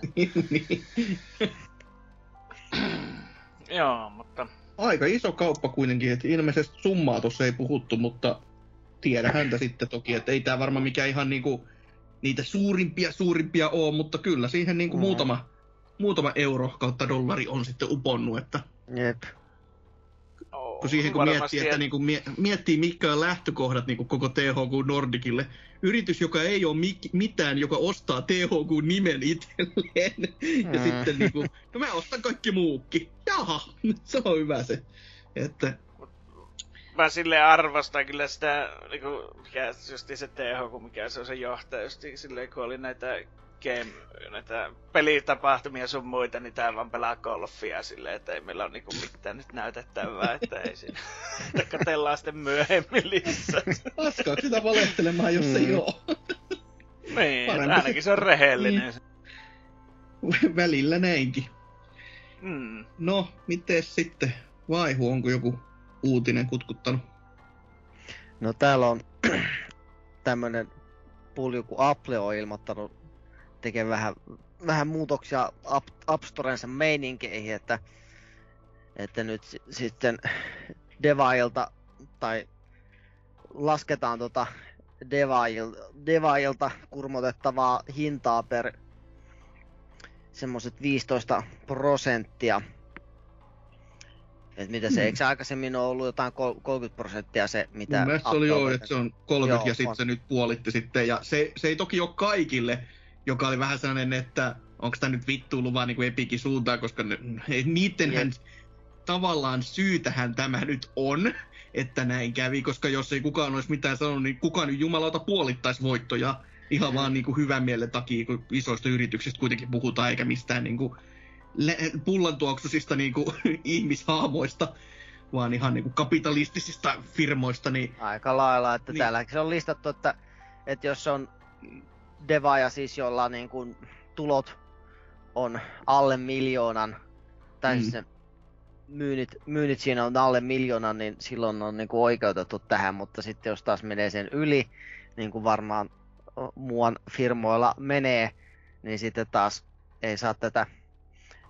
Joo, mutta... Aika iso kauppa kuitenkin, että ilmeisesti summaa tuossa ei puhuttu, mutta tiedä häntä sitten toki, että ei tää varmaan mikään ihan niinku niitä suurimpia suurimpia oo, mutta kyllä siihen niinku mm. muutama, muutama euro kautta dollari on sitten uponnut, että... Jep. Kun siihen kun miettii, siellä... että niinku mie- miettii mitkä on lähtökohdat niinku koko T H Q Nordicille. Yritys, joka ei ole mi- mitään, joka ostaa T H Q-nimen itselleen. Mm. Ja sitten niinku, no mä ostan kaikki muukin. Jaha, se on hyvä se. Että... Mä silleen arvostan kyllä sitä, niinku, mikä justiin se T H Q, mikä se on se johtaja, justiin silleen kun oli näitä... Game, näitä pelitapahtumia sun muita, niin tää vaan pelaa golfia silleen, että ei meillä ole niinku mitään nyt näytettävää, että ei siinä. Että katellaan sitten myöhemmin lisää. Paskaa sitä valehtelemaan, jos mm. ei oo. Niin, ainakin se on rehellinen. Niin. Välillä näinkin. Mm. No, mites sitten? Vaihu, onko joku uutinen kutkuttanut? No täällä on tämmönen pulju, kun Apple on ilmoittanut tekee vähän, vähän muutoksia App, App Storensa meininkeihin, että, että nyt s- sitten devailta, tai lasketaan tota devailta, devailta kurmotettavaa hintaa per semmoset viisitoista prosenttia. Et mitä se, eikö se aikaisemmin ole ollut jotain kolmekymmentä prosenttia se, mitä... Mun mielestä oli joo, että se on kolmekymmentä joo, ja sitten se nyt puolitti sitten, ja se, se ei toki ole kaikille, joka oli vähän sellainen, että onko tämä nyt vittuilu vaan niin Epicin suuntaan, koska ne, niittenhän yep. tavallaan syytähän tämä nyt on, että näin kävi, koska jos ei kukaan olisi mitään sanonut, niin kukaan nyt jumalauta puolittaisi voittoja ihan vaan niin kuin hyvän mielen takia, kun isoista yrityksistä kuitenkin puhutaan, eikä mistään niin kuin pullantuoksuisista niin kuin ihmishaamoista, vaan ihan niin kuin kapitalistisista firmoista. Niin, aika lailla, että niin, täälläkin se on listattu, että, että jos on... Devaaja siis, jolla niin kun tulot on alle miljoonan, tai mm. siis ne myynnit, myynnit siinä on alle miljoonan, niin silloin on niin kun oikeutettu tähän, mutta sitten jos taas menee sen yli, niin kuin varmaan muuan firmoilla menee, niin sitten taas ei saa tätä,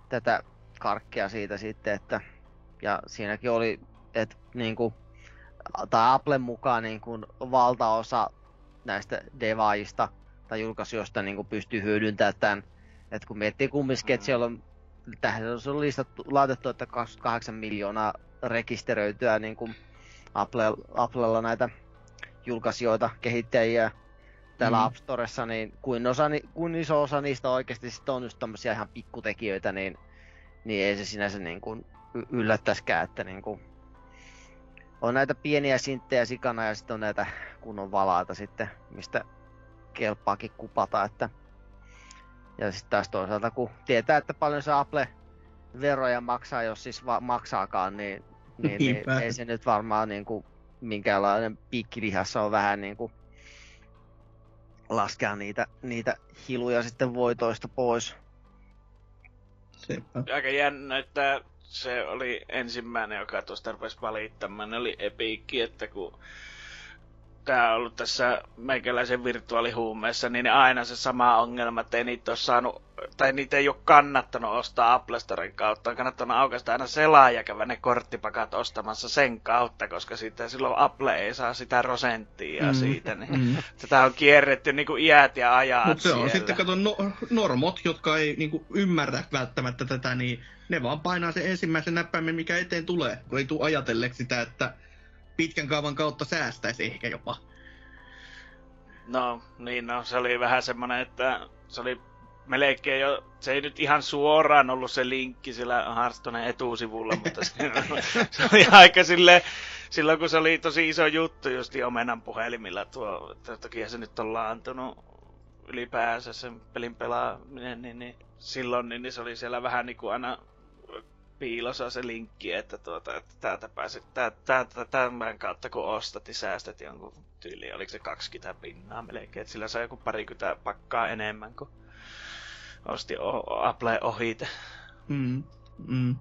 tätä karkkia siitä sitten, että ja siinäkin oli, että niin kun, tai Applen mukaan niin kun valtaosa näistä devaajista tai julkaisijoista niin pystyy hyödyntämään tämän. Et kun miettii kumminkin, että siellä on, tähän on listattu, laitettu, että kaksikymmentäkahdeksan miljoonaa rekisteröityä niin Apple, Applella näitä julkaisijoita, kehittäjiä täällä mm. App Storessa, niin kuin, osa, kuin iso osa niistä oikeasti sit on just tämmöisiä ihan pikkutekijöitä, niin, niin ei se sinänsä niin kuin yllättäisikään, että niin kuin on näitä pieniä sinttejä sikana ja sitten on näitä kunnon valaita sitten, mistä kelpaakin kupata, että ja sitten taas toisaalta kun tietää, että paljon se Apple veroja maksaa, jos siis va- maksaakaan, niin, niin, niin ei se nyt varmaan niin kuin minkäänlainen piikkilihassa on vähän niin kuin laskea niitä, niitä hiluja sitten voitoista pois. Sepä. Aika jännä, että se oli ensimmäinen, joka tuosta rupesi valittamaan, oli Epic, että kun tää on ollut tässä meikäläisen virtuaalihuumeessa, niin aina se sama ongelma, että ei niitä ole saanut, tai niitä ei ole kannattanut ostaa Apple Storen kautta. On kannattanut aukaista aina selaa ja käydä ne korttipakat ostamassa sen kautta, koska siitä silloin Apple ei saa sitä prosenttia mm. siitä. Niin mm. Tätä on kierretty niin kuin iät ja ajat. Mutta se siellä on sitten, kato, no, normot, jotka ei niin kuin ymmärrä välttämättä tätä, niin ne vaan painaa sen ensimmäisen näppäimen, mikä eteen tulee, kun ei tule ajatelleeksi sitä, että pitkän kaavan kautta säästäisi ehkä jopa. No, niin no, se oli vähän semmonen, että se oli melkein jo, se ei nyt ihan suoraan ollut se linkki sillä Hearthstoneen etusivulla, mutta se, se oli aika silleen, silloin kun se oli tosi iso juttu justiin omenan puhelimilla tuo, että tokihan se nyt on laantunut ylipäänsä sen pelin pelaaminen, niin, niin silloin niin, niin se oli siellä vähän niinku aina piilossa se linkki, että tuota, että täältä pääset, tämän kautta kun ostat, niin säästät jonkun tyyliin, oliko se kaksikymmentä pinnaa melkein, että sillä saa joku parikymmentä pakkaa enemmän, kuin osti o- Apple ohite. Mm, mm.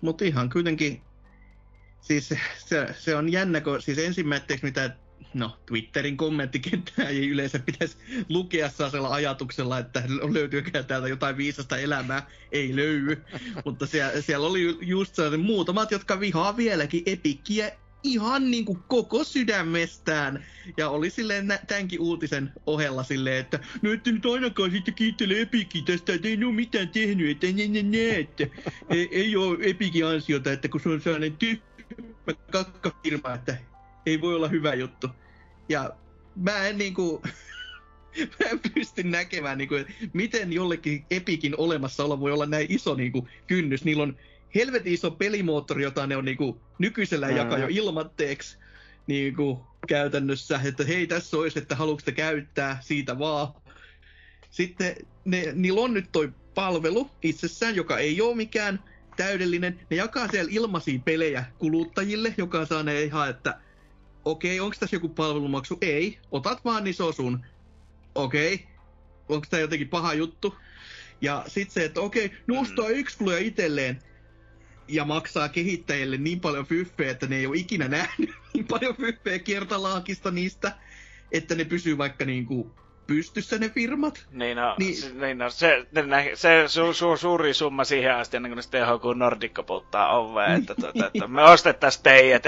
Mut ihan kuitenkin, siis se, se on jännä, kun siis ensimmäiseksi mitä no, Twitterin kommenttikenttää ei yleensä pitäisi lukea sellaisella ajatuksella, että löytyykään täältä jotain viisasta elämää, ei löydy. Mutta siellä, siellä oli just sellainen muutamat, jotka vihaa vieläkin Epikkiä ihan niin kuin koko sydämestään. Ja oli silleen tämänkin uutisen ohella silleen, että no ette nyt ainakaan sitten kiittele Epikkiä tästä, että ei ole mitään tehnyt, että ne, ne, ne, että ei, ei ole Epikin ansiota, että kun se on sellainen tyhmä kakkafirma, että ei voi olla hyvä juttu. Ja mä en niinku... Mä en pysty näkemään, niinku, miten jollekin Epicin olemassaolo voi olla näin iso niinku, kynnys. Niillä on helvetin iso pelimoottori, jota ne on niinku, nykyisellä mm. jakaa jo ilmatteeksi niinku, käytännössä. Että hei, tässä olisi, että haluatko te käyttää, siitä vaan. Sitten ne, niillä on nyt toi palvelu itsessään, joka ei ole mikään täydellinen. Ne jakaa siellä ilmaisia pelejä kuluttajille, joka saa ne ihan, että okei, onko tässä joku palvelumaksu? Ei. Otat vaan, niin se on sun. Okei. Onko tämä jotenkin paha juttu? Ja sitten se, että okei, nostaa excluja itselleen ja maksaa kehittäjille niin paljon fyffejä, että ne ei ole ikinä nähnyt niin paljon fyffejä kertalaakista niistä, että ne pysyy vaikka niinku pystyssä ne firmat. Niin no, niin. Se, niin no, se, se su, su, suuri summa siihen asti, ennen kuin ne sitten johonkin Nordicco polttaa ovea, että, tuota, että me ostettaisiin teijät.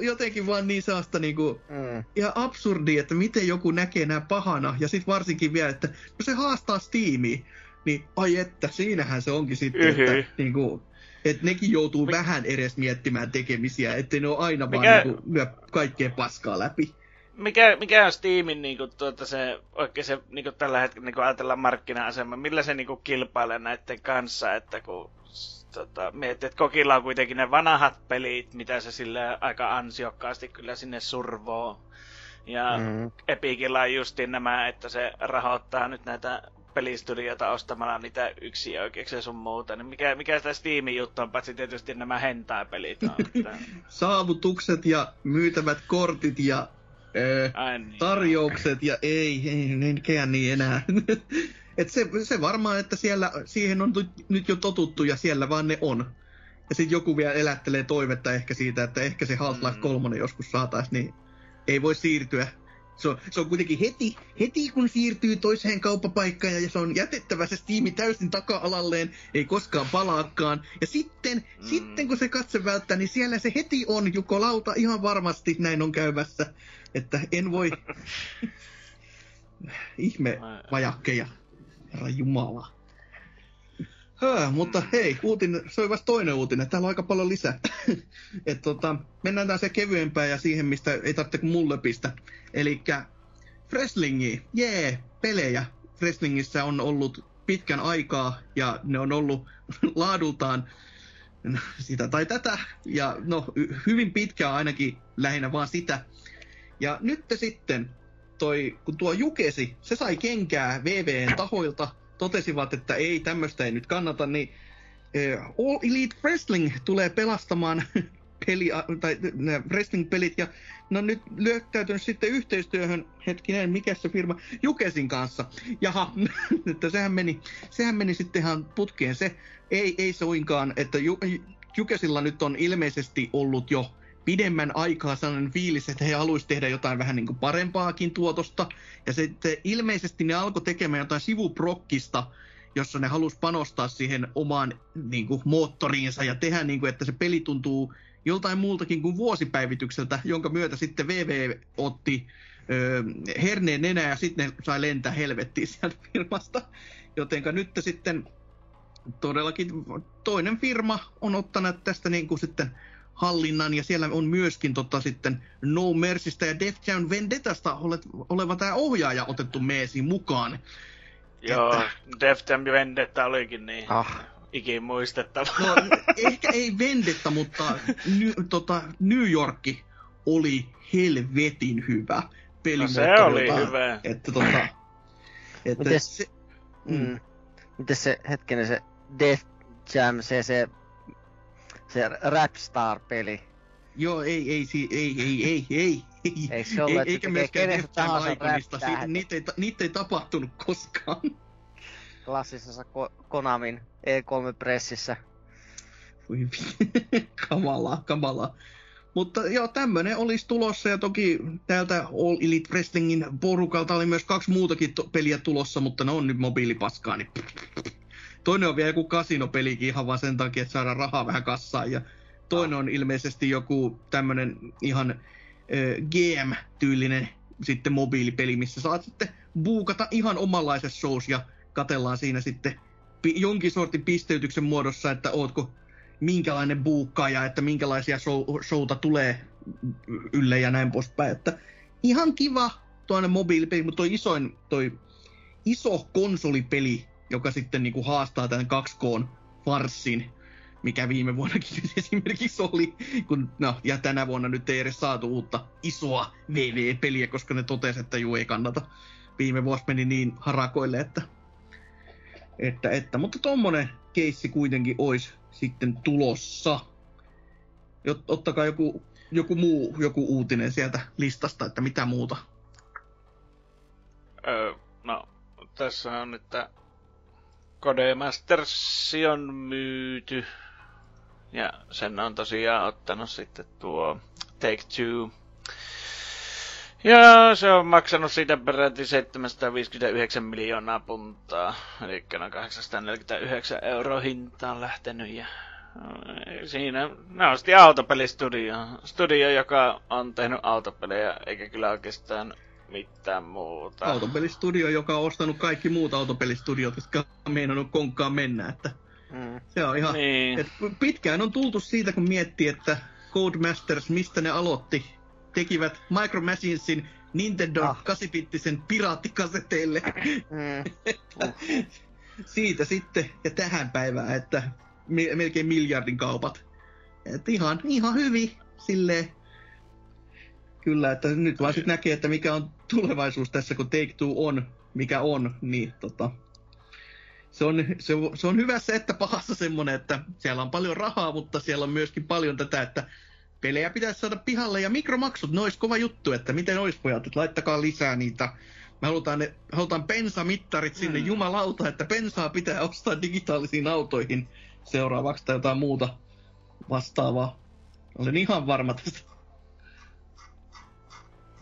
Jotenkin vaan niin saasta niinku mm. ihan absurdia, että miten joku näkee nää pahana, ja sit varsinkin vielä, että no se haastaa Steamia, niin ai että, siinähän se onkin sitten, Yhy. että niinku... Että nekin joutuu Mik... vähän edes miettimään tekemisiä, ettei ne ole aina Mikä... vaan niinku lyö kaikkea paskaa läpi. Mikä, mikä on Steamin niinku, tuota, se, oikein se, niinku, tällä hetkellä niinku, ajatellaan markkina-asema? Millä se niinku, kilpailee näiden kanssa? Että kun tota, miettii, että Kokilla on kuitenkin ne vanhat pelit, mitä se sille aika ansiokkaasti kyllä sinne survoo. Ja mm-hmm. Epicillä on justiin nämä, että se rahoittaa nyt näitä pelistudioita ostamalla niitä yksiä oikeuksia ja sun muuta. Niin mikä, mikä sitä Steamin juttu on, paitsi tietysti nämä hentai-pelit on. Että... Saavutukset ja myytävät kortit ja... Öö, niin. Tarjoukset ja ei, ei, ei käy niin enää. Et se, se varmaan, että siellä, siihen on nyt jo totuttu ja siellä vaan ne on. Ja sit joku vielä elättelee toivetta ehkä siitä, että ehkä se Half-Life kolme joskus saataisiin, niin ei voi siirtyä. Se on, se on kuitenkin heti, heti kun siirtyy toiseen kauppapaikkaan ja se on jätettävä se Steam täysin taka-alalleen, ei koskaan palaakaan. Ja sitten, mm. sitten kun se katse välttää, niin siellä se heti on jukolauta ihan varmasti näin on käymässä. Että en voi... Ihme vajakkeja. Herra Jumala. Höh, mutta hei, uutinen, se oli vasta toinen uutinen. Täällä on aika paljon lisää. Et tota, mennään taas se kevyempään ja siihen, mistä ei tarvitse kuin mulle pistä. Elikkä wrestlingi, jee, yeah, pelejä. Wrestlingissä on ollut pitkän aikaa ja ne on ollut laadultaan sitä tai tätä. Ja no, hyvin pitkään ainakin lähinnä vaan sitä. Ja nyt sitten, toi, kun tuo Jukesi, se sai kenkää V V:n tahoilta, totesivat, että ei, tämmöistä ei nyt kannata, niin All Elite Wrestling tulee pelastamaan peli, tai wrestling-pelit, ja ne on nyt lyöttäytynyt sitten yhteistyöhön, hetkinen, mikä se firma, Jukesin kanssa. Jaha, että sehän meni, sehän meni sitten ihan putkeen se, ei, ei soinkaan, että Jukesilla nyt on ilmeisesti ollut jo pidemmän aikaa sellainen fiilis, että he haluaisivat tehdä jotain vähän niin kuin parempaakin tuotosta. Ja sitten ilmeisesti ne alkoi tekemään jotain sivuprokkista, jossa ne halusi panostaa siihen omaan niin kuin moottoriinsa ja tehdä niin kuin, että se peli tuntuu joltain muultakin kuin vuosipäivitykseltä, jonka myötä sitten V V otti ö, herneen nenää ja sitten ne sai lentää helvettiin sieltä firmasta. Jotenka nyt sitten todellakin toinen firma on ottanut tästä niin kuin sitten hallinnan, ja siellä on myöskin tota, sitten No Mercystä ja Death Down Vendettasta oleva tämä ohjaaja otettu meesiin mukaan. Joo, että... Death Down Vendetta olikin niin ah. ikin muistettava. No, ehkä ei Vendetta, mutta ny, tota, New Yorkki oli helvetin hyvä peli. No, se oli jota, hyvä. Että, tota, että mites, se, mm. mites se hetkinen se Death Jam, se se... Se Rapstar-peli. Joo, ei, ei, ei, ei, ei, ei, ei. Eikö se ole, eikä myöskään Deftään aikonista. Niitä ei, niitä ei tapahtunut koskaan. Klassisessa Ko- Konamin E kolme pressissä. Kamalaa, kamalaa. Mutta joo, tämmöinen olisi tulossa, ja toki täältä All Elite Wrestlingin porukalta oli myös kaksi muutakin to- peliä tulossa, mutta ne on nyt mobiilipaskaa, niin toinen on vielä joku kasinopelikin ihan vaan sen takia, että saadaan rahaa vähän kassaan, ja toinen on ilmeisesti joku tämmöinen ihan äh, G M-tyylinen sitten mobiilipeli, missä saat sitten buukata ihan omanlaiset shows, ja katellaan siinä sitten pi- jonkin sortin pisteytyksen muodossa, että ootko minkälainen buukkaaja, että minkälaisia show- showta tulee ylle ja näin poispäin. Että ihan kiva toinen mobiilipeli, mutta toi isoin, toi iso konsolipeli, joka sitten niinku haastaa tämän kaksi K-farssin, mikä viime vuonnakin esimerkiksi oli, kun, no, ja tänä vuonna nyt ei edes saatu uutta isoa V V-peliä, koska ne totesi, että juu ei kannata. Viime vuosi meni niin harakoille, että, että, että. Mutta tommonen keissi kuitenkin olisi sitten tulossa. Jot, ottakaa joku, joku muu joku uutinen sieltä listasta, että mitä muuta. Öö, no, tässä on, että Codemasters on myyty. Ja sen on tosiaan ottanut sitten tuo Take Two. Ja se on maksanut siitä peräti seitsemänsataaviisikymmentäyhdeksän miljoonaa puntaa. Eli noin kahdeksansataaneljäkymmentäyhdeksän euroa hintaan lähtenyt. Ja siinä nosti autopelistudio. Studio, joka on tehnyt autopelejä, eikä kyllä oikeastaan mitään muuta. Autopelistudio, joka on ostanut kaikki muut autopelistudiot, jotka on meinannut konkkaan mennä. Että mm. se on ihan, niin. Et pitkään on tultu siitä, kun miettii, että Codemasters, mistä ne aloitti, tekivät Micro Machinesin Nintendo ah. kahdeksanbittisen piraattikaseteille. Mm. uh. Siitä sitten ja tähän päivään, että melkein miljardin kaupat. Et ihan, ihan hyvin silleen. Kyllä, että nyt vaan sit näkee, että mikä on tulevaisuus tässä, kun Take Two on, mikä on, niin tota... Se on, se, se on hyvässä että pahassa semmonen, että siellä on paljon rahaa, mutta siellä on myöskin paljon tätä, että pelejä pitäisi saada pihalle, ja mikromaksut, ne olisi kova juttu, että miten olisi pojat, että laittakaa lisää niitä. Me halutaan, ne, halutaan pensamittarit sinne, mm. jumalauta, että pensaa pitää ostaa digitaalisiin autoihin seuraavaksi tai jotain muuta vastaavaa. Olen ihan varma tästä.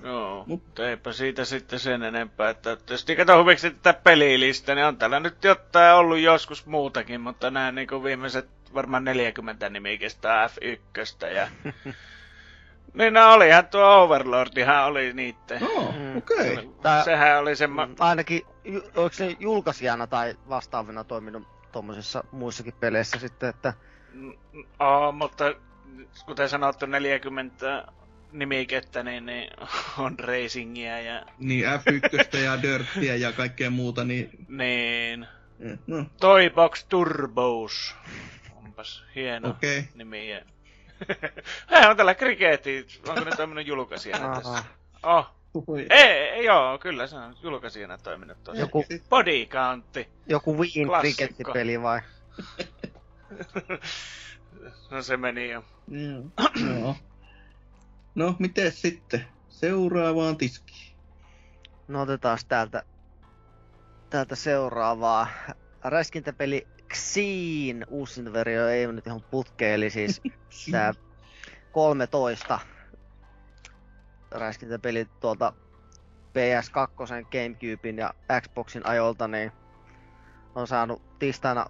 Joo, mutta eipä siitä sitten sen enempää, että tietysti kato huviksi tätä pelilistä, niin on täällä nyt jotain ollut joskus muutakin, mutta nämä niin kuin viimeiset varmaan neljäkymmentä nimiä kestää F yksi ja niin no olihan tuo Overlordihan oli niitten. Oh, okei. Okay. Mm. Sehän oli semmo... Ainakin, oliko se julkaisijana tai vastaavina toiminut tommosissa muissakin peleissä sitten, että... Oo, mutta kuten sanottu neljäkymmentä nimikettä, niin, niin on racingia ja... Niin, F yksi ja Dirttiä ja kaikkea muuta, niin... Niin... No. Toybox Turbos. Onpas hieno okay. nimi. Hei, on tällä krikeetti. Onko ne toiminut julkaisijana tässä? Oh. Ei, joo, kyllä se on julkaisijana toiminut tosiaan. Joku bodykantti. Joku Wien krikeettipeli vai? No se meni jo. Mm. no. no, miten sitten? Seuraavaan tiskiin. No otetaan täältä. Täältä seuraavaa. Räiskintäpeli Xin uusin versio ei ole nyt ihan putkeen, eli siis tää kolmetoista räiskintäpeli tuolta P S kaksi, Gamecuben ja Xboxin ajolta, niin on saanut tiistaina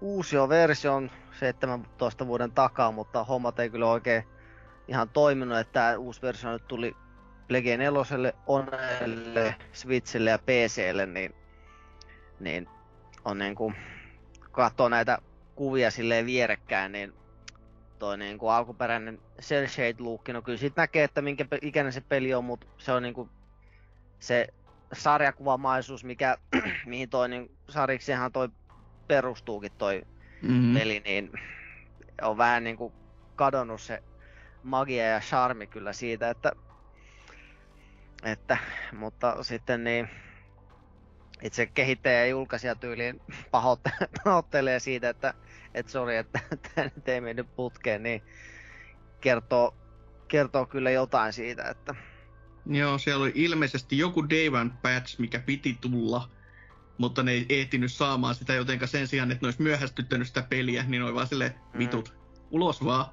uusioversion seitsemäntoista vuoden takaa, mutta hommat ei kyllä oikein ihan toiminut, että tää uusi versio nyt tuli Plege neloselle, Onelle, Switchille ja PClle, niin niin on niinku katsoo näitä kuvia silleen vierekkäin, niin toi niinku alkuperäinen cel shade look, no kyllä siitä näkee, että minkä ikäinen se peli on, mut se on niinku se sarjakuvamaisuus, mikä mihin toi niin sarjiksihan toi perustuukin toi mm-hmm. peli, niin on vähän niinku kadonnut se magia ja charmi kyllä siitä, että että mutta sitten niin itse kehittäjä ja julkaisija tyyliin pahoittelee siitä, että et sori, että tämä nyt ei mennyt putkeen, niin kertoo, kertoo kyllä jotain siitä, että... Joo, siellä oli ilmeisesti joku Day One Patch, mikä piti tulla, mutta ne ei ehtinyt saamaan sitä, jotenka sen sijaan, että ne olisi myöhästyttänyt sitä peliä, niin ne oli vaan silleen, vitut, mm. ulos vaan.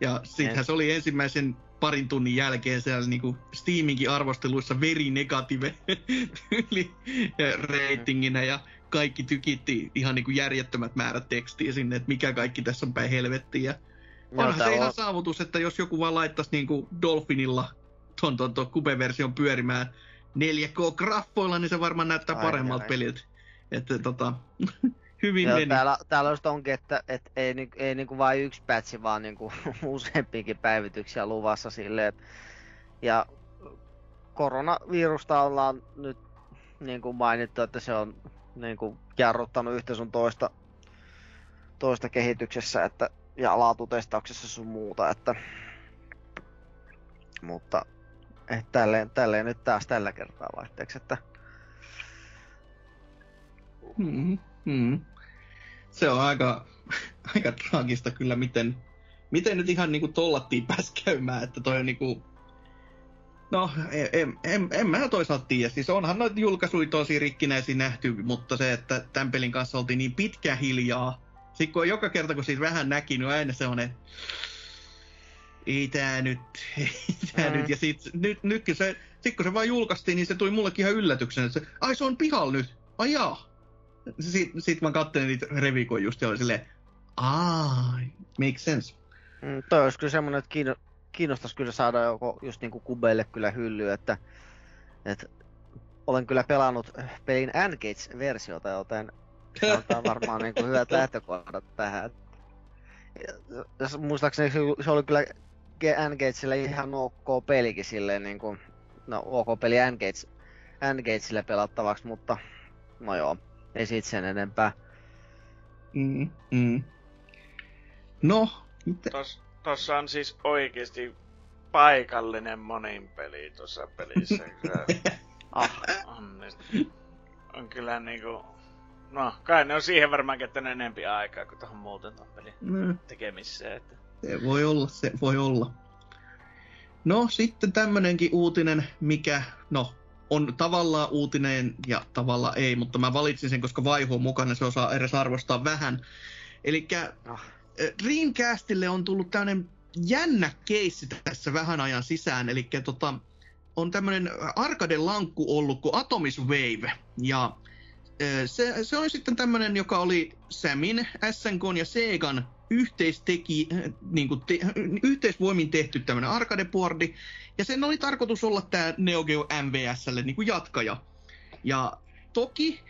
Ja siitähän se oli ensimmäisen parin tunnin jälkeen siellä niinku Steaminkin arvosteluissa verinegatiive tyyli reitinginä ja kaikki tykitti ihan niinku järjettömät määrät tekstiä sinne, että mikä kaikki tässä on päin helvettiin. Ja onhan se ihan saavutus, että jos joku vaan laittaisi niinku Dolphinilla ton, ton, ton Cube-version pyörimään neljä K-graffoilla, niin se varmaan näyttää paremmalta peliltä. Että tota, hyvin joo, meni. Täällä, täällä just onkin, että et ei, ei, ei niinku vain yksi patchi, vaan niinku useampiakin päivityksiä luvassa silleen. Ja koronavirusta ollaan nyt niinku mainittu, että se on niinku jarruttanut yhtä sun toista, toista kehityksessä että, ja laatutestauksessa sun muuta. Että, mutta et tälleen, tälleen nyt taas tällä kertaa vaihteeksi, että... Mm, mm. Se on aika, aika traagista kyllä, miten, miten nyt ihan niinku tollattiin pääs käymään, että toi on niinku... No, en, en, en, en mä toisaalta tiedä. Siis onhan noita julkaisuja tosi rikkinäisiä nähty, mutta se, että tämän pelin kanssa oltiin niin pitkä hiljaa. Sitten kun joka kerta, kun siitä vähän näki, niin aina semmonen... Ei tää nyt, ei tää mm. nyt. Ja sit, nyt, nytkin se, sit kun se vaan julkaistiin, niin se tuli mullekin ihan yllätyksenä, että se, ai se on pihalla nyt, ai jaa. Sit, sit mä kattelin niitä revikoja just ja oli silleen, aah, makes sense. Mm, toi olisi kyllä semmonen, että kiinno, kiinnostais kyllä saada joko just niinku kubeille kyllä hyllyä, että, että olen kyllä pelannut pelin N-Gage-versiota, joten se antaa varmaan niinku hyvät lähtökohdat tähän. Ja muistaakseni se oli kyllä N-Gagella ihan ok pelikin silleen niinku, no ok peli N-Gage, N-Gagella pelattavaksi, mutta no joo, ei siitä sen enempää. Mm, mm. No, mitä? Tos, tossa on siis oikeesti paikallinen monin peli tossa pelissä. ah, on, on kyllä niinku... No, kai ne on siihen varmaan käyttänyt enempi aikaa, kun tuohon muuten tuon pelin mm. tekemiseen. Että... Se voi olla, se voi olla. No, sitten tämmönenkin uutinen, mikä, no, on tavallaan uutinen ja tavallaan ei, mutta mä valitsin sen, koska vaihu on mukana, se osaa edes arvostaa vähän. Elikkä no. Dreamcastille on tullut tämmönen jännä keissi tässä vähän ajan sisään, elikkä tota, on tämmönen arcade-lankku ollut kuin Atomic Wave, ja... Se, se oli sitten tämmönen, joka oli Samin, S N K:n ja Segan yhteisteki, niin kuin te, yhteisvoimin tehty tämmönen arcade-boardi. Ja sen oli tarkoitus olla tää Neo Geo M V S:lle niin kuin jatkaja. Ja toki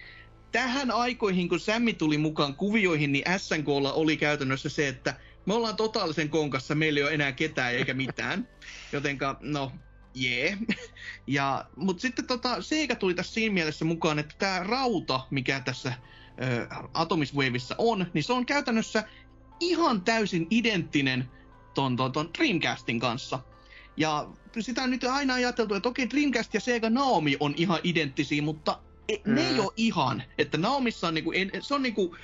tähän aikoihin, kun Sami tuli mukaan kuvioihin, niin S N K:lla oli käytännössä se, että me ollaan totaalisen konkassa, meillä ei ole enää ketään eikä mitään. Jotenka, no... Jee. Yeah. Mutta sitten tota, Sega tuli tässä siinä mielessä mukaan, että tämä rauta, mikä tässä ö, Atomic Wavessa on, niin se on käytännössä ihan täysin identtinen ton, ton, ton Dreamcastin kanssa. Ja sitä on nyt aina ajateltu, että okei, Dreamcast ja Sega Naomi on ihan identtisiä, mutta e, ne mm. ei ole ihan. Että Naomissa on niinku, se on niinku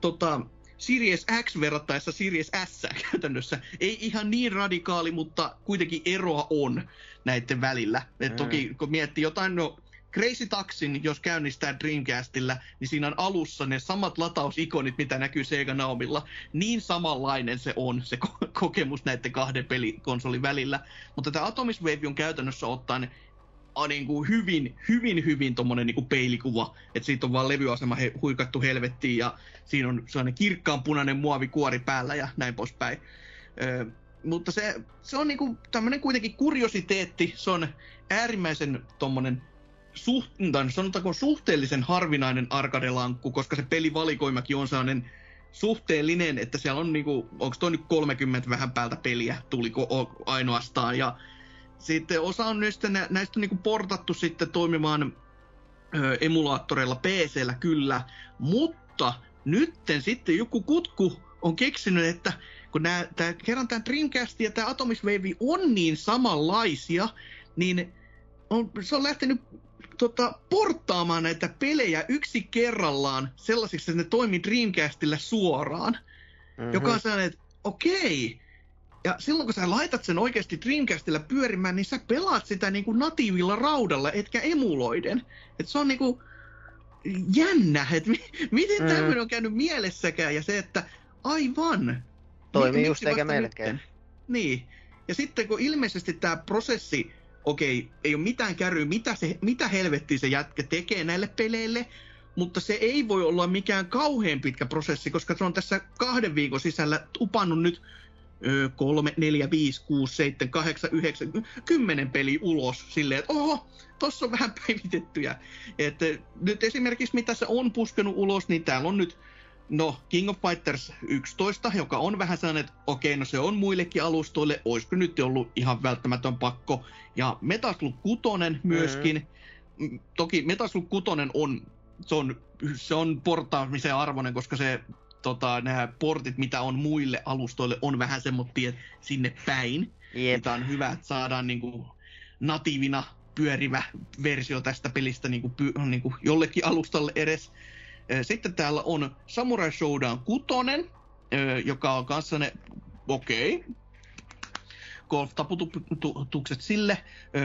tota, Series X verrattaessa Series S käytännössä. Ei ihan niin radikaali, mutta kuitenkin eroa on näiden välillä. Et toki kun miettii jotain, no Crazy Taxin, jos käynnistää Dreamcastilla, niin siinä on alussa ne samat latausikonit, mitä näkyy Sega Naomilla. Niin samanlainen se on, se ko- kokemus näiden kahden pelikonsolin välillä. Mutta tämä Atomic Wave on käytännössä ottaen a, niin kuin hyvin, hyvin, hyvin tommonen niin kuin peilikuva. Että siitä on vaan levyasema he, huikattu helvettiin ja siinä on sellainen kirkkaanpunainen muovikuori päällä ja näin poispäin. Öö, Mutta se, se on niinku tämmönen kuitenkin kuriositeetti, se on äärimmäisen tommonen suht, sanotaanko suhteellisen harvinainen arcade-lankku, koska se pelivalikoimakin on sellainen suhteellinen, että siellä on niinku, onko toi nyt kolmekymmentä vähän päältä peliä tuliko ainoastaan, ja sitten osa on näistä, näistä on niinku portattu sitten toimimaan ö, emulaattoreilla P C:llä kyllä, mutta nytten sitten joku kutku on keksinyt, että kun nää, tää, kerran tämä Dreamcast ja tämä Atomic Wave on niin samanlaisia, niin on, se on lähtenyt tota, porttaamaan näitä pelejä yksi kerrallaan sellaisiksi, että ne toimii Dreamcastilla suoraan. Mm-hmm. Joka on sellainen, että okei. Ja silloin kun sä laitat sen oikeasti Dreamcastilla pyörimään, niin sä pelaat sitä niinku natiivilla raudalla, etkä emuloiden. Et se on niinku jännä, että mi- miten mm-hmm. tämmöinen on käynyt mielessäkään ja se, että aivan... Toimii just eikä melkein. Niin. Ja sitten kun ilmeisesti tämä prosessi, okei, ei ole mitään kärryä, mitä, se, mitä helvettiä se jätkä tekee näille peleille, mutta se ei voi olla mikään kauhean pitkä prosessi, koska se on tässä kahden viikon sisällä upannut nyt kolme, neljä, viisi, kuusi, seitsemän, kahdeksan, yhdeksän, kymmenen peliä ulos silleen, että oho, tossa on vähän päivitettyjä. Et nyt esimerkiksi mitä se on puskenut ulos, niin täällä on nyt no King of Fighters yksitoista, joka on vähän sellainen, että okei, no se on muillekin alustoille, olisiko nyt ollut ihan välttämätön pakko. Ja Metal Slug kuusi myöskin. Mm. Toki Metal Slug kuusi on, se on, se on portaamisen arvoinen, koska se tota, nämä portit, mitä on muille alustoille, on vähän semmoinen sinne päin. Yep. Tämä on hyvä, että saadaan niin kuin natiivina pyörivä versio tästä pelistä niin kuin, niin kuin jollekin alustalle edes. Sitten täällä on Samurai Showdown kuusi, joka on kanssa ne, okei, okay. golf-taputukset sille,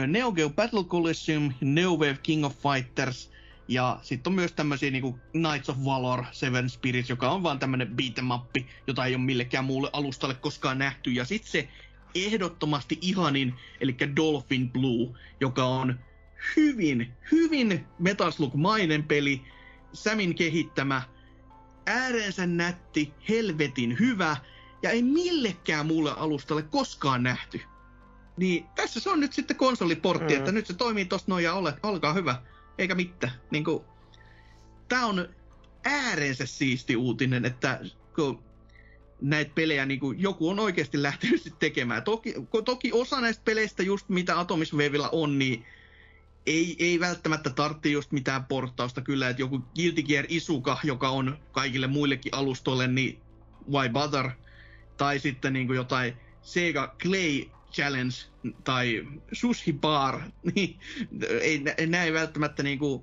Neo Geo Battle Coliseum, Neowave King of Fighters, ja sitten on myös tämmöisiä niinku Knights of Valor, Seven Spirits, joka on vaan tämmönen beatemappi, jota ei ole millekään muulle alustalle koskaan nähty, ja sitten se ehdottomasti ihanin, eli Dolphin Blue, joka on hyvin, hyvin Metal Slug-mainen peli, Samin kehittämä, äärensä nätti, helvetin hyvä ja ei millekään muulle alustalle koskaan nähty. Niin tässä se on nyt sitten konsoliportti, mm. että nyt se toimii tosta noin ja ole, olkaa hyvä, eikä mitään. Niin kuin, tää on äärensä siisti uutinen, että kun näitä pelejä niin kuin joku on oikeasti lähtenyt sitten tekemään. Toki, toki osa näistä peleistä just mitä Atomic Wavella on, niin Ei, ei välttämättä tarvitse just mitään porttausta kyllä, että joku Guilty Gear Isuka, joka on kaikille muillekin alustoille, niin why bother? Tai sitten niin kuin jotain Sega Clay Challenge tai Sushi Bar, niin ei, näin välttämättä niin kuin,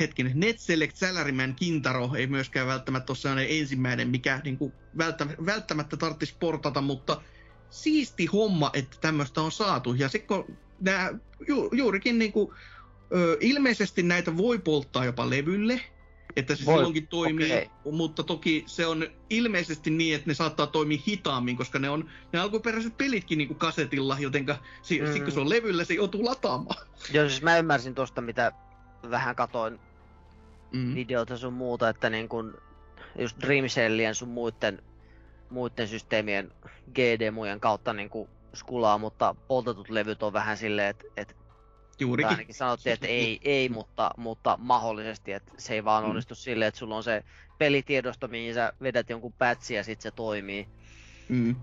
hetkinen, Net Select Salaryman Kintaro ei myöskään välttämättä ole sellainen ensimmäinen, mikä niin kuin välttämättä tarvitsisi portata, mutta siisti homma, että tämmöistä on saatu. Ja sitten Nää, ju, juurikin niinku, ö, ilmeisesti näitä voi polttaa jopa levylle, että se voi, silloinkin toimii, okay. Mutta toki se on ilmeisesti niin, että ne saattaa toimia hitaammin, koska ne on ne alkuperäiset pelitkin niinku kasetilla, jotenka si, mm. sit kun se on levyllä, se joutuu lataamaan. Joo, siis mä ymmärsin tosta, mitä vähän katoin mm. videoita sun muuta, että niinku just Dream Cellien sun muiden, muiden systeemien G D-mujen kautta niinku skulaa, mutta poltetut levyt on vähän silleen, että et, ainakin sanottiin, että ei, ei mutta, mutta mahdollisesti, että se ei vaan onnistu mm. silleen, että sulla on se pelitiedosto, mihin sä vedät jonkun patchin ja sit se toimii. Mm.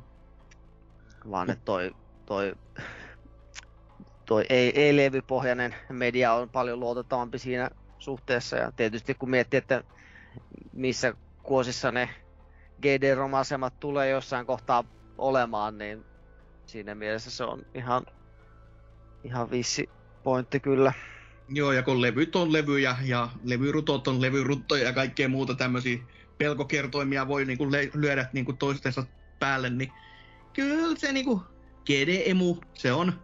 Vaan että toi, toi, toi ei, ei levypohjainen media on paljon luotettavampi siinä suhteessa ja tietysti kun miettii, että missä kuosissa ne G D-ROM-asemat tulee jossain kohtaa olemaan, niin siinä mielessä se on ihan, ihan vissi pointti kyllä. Joo, ja kun levyt on levyjä ja levyrutot on levyruttoja ja kaikkea muuta tämmöisiä pelkokertoimia voi niinku le- lyödä niinku toistensa päälle, niin kyllä se niinku G D-emu, se on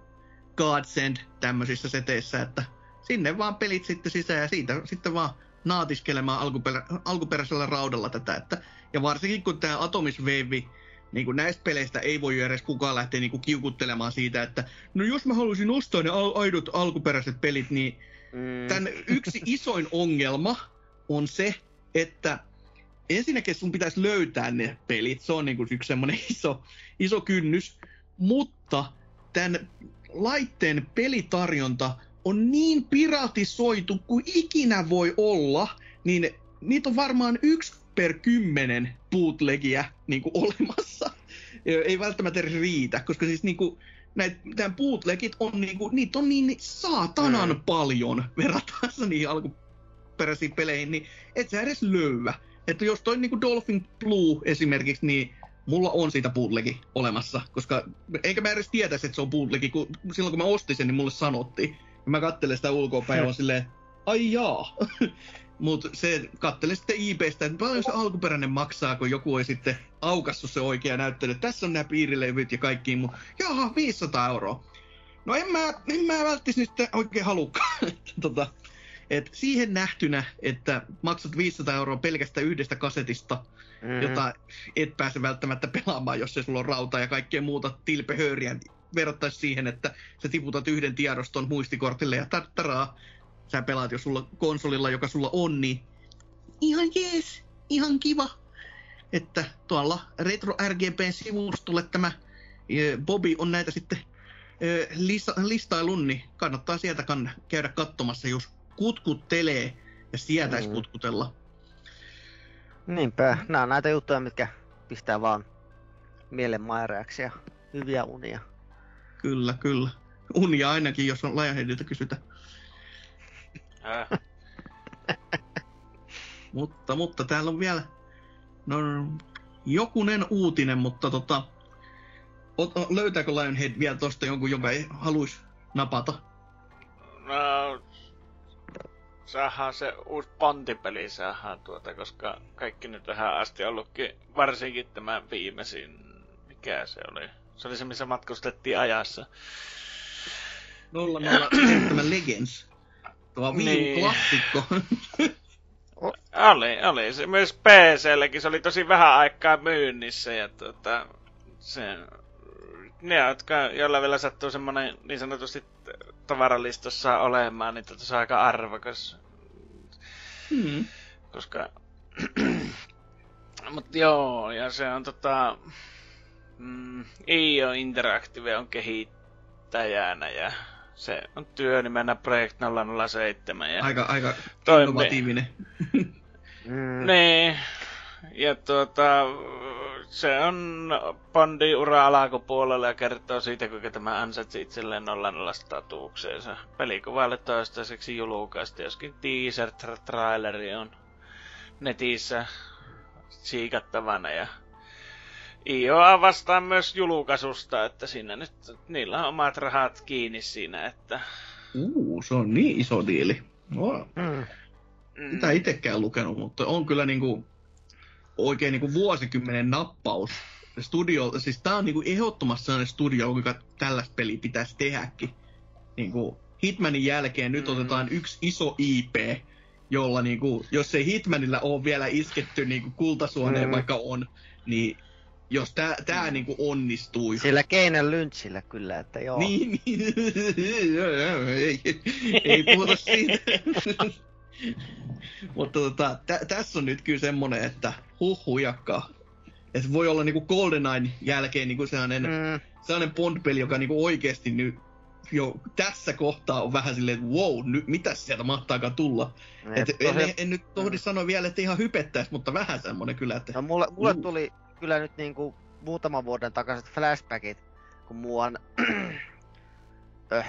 godsend tämmöisissä seteissä, että sinne vaan pelit sitten sisään ja siitä sitten vaan naatiskelemaan alkuperä- alkuperäisellä raudalla tätä. Että, ja varsinkin kun tämä Atomic Wave niin kuin näistä peleistä ei voi edes kukaan lähteä niin kuin kiukuttelemaan siitä, että no jos mä haluaisin ostaa ne al- aidot alkuperäiset pelit, niin mm. tämän yksi isoin ongelma on se, että ensinnäkin sun pitäisi löytää ne pelit, se on niin kuin yksi semmoinen iso, iso kynnys, mutta tämän laitteen pelitarjonta on niin piratisoitu kuin ikinä voi olla, niin niitä on varmaan yksi per kymmenen bootlegiä niin kuin olemassa. Ei välttämättä riitä, koska siis niin kuin nämä bootlegit on niin kuin, niitä on niin saatanan mm. paljon verrataan niihin alkuperäisiin peleihin, niin et sä edes löyä. Että jos toi niin kuin Dolphin Blue esimerkiksi, niin mulla on siitä bootlegi olemassa, koska eikä mä edes tietäisi, että se on bootlegi, kun silloin kun mä ostin sen, niin mulle sanottiin. Mä katselen sitä ulkoapäin silleen, ai jaa. Mutta se katselee sitten I P:stä, että paljon se alkuperäinen maksaa, kun joku ei sitten aukassut se oikea ja näyttänyt, että tässä on nämä piirilevyt ja kaikki muu. Jaha, viisisataa euroa. No en mä, en mä välttis nyt oikein halukaan. tota, Et siihen nähtynä, että maksat viisisataa euroa pelkästään yhdestä kasetista, mm-hmm. jota et pääse välttämättä pelaamaan, jos ei sulla on rautaa ja kaikkea muuta tilpehööriä, verrattaisi siihen, että sä tiputat yhden tiedoston muistikortille ja tattaraa, sä pelaat jo sulla konsolilla, joka sulla on, niin ihan jees, ihan kiva. Että tuolla Retro RGBn sivustolle tämä Bobby on näitä sitten listailun, niin kannattaa sieltä käydä katsomassa, jos kutkuttelee ja sietäisi mm. kutkutella. Niinpä, nämä on näitä juttuja, mitkä pistää vaan mielen maireaksi ja hyviä unia. Kyllä, kyllä. Unia ainakin, jos on Lionheadilta kysytä. Äh. mutta, mutta täällä on vielä no, jokunen uutinen, mutta tota, o, löytääkö Lionhead vielä tosta jonkun, jonka ei haluaisi napata? No, sähän se uusi pantipeli sähän tuota, koska kaikki nyt tähän asti ollutkin, varsinkin tämä viimeisin, mikä se oli? Se oli se, missä matkustettiin ajassa. nolla nolla seitsemän Legends. Tuo on niin. Klassikko. oli, oli. Se myös P C:lläkin. Se oli tosi vähän aikaa myynnissä. Ja tuota, se, ne, jotka jolla vielä sattuu semmoinen niin sanotusti tavaralistossa olemaan, niin tuota, se on aika arvokas. Mm. Koska... Mut joo, ja se on tota... Mm, I O Interactive on kehittäjänä ja se on työnimenä Project nolla nolla seitsemän ja aika, aika innovatiivinen. mm. Niin, ja tuota, se on Bondin ura alakupuolella ja kertoo siitä, kuinka tämä ansaitsi itselleen nolla nolla-statuukseensa. Pelikuvalle toistaiseksi julkaista, joskin teaser-traileri on netissä siikattavana ja I O A vastaan myös julkaisusta, että siinä nyt niillä on omat rahat kiinni siinä, että... Uu, se on niin iso diili. No. Mm. Sitä ei itsekään lukenut, mutta on kyllä niinku oikein niinku vuosikymmenen nappaus. Studio, siis tää on niinku ehdottomasti sellainen studio, kuinka tällaista peliä pitäisi tehdäkin. Niinku Hitmanin jälkeen nyt mm. otetaan yksi iso I P, jolla niinku, jos ei Hitmanilla ole vielä isketty niinku kultasuoneen, mm. vaikka on, niin... Jos tää, tää mm. niinku onnistui. Sillä Keinen Lynchillä kyllä, että joo. Niin, niin. ei, ei puhuta siitä. Mutta tota, tä, tässä on nyt kyllä semmonen, että huh hujakka. Et voi olla niinku GoldenEye jälkeen niinku sellainen, mm. sellainen Bond-peli, joka niinku oikeesti nyt jo tässä kohtaa on vähän silleen, että wow, nyt mitäs sieltä mahtaakaan tulla. Et et tosi... en, en nyt tohdi mm. sanoa vielä, että ihan hypettäis, mutta vähän semmonen kyllä, että... No mulle, mulle uh. tuli... Kyllä nyt niinku muutaman vuoden takaiset flashbackit, kun muuan öh,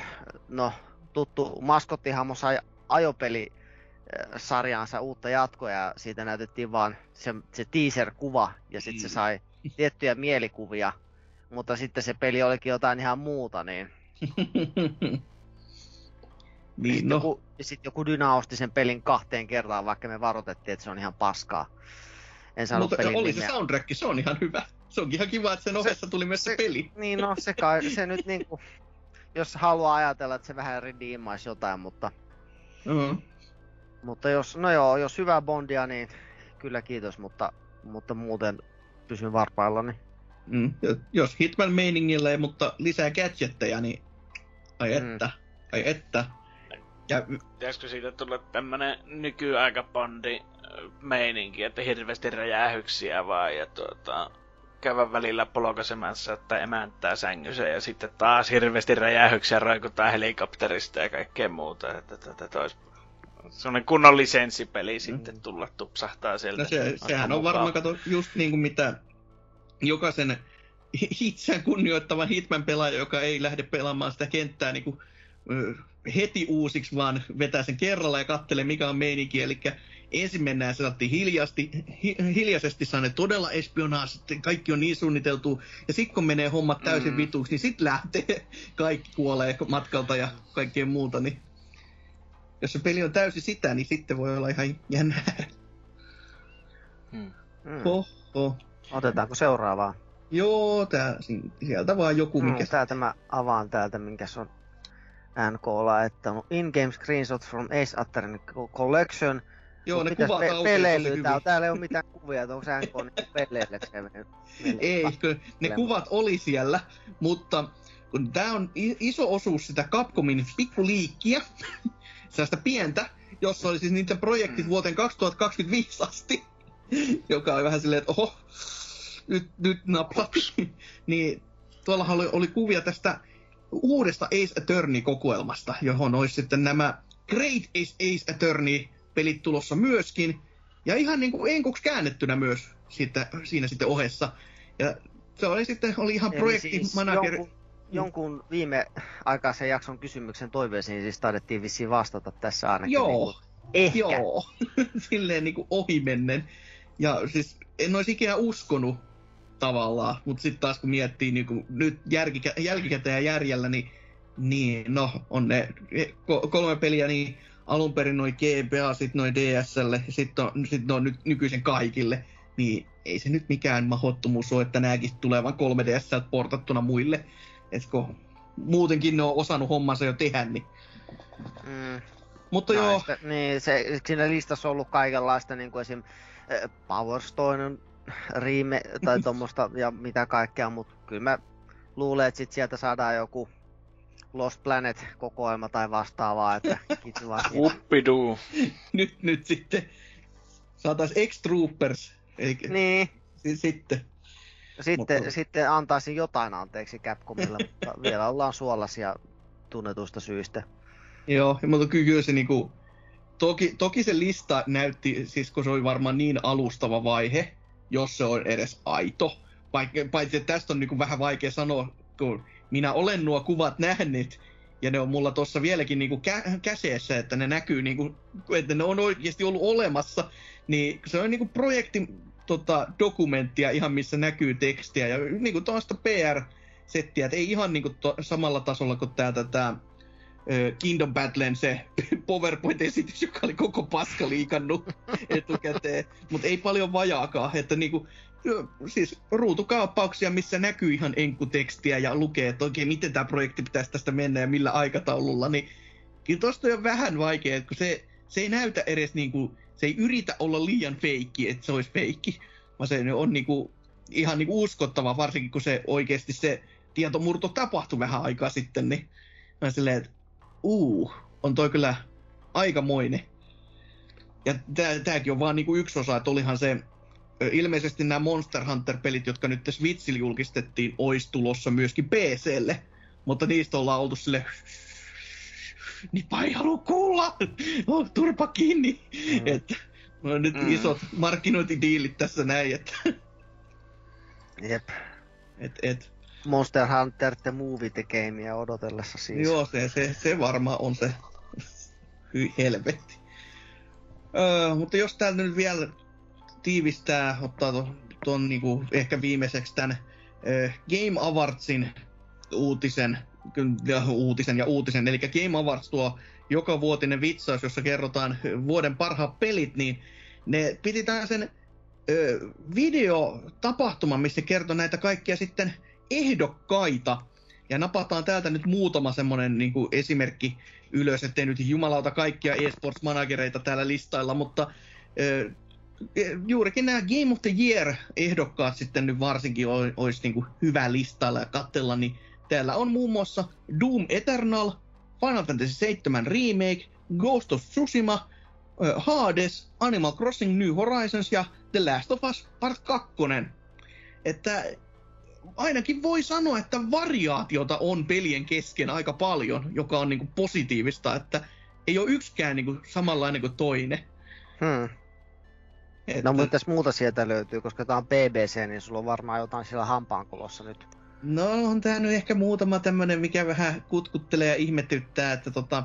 no, tuttu maskottihahmo sai ajopeli-sarjaansa uutta jatkoa ja siitä näytettiin vaan se, se teaser-kuva ja sitten se sai tiettyjä mielikuvia, mutta sitten se peli olikin jotain ihan muuta, niin... niin sitten no. joku, sit joku Dyna osti sen pelin kahteen kertaan, vaikka me varoitettiin, että se on ihan paskaa. Mutta oli se soundtrack, se on ihan hyvä. Se onkin ihan kiva, että sen ohessa tuli myös se, se peli. Niin no, se kai, se nyt niinku... Jos haluaa ajatella, että se vähän redeemaisi jotain, mutta... Uh-huh. Mutta jos, no joo, jos hyvää Bondia, niin kyllä kiitos, mutta, mutta muuten pysyn varpaillani. Mm. Jos Hitman-meiningillä ei, mutta lisää gadgetteja, niin... Ai että, mm. ai että. Ja... Pitäisikö siitä tulla tämmönen nykyaikabondi? Meininki, että hirveästi räjähyksiä vaan ja tuota, käydä välillä polkaisemassa, että emäntää sängysen ja sitten taas hirveästi räjähyksiä roikutaan helikopterista ja kaikkea muuta. Että, että, että olisi sellainen kunnon lisenssipeli sitten tulla tupsahtaa sieltä. No se, sehän on varmaan kato just niin kuin mitä jokaisen itseään kunnioittavan Hitman pelaaja, joka ei lähde pelaamaan sitä kenttää niin kuin, heti uusiksi, vaan vetää sen kerralla ja katselee mikä on meininki. Elikkä ensin mennään sellaisesti hiljasti, hi, hiljaisesti sellainen todella espionaa, sitten kaikki on niin suunniteltu, ja sitten kun menee hommat täysin mm. vituksi, niin sitten lähtee, kaikki kuolee matkalta ja kaikkea muuta, niin jos se peli on täysin sitä, niin sitten voi olla ihan jännää. Mm. Oho. Otetaanko seuraavaa? Joo, tää, sieltä vaan joku, mikä... Mm, tää tämä avaan täältä, minkä se on N K laittanut in-game screenshots from Ace Attorney Collection. Joo, ne kuvat pe- peleilyy täällä. Täällä ei oo mitään kuvia, että onks N K niinku peleille se? Ei, kyllä ne kuvat oli siellä, mutta kun tää on iso osuus sitä Capcomin pikkuliikkiä, sellaista pientä, jossa oli siis niiden projektit vuoteen kaksituhattakaksikymmentäviisi asti, joka oli vähän silleen, että oho, nyt, nyt naplat. Niin tuollahan oli, oli kuvia tästä uudesta Ace Attorney-kokoelmasta, johon olisi sitten nämä Great Ace Ace Attorney-pelit tulossa myöskin, ja ihan niin kuin enkuksi käännettynä myös siitä, siinä sitten ohessa. Ja se oli sitten oli ihan projektimanageri... Siis jonkun viime aikaisen jakson kysymyksen toiveisiin siis taidettiin vissiin vastata tässä ainakin. Joo, niin kuin, ehkä. Joo. Silleen niin kuin ohimennen. Ja siis en olisi ikinä uskonut tavallaan, mutta sitten taas kun miettii niin kuin, nyt järkikä- jälkikäteen ja järjellä, niin, niin no on ne kolme peliä, niin alun perin noin G B A, sitten noin D S L, sitten on, sit on nyt nykyisen kaikille. Niin ei se nyt mikään mahdottomuus ole, että nääkin tulee vaan kolme D S L portattuna muille. Etkö muutenkin ne on osannut hommansa jo tehdä, niin... Mm. Mutta no, joo... Sitä, niin, se, siinä listassa on ollut kaikenlaista, niin kuin esim. Power Stone riime tai tommoista ja mitä kaikkea, mutta kyllä mä luulen, että sit sieltä saadaan joku Lost Planet-kokoelma tai vastaavaa, että kitsuvaa siinä. Uppiduu! Nyt, nyt sitten saatais X-Troopers, eikä... Niin. S- sitten. Sitten, mutta... sitten antaisin jotain anteeksi Capcomilla, mutta vielä ollaan suolaisia tunnetusta syistä. Joo, mutta kyllä se niinku... Toki, toki se lista näytti, siis kun se oli varmaan niin alustava vaihe, jos se on edes aito. Paitsi että tästä on niinku vähän vaikea sanoa, kun minä olen nuo kuvat nähnyt, ja ne on mulla tossa vieläkin niinku kä- käseessä, että ne näkyy niinku... Että ne on oikeesti ollut olemassa, niin se on niinku projekti... Tota, dokumenttia ihan missä näkyy tekstiä ja niinku toista P R-settiä, et ei ihan niinku to, samalla tasolla kuin tää tätä Kingdom Battlen se PowerPoint-esitys, joka oli koko paska liikannut etukäteen, mut ei paljon vajaakaan, että niinku siis ruutukaappauksia, missä näkyy ihan enkutekstiä ja lukee, että oikein miten tää projekti pitäisi tästä mennä ja millä aikataululla, niin kyllä tosta on vähän vaikea, kun se, se ei näytä edes niinku. Se ei yritä olla liian feikki, että se olisi feikki, vaan se on niinku, ihan niinku uskottava, varsinkin kun se oikeasti se tietomurto tapahtui vähän aikaa sitten, niin mä silleen, että uu, on toi kyllä aikamoinen. Ja tää, tääkin on vaan niinku yksi osa, että olihan se, ilmeisesti nämä Monster Hunter-pelit, jotka nyt Switchille julkistettiin, olisi tulossa myöskin P C:lle, mutta niistä ollaan oltu silleen... Niin mä ei halua kuulla! Oh, turpa kiinni! Mm. Että, no, nyt mm. isot markkinointidiilit tässä näin, että... Jep. Et, et. Monster Hunter The Movie The Gamea odotellessa siis. Joo, se, se, se varmaan on se. Hyi helvetti. Öö, mutta jos täällä nyt vielä tiivistää, ottaa ton, ton niinku, ehkä viimeiseksi tän öö, Game Awardsin uutisen, Ja uutisen ja uutisen, eli Game Awards tuo joka vuotinen vitsaus, jossa kerrotaan vuoden parhaat pelit, niin ne piti sen ö, videotapahtuman, missä kertoi näitä kaikkia sitten ehdokkaita. Ja napataan täältä nyt muutama semmonen niin kuin esimerkki ylös, ettei nyt jumalauta kaikkia eSports-managereita täällä listailla, mutta ö, juurikin nämä Game of the Year-ehdokkaat sitten nyt varsinkin ol, olisi niin kuin hyvä listailla ja katsella, niin täällä on muun muassa Doom Eternal, Final Fantasy seitsemän Remake, Ghost of Tsushima, Hades, Animal Crossing New Horizons ja The Last of Us Part kaksi. Että ainakin voi sanoa, että variaatiota on pelien kesken aika paljon, joka on niinku positiivista, että ei ole yksikään niinku samanlainen kuin toinen. Hmm. Että... No mutta tässä muuta sieltä löytyy, koska tää on B B C, niin sulla on varmaan jotain siellä hampaankolossa nyt. No on tää nyt ehkä muutama tämmönen, mikä vähän kutkuttelee ja ihmetyttää, että tota...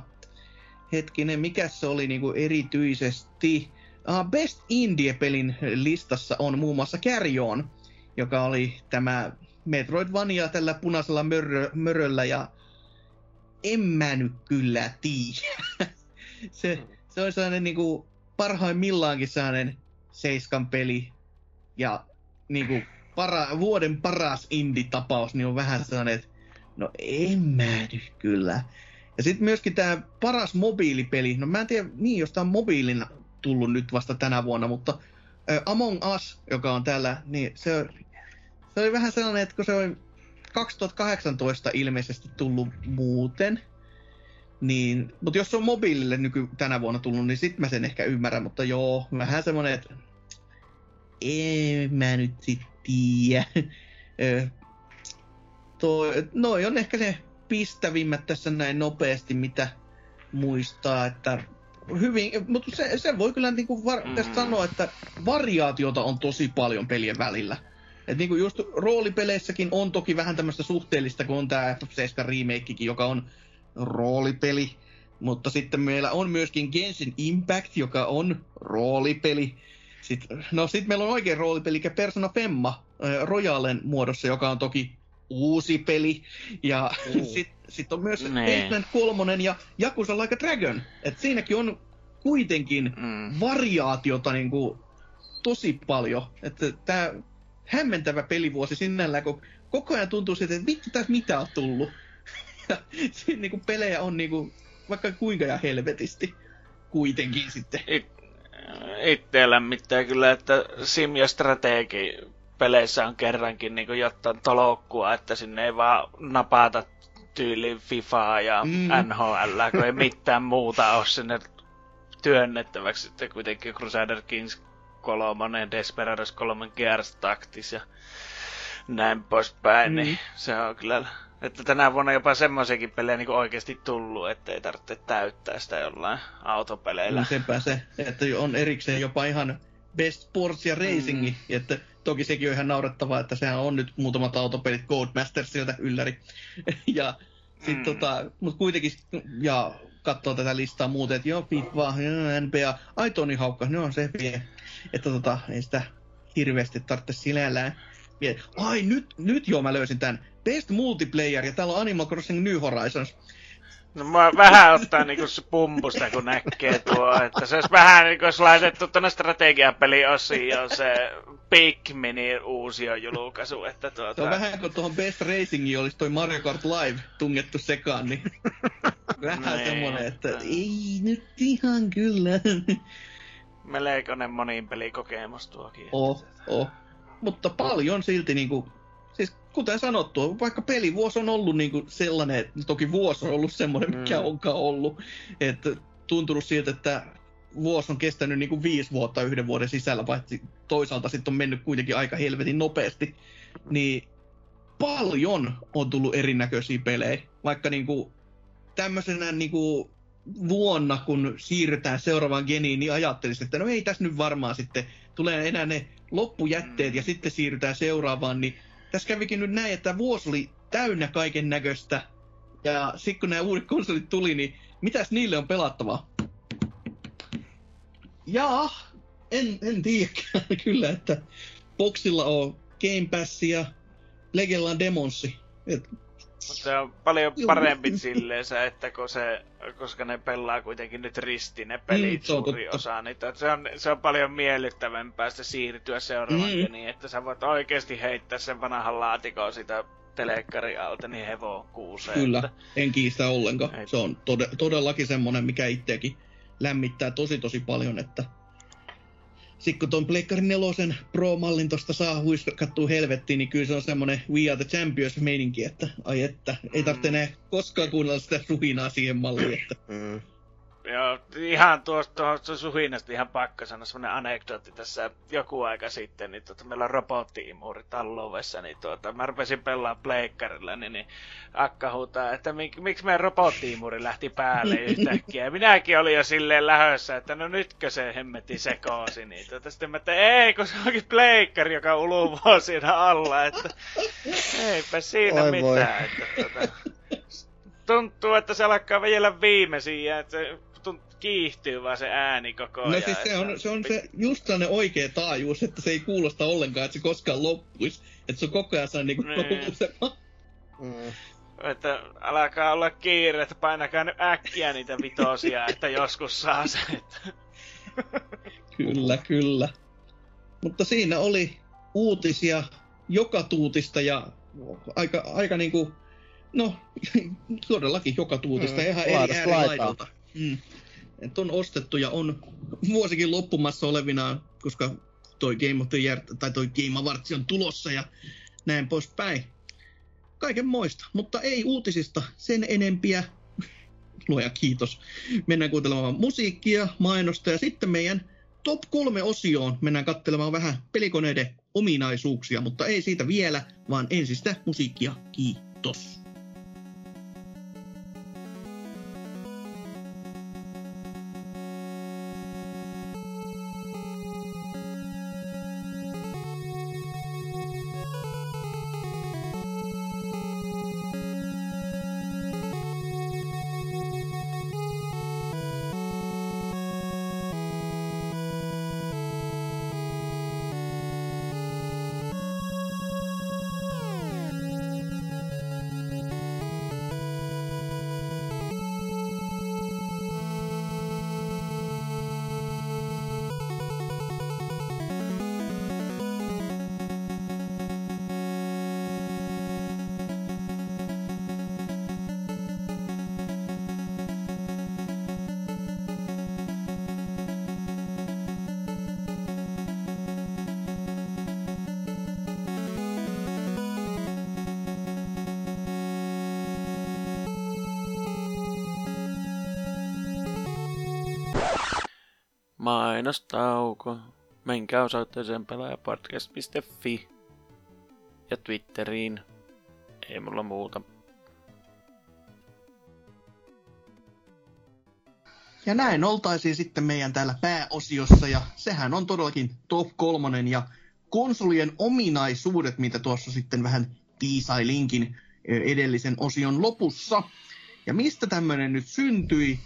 Hetkinen, mikä se oli niinku erityisesti? Ah, Best Indie-pelin listassa on muun muassa Carrion, joka oli tämä Metroidvania tällä punaisella mörö, möröllä, ja... En mä nyt kyllä tiedä. se, se on sellainen niinku parhaimmillaankin sellainen seiskan peli, ja niinku... Para, vuoden paras indie-tapaus, niin on vähän sellainen, että no en mä nyt kyllä. Ja sitten myöskin tämä paras mobiilipeli, no mä en tiedä, niin jos tää on mobiilina tullut nyt vasta tänä vuonna, mutta ä, Among Us, joka on täällä, niin se, se oli vähän sellainen, että kun se oli kaksituhattakahdeksantoista ilmeisesti tullut muuten, niin, mutta jos se on mobiilille nyky, tänä vuonna tullut, niin sit mä sen ehkä ymmärrän, mutta joo, vähän semmonen, että en mä nyt sit tiedä. Noi on ehkä se pistävimmät tässä näin nopeasti, mitä muistaa, että hyvin, mutta se, se voi kyllä niin kuin var- mm. sanoa, että variaatiota on tosi paljon pelien välillä. Et niin kuin just roolipeleissäkin on toki vähän tämmöistä suhteellista, kun on tämä F F seitsemän remakekin, joka on roolipeli, mutta sitten meillä on myöskin Genshin Impact, joka on roolipeli. Sitten, no sitten meillä on oikein roolipeli, eli Persona Femma äh, Royalen muodossa, joka on toki uusi peli. Ja mm. sitten sit on myös Eggman kolme ja Yakuza Like a Dragon. Et siinäkin on kuitenkin mm. variaatiota niin kuin tosi paljon. Tämä hämmentävä pelivuosi sinällään, kun koko ajan tuntuu siltä, että vittu tässä mitä on tullut. Sitten niin kuin pelejä on niin kuin, vaikka kuinka ja helvetisti kuitenkin sitten. It, itteellä mitään kyllä, että sim- ja strategipeleissä on kerrankin niin kuin jotain tolkkua, että sinne ei vaan napata tyyliin FIFAa ja mm. N H L, kun ei mitään muuta ole sinne työnnettäväksi. Sitten kuitenkin Crusader Kings kolme, Desperados kolme, Gears Tactics ja näin poispäin, mm. niin se on kyllä... Että tänä vuonna jopa semmoisiakin pelejä niin oikeasti tullut, ettei tarvitse täyttää sitä jollain autopeleillä. No sepä se, että on erikseen jopa ihan Best Sports ja Racingi. Mm. Että toki sekin on ihan naurettavaa, että sehän on nyt muutamat autopelit Codemastersilta ylläri. Ja sit mm. tota, mut kuitenkin, ja katsoo tätä listaa muuten, että joo, FIFA, N B A, ai Toni Haukka, ne on se vie. Että tota, ei sitä hirveästi tarvitse sinällään. Ai nyt, nyt joo mä löysin tän. Best Multiplayer, ja täällä on Animal Crossing New Horizons. No mä vähän ottaa niinku se pumpusta, kun näkee tuo, että se olisi vähän niinku olisi laitettu tuonne strategiapeliosioon se Pikminin uusion julkaisu, että tuota... Se on vähän kun tuohon Best Racingiin olisi toi Mario Kart Live tungettu sekaan, niin vähän no semmonen, että ei nyt ihan kyllä. Meleikonen moniin pelikokemus tuokin. Oh, oh. Mutta paljon silti niinku... Siis kuten sanottu, vaikka pelivuosi on ollut niinku sellainen, toki vuosi on ollut semmoinen, mikä mm. onkaan ollut, että tuntunut siltä, että vuosi on kestänyt niinku viisi vuotta yhden vuoden sisällä, paitsi toisaalta sitten on mennyt kuitenkin aika helvetin nopeasti, niin paljon on tullut erinäköisiä pelejä, vaikka niinku tämmöisenä niinku vuonna, kun siirrytään seuraavaan geniin, niin ajattelisin, että no ei tässä nyt varmaan sitten tulee enää ne loppujätteet ja sitten siirrytään seuraavaan, niin tässä kävikin nyt näin, että vuosi oli täynnä kaiken näköistä, ja sitten kun nämä uudet konsolit tuli, niin mitäs niille on pelattavaa? Jaa, en, en tiedäkään kyllä, että Boxilla on Game Pass ja Legellan Demonssi. Et... Mutta on paljon parempi silleensä, että kun se, koska ne pelaa kuitenkin nyt ristiin ne pelit mm, suuri osa, niin se on, se on paljon miellyttävämpää sitä siirtyä seuraavaksi, mm. niin että sä voit oikeesti heittää sen vanhan laatikon sitä telekkarin alta, niin hevoon kuuseen. Kyllä, että... en kiistä ollenkaan. Et... Se on tod- todellakin semmonen, mikä itseäkin lämmittää tosi tosi paljon, että... Sitten kun tuon Pleikkari nelosen Pro-mallin tosta saa huiskattua helvettiin, niin kyllä se on semmonen We Are The Champions-meininki, että ai että, ei tarvitse enää koskaan kuunnella sitä suhinaa siihen malliin, että... Mm. Joo, ihan tuosta suhinasta ihan pakko sanoa semmonen anekdootti tässä joku aika sitten, niin tuota, meillä on robotti-imuuri Tallovessa, niin tuota, mä rupesin pelaa pleikkarilla, niin, niin akka huutaa, että mik, miksi meidän robotti-imuuri lähti päälle yhtäkkiä, ja minäkin olin jo silleen lähössä, että no nytkö se hemmetti sekoosi, niin tuota, sitten mä että ei, kun se onkin pleikkari, joka uluvoo siinä alla, että eipä siinä Oi mitään, että, tuota, tuntuu, että se alkaa vejellä viimeisiä, että se kiihtyy vaan se ääni koko ajan. No siis se on, se on se just sellainen oikea taajuus, että se ei kuulosta ollenkaan, että se koskaan loppuisi. Että se on koko ajan sellainen niin kuin koulusemaa. Mm. Että alkaa olla kiire, että painakaa nyt äkkiä niitä vitosia, että joskus saa se. Kyllä, kyllä. Mutta siinä oli uutisia joka tuutista ja aika, aika niinku No, todellakin joka tuutista, mm, ihan eri äärilaidalta. Mm. On ostettu ja on vuosikin loppumassa olevinaan, koska toi Game of the Year, tai toi Game Awards on tulossa ja näin poispäin. Kaiken moista, mutta ei uutisista sen enempiä. Luoja kiitos. Mennään kuuntelemaan musiikkia, mainosta ja sitten meidän top kolme osioon mennään katselemaan vähän pelikoneiden ominaisuuksia, mutta ei siitä vielä, vaan ensin sitä musiikkia. Kiitos. Mainostauko. Menkää osoitteeseen pelaajapodcast piste fi ja Twitteriin. Ei mulla muuta. Ja näin oltaisiin sitten meidän täällä pääosiossa ja sehän on todellakin top kolmonen ja konsolien ominaisuudet, mitä tuossa sitten vähän tiisailinkin edellisen osion lopussa. Ja mistä tämmönen nyt syntyi?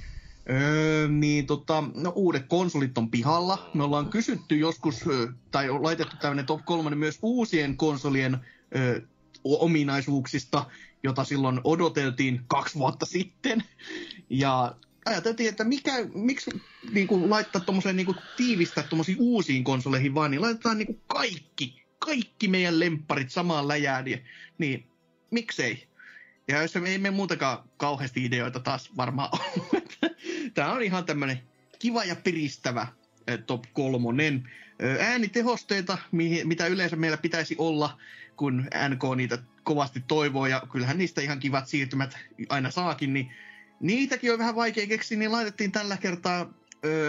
Öö, niin tota, no uudet konsolit on pihalla. Me ollaan kysytty joskus, tai on laitettu tämmöinen top kolme myös uusien konsolien ö, ominaisuuksista, jota silloin odoteltiin kaksi vuotta sitten. Ja ajateltiin, että mikä, miksi niin kuin laittaa tommoseen, niin kuin tiivistää tommosiin uusiin konsoleihin vaan, niin laitetaan niin kuin kaikki, kaikki meidän lempparit samaan läjään, niin, niin miksei? Ja jos ei me muutenkaan kauheasti ideoita taas varmaan ole. Tämä on ihan tämmöinen kiva ja piristävä top kolmonen. Äänitehosteita, mitä yleensä meillä pitäisi olla, kun N K niitä kovasti toivoo, ja kyllähän niistä ihan kivat siirtymät aina saakin, niin niitäkin on vähän vaikea keksiä, niin laitettiin tällä kertaa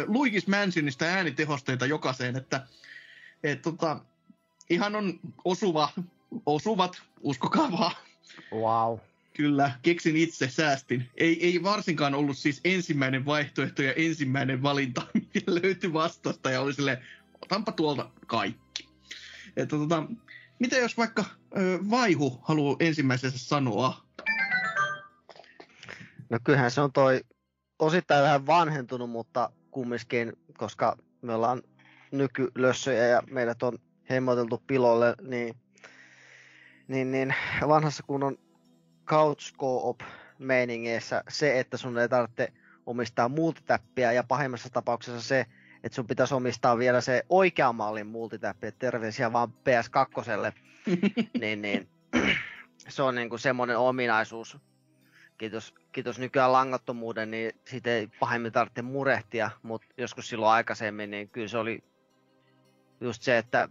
Luigi's Mansionista äänitehosteita jokaiseen, että et, tota, ihan on osuva, osuvat, uskokaa vaan. Wow. Kyllä, keksin itse, säästin. Ei, ei varsinkaan ollut siis ensimmäinen vaihtoehto ja ensimmäinen valinta, mikä löytyi vastasta ja oli silleen, otanpa tuolta kaikki. Että tota, mitä jos vaikka ö, Vaihu haluaa ensimmäisensä sanoa? No kyllähän se on toi osittain vähän vanhentunut, mutta kumminkin, koska me ollaan nykylössöjä ja meidät on hemmoteltu pilolle, niin, niin, niin vanhassa kun on couch co-op meiningeissä se, että sun ei tarvitse omistaa multitappia ja pahimmassa tapauksessa se, että sun pitäisi omistaa vielä se oikean mallin multitappi, että terveisiä vaan P S kakkoselle, niin, niin se on niinku semmoinen ominaisuus. Kiitos, kiitos nykyään langattomuuden, niin siitä ei pahemmin tarvitse murehtia, mutta joskus silloin aikaisemmin, niin kyllä se oli just se, että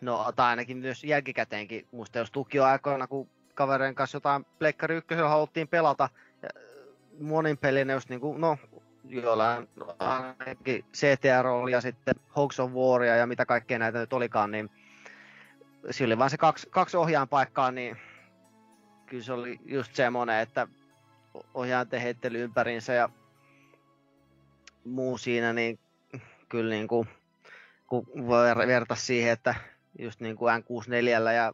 no tai ainakin myös jälkikäteenkin, muista jos tukioaikoina, kun kavereen kanssa jotain pleikkari ykkösellä haluttiin pelata ja monin pelinä just niinku, no jollain ainakin C T R-roolia ja sitten Hogs of Waria ja mitä kaikkea näitä nyt olikaan, niin siinä oli vaan se kaksi, kaksi ohjaanpaikkaa, niin kyllä se oli just semmoinen, että ohjaanten heittely ympäriinsä ja muu siinä, niin kyllä niinku, kun verta siihen, että just niinku N kuusikymmentäneljä ja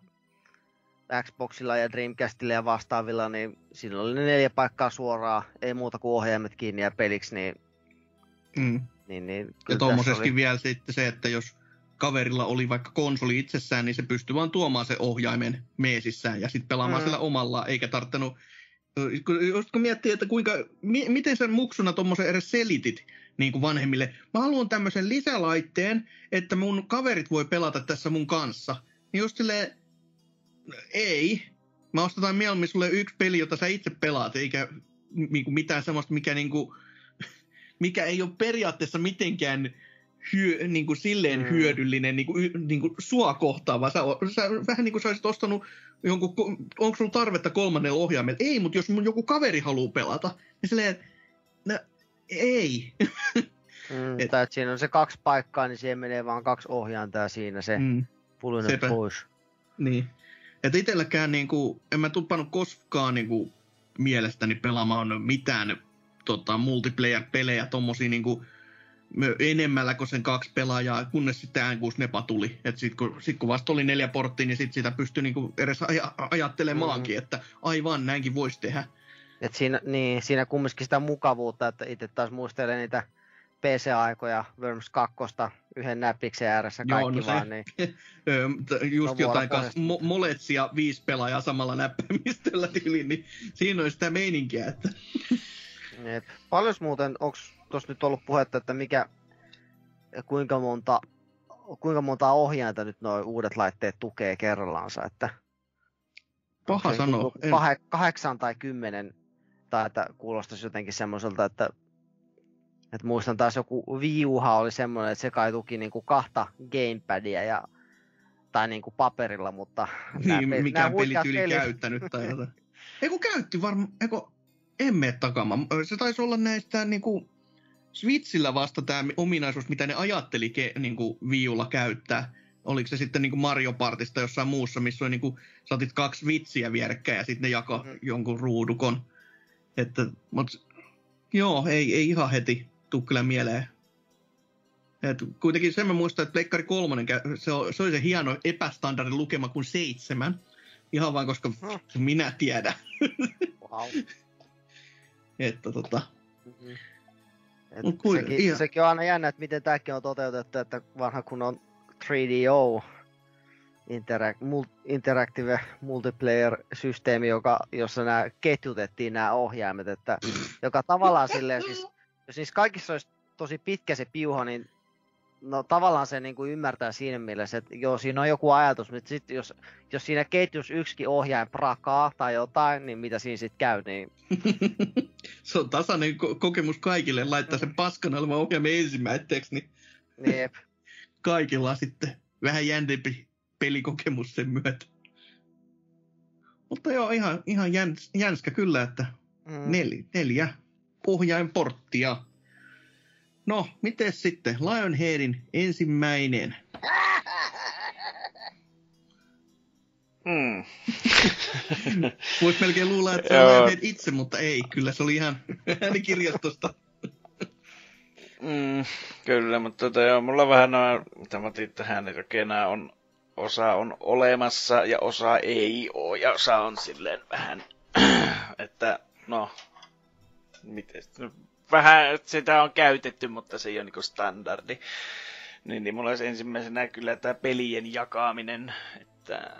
Xboxilla ja Dreamcastilla ja vastaavilla, niin siinä oli neljä paikkaa suoraan, ei muuta kuin ohjaimet kiinni ja peliksi, niin... Mm. niin, niin ja tommoseskin oli... vielä sitten se, että jos kaverilla oli vaikka konsoli itsessään, niin se pystyi vaan tuomaan se ohjaimen meesissään ja sitten pelaamaan mm. sillä omalla, eikä tarttanut... Olisitko miettiä, että kuinka... Mi- miten sen muksuna tommosen edes selitit niin kuin vanhemmille? Mä haluan tämmöisen lisälaitteen, että mun kaverit voi pelata tässä mun kanssa. Niin just silleen... Ei. Mä ostetaan mieluummin sulle yksi peli, jota sä itse pelaat, eikä niinku mitään sellaista, mikä, niinku, mikä ei ole periaatteessa mitenkään hyö, niinku silleen mm. hyödyllinen niinku, niinku sua kohtaan, vaan sä, sä, vähän niin kuin sä olisit ostanut jonkun, onko sulla tarvetta kolmannella ohjaimella? Ei, mutta jos mun joku kaveri haluaa pelata, niin silleen, no, ei. Mm, Et, tai että siinä on se kaksi paikkaa, niin siihen menee vaan kaksi ohjaintaa siinä se mm, pulunut pois. Niin. Että itselläkään niinku, en mä tuppannut koskaan niinku, mielestäni pelaamaan mitään tota, multiplayer-pelejä tommosia niinku, enemmällä kuin sen kaksi pelaajaa, kunnes sitten N kuusikymmentäneljä tuli. Että sit, sit kun vasta oli neljä porttia, niin sit sitä pystyi niinku, edes aj- ajattelemaankin, mm. että aivan näinkin voisi tehdä. Et siinä, niin, siinä kumminkin sitä mukavuutta, että itse taas muistelen niitä P C-aikoja, Worms kaksi, yhden näppiksen ääressä kaikki joo, no vaan. Niin just jotain kanssa, mo- moletsia viisi pelaajaa samalla näppäimistöllä tyyliin, niin siinä on sitä meininkiä. Että. Et, paljos muuten, onko tuossa nyt ollut puhetta, että mikä, kuinka monta kuinka montaa ohjainta nyt nuo uudet laitteet tukee kerrallaansa? Että, paha sanoa. Kah- kahdeksan tai kymmenen, tai että kuulostaisi jotenkin semmoiselta, että Et muistan taas joku Wii Uha oli semmoinen, että se kai tuki niinku kahta gamepadia ja, tai niinku paperilla, mutta... Niin, nää, mikään pelityyli pelit. käyttänyt tai jotain. Eiku käytti varmaan, eiku en mene takamaan. Se taisi olla näistä niinku Switchillä vasta tämä ominaisuus, mitä ne ajatteli ke, niinku Wii Ulla käyttää. Oliko se sitten niinku Mario Partista jossain muussa, missä oli niinku, sä otit kaksi Switchiä vierekkäin ja sitten ne jako mm. jonkun ruudukon. Että, mut, joo, ei, ei ihan heti. Tuu kyllä mieleen. Et kuitenkin sen mä muistan, että Pleikkari kolmonen, se, se oli se hieno epästandardin lukema kuin seitsemän. Ihan vaan, koska huh. minä tiedän. Wow. että tota... Mm-hmm. Et kui, sekin, ihan... sekin on aina jännä, että miten tämäkin on toteutettu, että vanha kun on three D O, interac- mul- Interactive Multiplayer-systeemi, joka, jossa nämä ketjutettiin nämä ohjaimet, että joka tavallaan silleen siis... Jos niissä kaikissa olisi tosi pitkä se piuha, niin no, tavallaan se niin kuin ymmärtää siinä mielessä, että joo, siinä on joku ajatus, mutta sitten jos, jos siinä ketjussa yksikin ohjaajan prakaa tai jotain, niin mitä siinä sitten käy, niin... se on tasainen ko- kokemus kaikille, laittaa sen paskan olevan ohjaamme ensimmäiseksi, niin yep. kaikilla sitten vähän jäntempi pelikokemus sen myötä. Mutta joo, ihan, ihan jäns- jänskä kyllä, että mm. nel- neljä. Ohjainporttia. No, mites sitten? Lionheadin ensimmäinen. Mm. Voisi melkein luulla, että se on Lionhead itse, mutta ei. Kyllä se oli ihan äänikirjastosta. mm, kyllä, mutta tota, joo, mulla vähän nämä, mitä mä otin tähän, että nämä on, osa on olemassa ja osa ei ole. Ja osa on silleen vähän, että no... Miten? No, vähän sitä on käytetty, mutta se ei ole niin kuin standardi. Niin, niin mulla olisi ensimmäisenä kyllä tämä pelien jakaminen. Että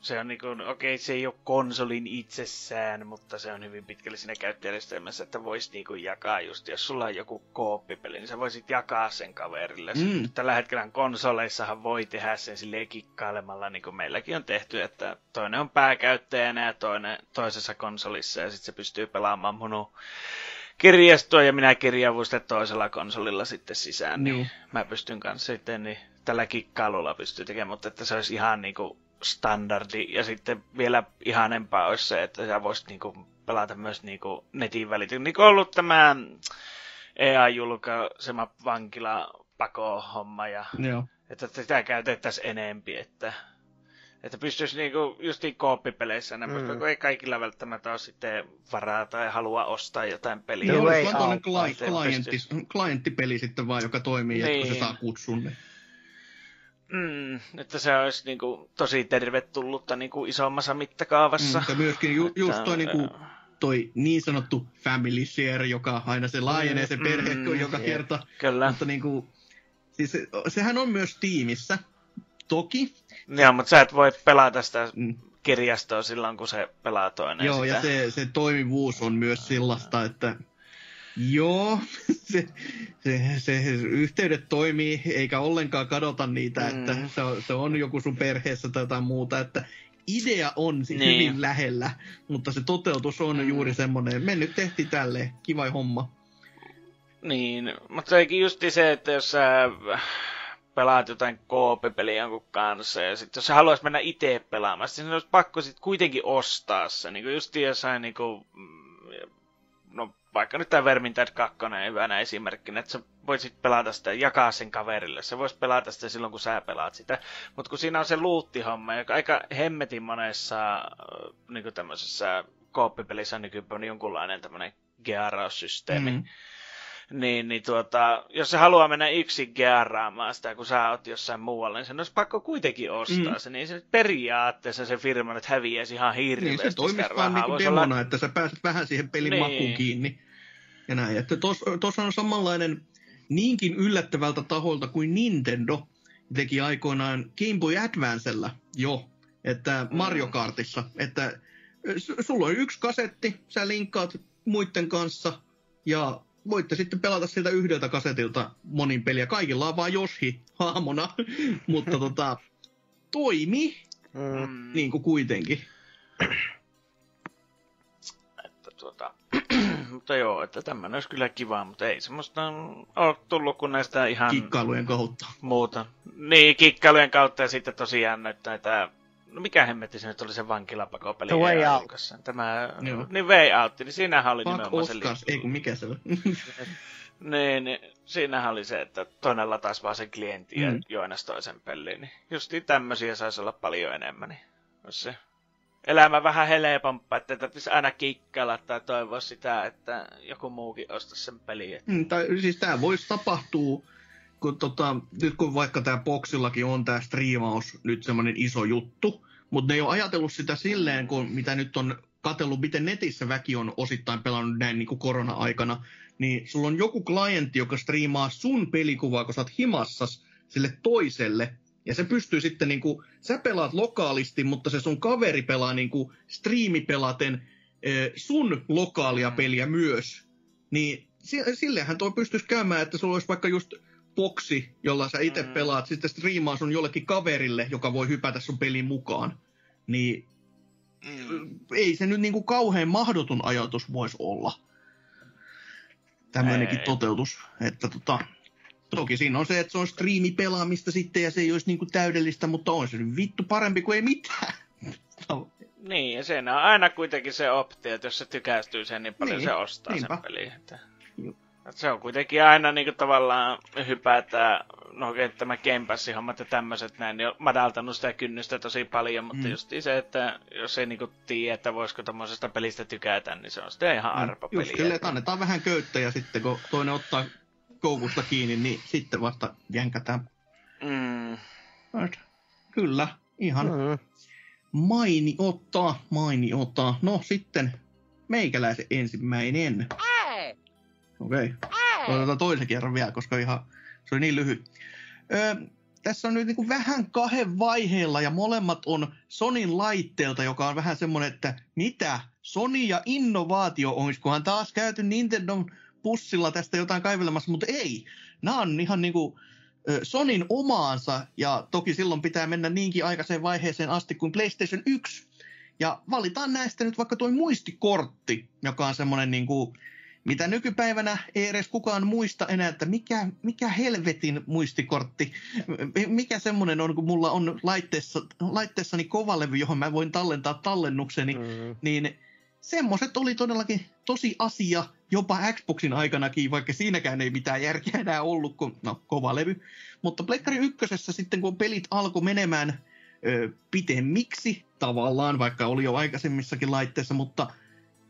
se on niin kuin, okei, okay, se ei ole konsolin itsessään, mutta se on hyvin pitkälle siinä käyttäjärjestelmässä, että voisi niin kuin jakaa just, jos sulla on joku kooppipeli, niin sä voisit jakaa sen kaverille. Mm. Tällä hetkellä konsoleissahan voi tehdä sen silleen kikkailemalla, niin kuin meilläkin on tehty, että toinen on pääkäyttäjänä ja toinen toisessa konsolissa, ja sitten se pystyy pelaamaan mun kirjastoa, ja minä kirjavun sitä toisella konsolilla sitten sisään, mm. niin mä pystyn kanssa sitten, niin tällä kikkailulla pystyy tekemään, mutta että se olisi ihan niinku standardi, ja sitten vielä ihanempaa olisi se, että sä voisit niinku pelata myös niinku netin välityksellä. Niin kuin ollut tämä E A-julkaisema vankilapako-homma, ja joo. että sitä käytettäisiin enempi, että, että pystyisi niinku justiin kooppipeleissä enemmän, mm. kun ei kaikilla välttämättä ole sitten varaa tai halua ostaa jotain peliä. Joo, ei ole tuollainen klienttipeli sitten vaan, joka toimii, niin. että se saa kutsunne. Mm, että se olisi niinku tosi tervetullutta niinku isommassa mittakaavassa. Mm, myöskin ju- just toi, on, niinku, toi niin sanottu family share, joka aina se laajenee mm, se perhe mm, joka yeah, kerta. Kyllä. Mutta niinku, siis se, sehän on myös tiimissä, toki. Joo, mutta sä et voi pelata sitä mm. kirjastoa silloin, kun se pelaa toinen. Joo, sitä. ja se, se toimivuus on myös sellaista, että... Joo, se, se, se yhteydet toimii, eikä ollenkaan kadota niitä, mm. että se on, se on joku sun perheessä tai jotain muuta, että idea on siis niin. hyvin lähellä, mutta se toteutus on mm. juuri semmoinen, me nyt tehtiin tälleen, kiva homma. Niin, mutta sekin justi se, että jos sä pelaat jotain K P-peliä jonkun kanssa, ja sit jos sä haluais mennä itse pelaamaan, niin se olisi pakko sit kuitenkin ostaa se, niin kuin justi jossain niinku... No vaikka nyt tää Vermintide kaksi hyvänä esimerkkinä, että sä voisit pelata sitä, jakaa sen kaverille. Sä vois pelata sitä silloin, kun sä pelaat sitä. Mut kun siinä on se luuttihomma, joka aika hemmetin monessa niinku tämmöisessä kooppipelissä on nykypäivänä jonkunlainen tämmönen gearaussysteemi. Mm-hmm. Niin, niin tuota, jos se haluaa mennä yksin gearaamaan sitä, kun sä oot jossain muualla, niin sen olisi pakko kuitenkin ostaa mm. se. Niin se periaatteessa se firma nyt häviäisi ihan hirveästi. Niin se toimisi vaan niinku demona, olla... että sä pääset vähän siihen pelin niin. makuun kiinni. Ja näin, että tuossa on samanlainen niinkin yllättävältä taholta kuin Nintendo teki aikoinaan Game Boy Advancella jo, että Mario Kartissa. Että sulla on yksi kasetti, sä linkkaat muiden kanssa ja... Voitte sitten pelata sieltä yhdeltä kasetilta monin peliä. Kaikilla on vaan Yoshi hahmona, mutta tota, toimi mm. niin kuin kuitenkin. Että tuota, mutta joo, että tämmöinen olisi kyllä kiva, mutta ei semmoista ole tullut kuin näistä ihan... Kikkailujen kautta. Muuta. Niin, kikkailujen kautta ja sitten tosiaan näitä... No mikä hemmetti se nyt oli se vankilapakopeli? The Way Out. Tämä, no. Niin Way Out, niin siinähän oli Park nimenomaan Oscars. Se... Ei kun mikä se oli. niin, niin, siinähän oli se, että toinen lataisi vaan sen klientin mm. ja joinas toisen pelliin. Niin justiin tämmöisiä saisi olla paljon enemmän. Niin olisi se elämä vähän helepompaa, että tarvitsisi aina kikkailla tai toivoa sitä, että joku muukin ostaisi sen pelin. Että... Mm, tai siis tää voisi tapahtua... Kun tota, nyt kun vaikka tämä Boxillakin on tämä striimaus nyt semmoinen iso juttu, mutta ne ei ole ajatellut sitä silleen, kun mitä nyt on katsellut, miten netissä väki on osittain pelannut näin niin kuin korona-aikana, niin sulla on joku klientti, joka striimaa sun pelikuvaa, kun sä oot himassas sille toiselle, ja se pystyy sitten, niin kuin, sä pelaat lokaalisti, mutta se sun kaveri pelaa niin kuin striimipelaten sun lokaalia peliä myös, niin sillehän toi pystyisi käymään, että sulla olisi vaikka just... boksi, jolla sä itse pelaat, mm. sitten striimaa sun jollekin kaverille, joka voi hypätä sun pelin mukaan. Niin mm. ei se nyt niinku kauhean mahdoton ajatus voisi olla. Tämmöinenkin toteutus. Että tota, toki siinä on se, että se on striimipelaamista sitten ja se ei olisi niinku täydellistä, mutta on se nyt vittu parempi kuin ei mitään. Niin, ja siinä on aina kuitenkin se optio, että jos se tykästyy sen, niin paljon niin, se ostaa niinpä. Sen peliin. Että... Se on kuitenkin aina niinku tavallaan hypätään, no okei, tämä Game Pass-hommat ja tämmöiset näin, niin on madaltanut sitä kynnystä tosi paljon, mutta mm. just se, että jos ei niinku tiedä, että voisiko tommosesta pelistä tykätä, niin se on sitten ihan arpa peli. Just kyllä, että annetaan vähän köyttä ja sitten kun toinen ottaa koukusta kiinni, niin sitten vasta jänkätään. Mm. Kyllä, ihan mm. mainiota, mainiota. No sitten meikäläisen ensimmäinen. Okei. Otetaan toisen kerran vielä, koska ihan, se oli niin lyhyt. Öö, tässä on nyt niin kuin vähän kahden vaiheella ja molemmat on Sonyn laitteelta, joka on vähän semmoinen, että mitä? Sony ja innovaatio, olisikohan taas käyty Nintendon pussilla tästä jotain kaivelemassa, mutta ei. Nämä on ihan niin kuin Sonyn omaansa ja toki silloin pitää mennä niinkin aikaiseen vaiheeseen asti kuin PlayStation yksi. Ja valitaan näistä nyt vaikka tuo muistikortti, joka on semmoinen niin kuin... Mitä nykypäivänä ei edes kukaan muista enää, että mikä, mikä helvetin muistikortti, mikä semmoinen on, kun mulla on laitteessa, laitteessani kovalevy, johon mä voin tallentaa tallennukseni, mm. niin semmoiset oli todellakin tosi asia jopa Xboxin aikanakin, vaikka siinäkään ei mitään järkeä enää ollut, kun no kovalevy. Mutta Pleikkari ykkösessä sitten, kun pelit alkoi menemään ö, pitemmiksi tavallaan, vaikka oli jo aikaisemmissakin laitteissa, mutta...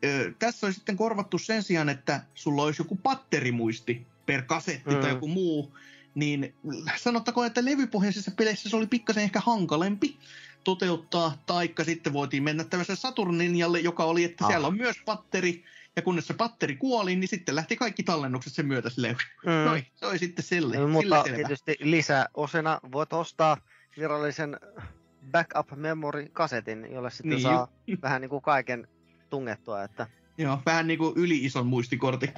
Öö, tässä on sitten korvattu sen sijaan, että sulla olisi joku patterimuisti per kasetti mm. tai joku muu, niin sanottakoon, että levypohjaisissa peleissä se oli pikkasen ehkä hankalempi toteuttaa, taikka sitten voitiin mennä tämmöisen Saturninjalle, joka oli, että ah. siellä on myös patteri, ja kunnes se patteri kuoli, niin sitten lähti kaikki tallennukset sen myötä silleen, mm. noin, se oli sitten sille, no, mutta sillä selvä. Tietysti lisäosena voit ostaa virallisen backup memory kasetin, jolle sitten niin. saa vähän niin kuin kaiken tungettua, että... Joo, vähän niin kuin yli-ison muistikortin.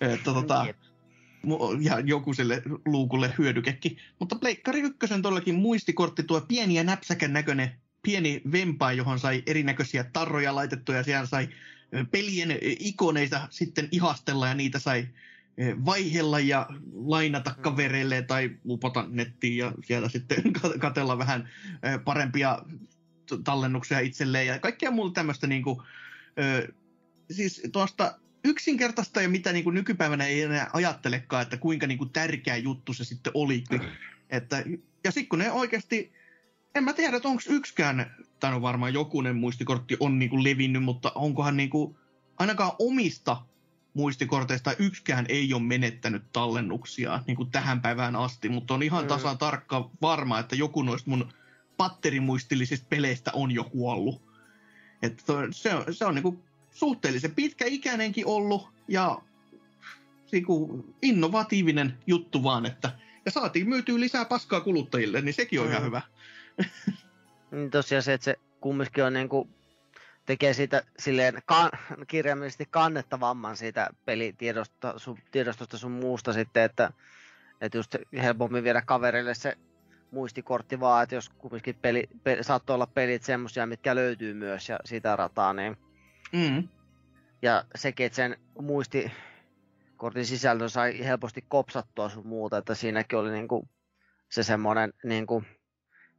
Että, tota, ja joku sille luukulle hyödykekin. Mutta Pleikkari ykkösen todellakin muistikortti, tuo pieni ja näpsäkän näköinen pieni vempaa, johon sai erinäköisiä tarroja laitettuja. Siellä sai pelien ikoneita sitten ihastella ja niitä sai vaihella ja lainata kavereille tai lupata nettiin ja siellä sitten katsella vähän parempia tallennuksia itselleen ja kaikkea muuta tämmöistä niinku, siis tuosta yksinkertaista ja mitä niinku nykypäivänä ei enää ajattelekaan, että kuinka niinku tärkeä juttu se sitten oli. Että, ja sitten kun ne oikeasti, en mä tiedä, että onko yksikään, tai on varmaan jokunen muistikortti on niinku levinnyt, mutta onkohan niinku, ainakaan omista muistikorteista yksikään ei ole menettänyt tallennuksia niinku tähän päivään asti, mutta on ihan tasan tarkka varma, että joku noista mun patterimuistillisista peleistä on jo kuollut. Että se on, se on niinku suhteellisen pitkäikäinenkin ollut ja niinku innovatiivinen juttu vaan, että ja saatiin myytyä lisää paskaa kuluttajille, niin sekin on mm. ihan hyvä. Niin tosiaan se, että se kumminkin on niinku, tekee siitä silleen kan, kirjaimellisesti kannettavamman siitä pelitiedostosta sun, tiedostosta sun muusta sitten, että et just helpommin viedä kaverille se muistikortti vaan, että jos kumminkin peli, peli, saattoi olla pelit semmosia, mitkä löytyy myös ja sitä rataa, niin mm. ja sekin, että sen muistikortin sisällön sai helposti kopsattua sun muuta, että siinäkin oli niinku se semmoinen niinku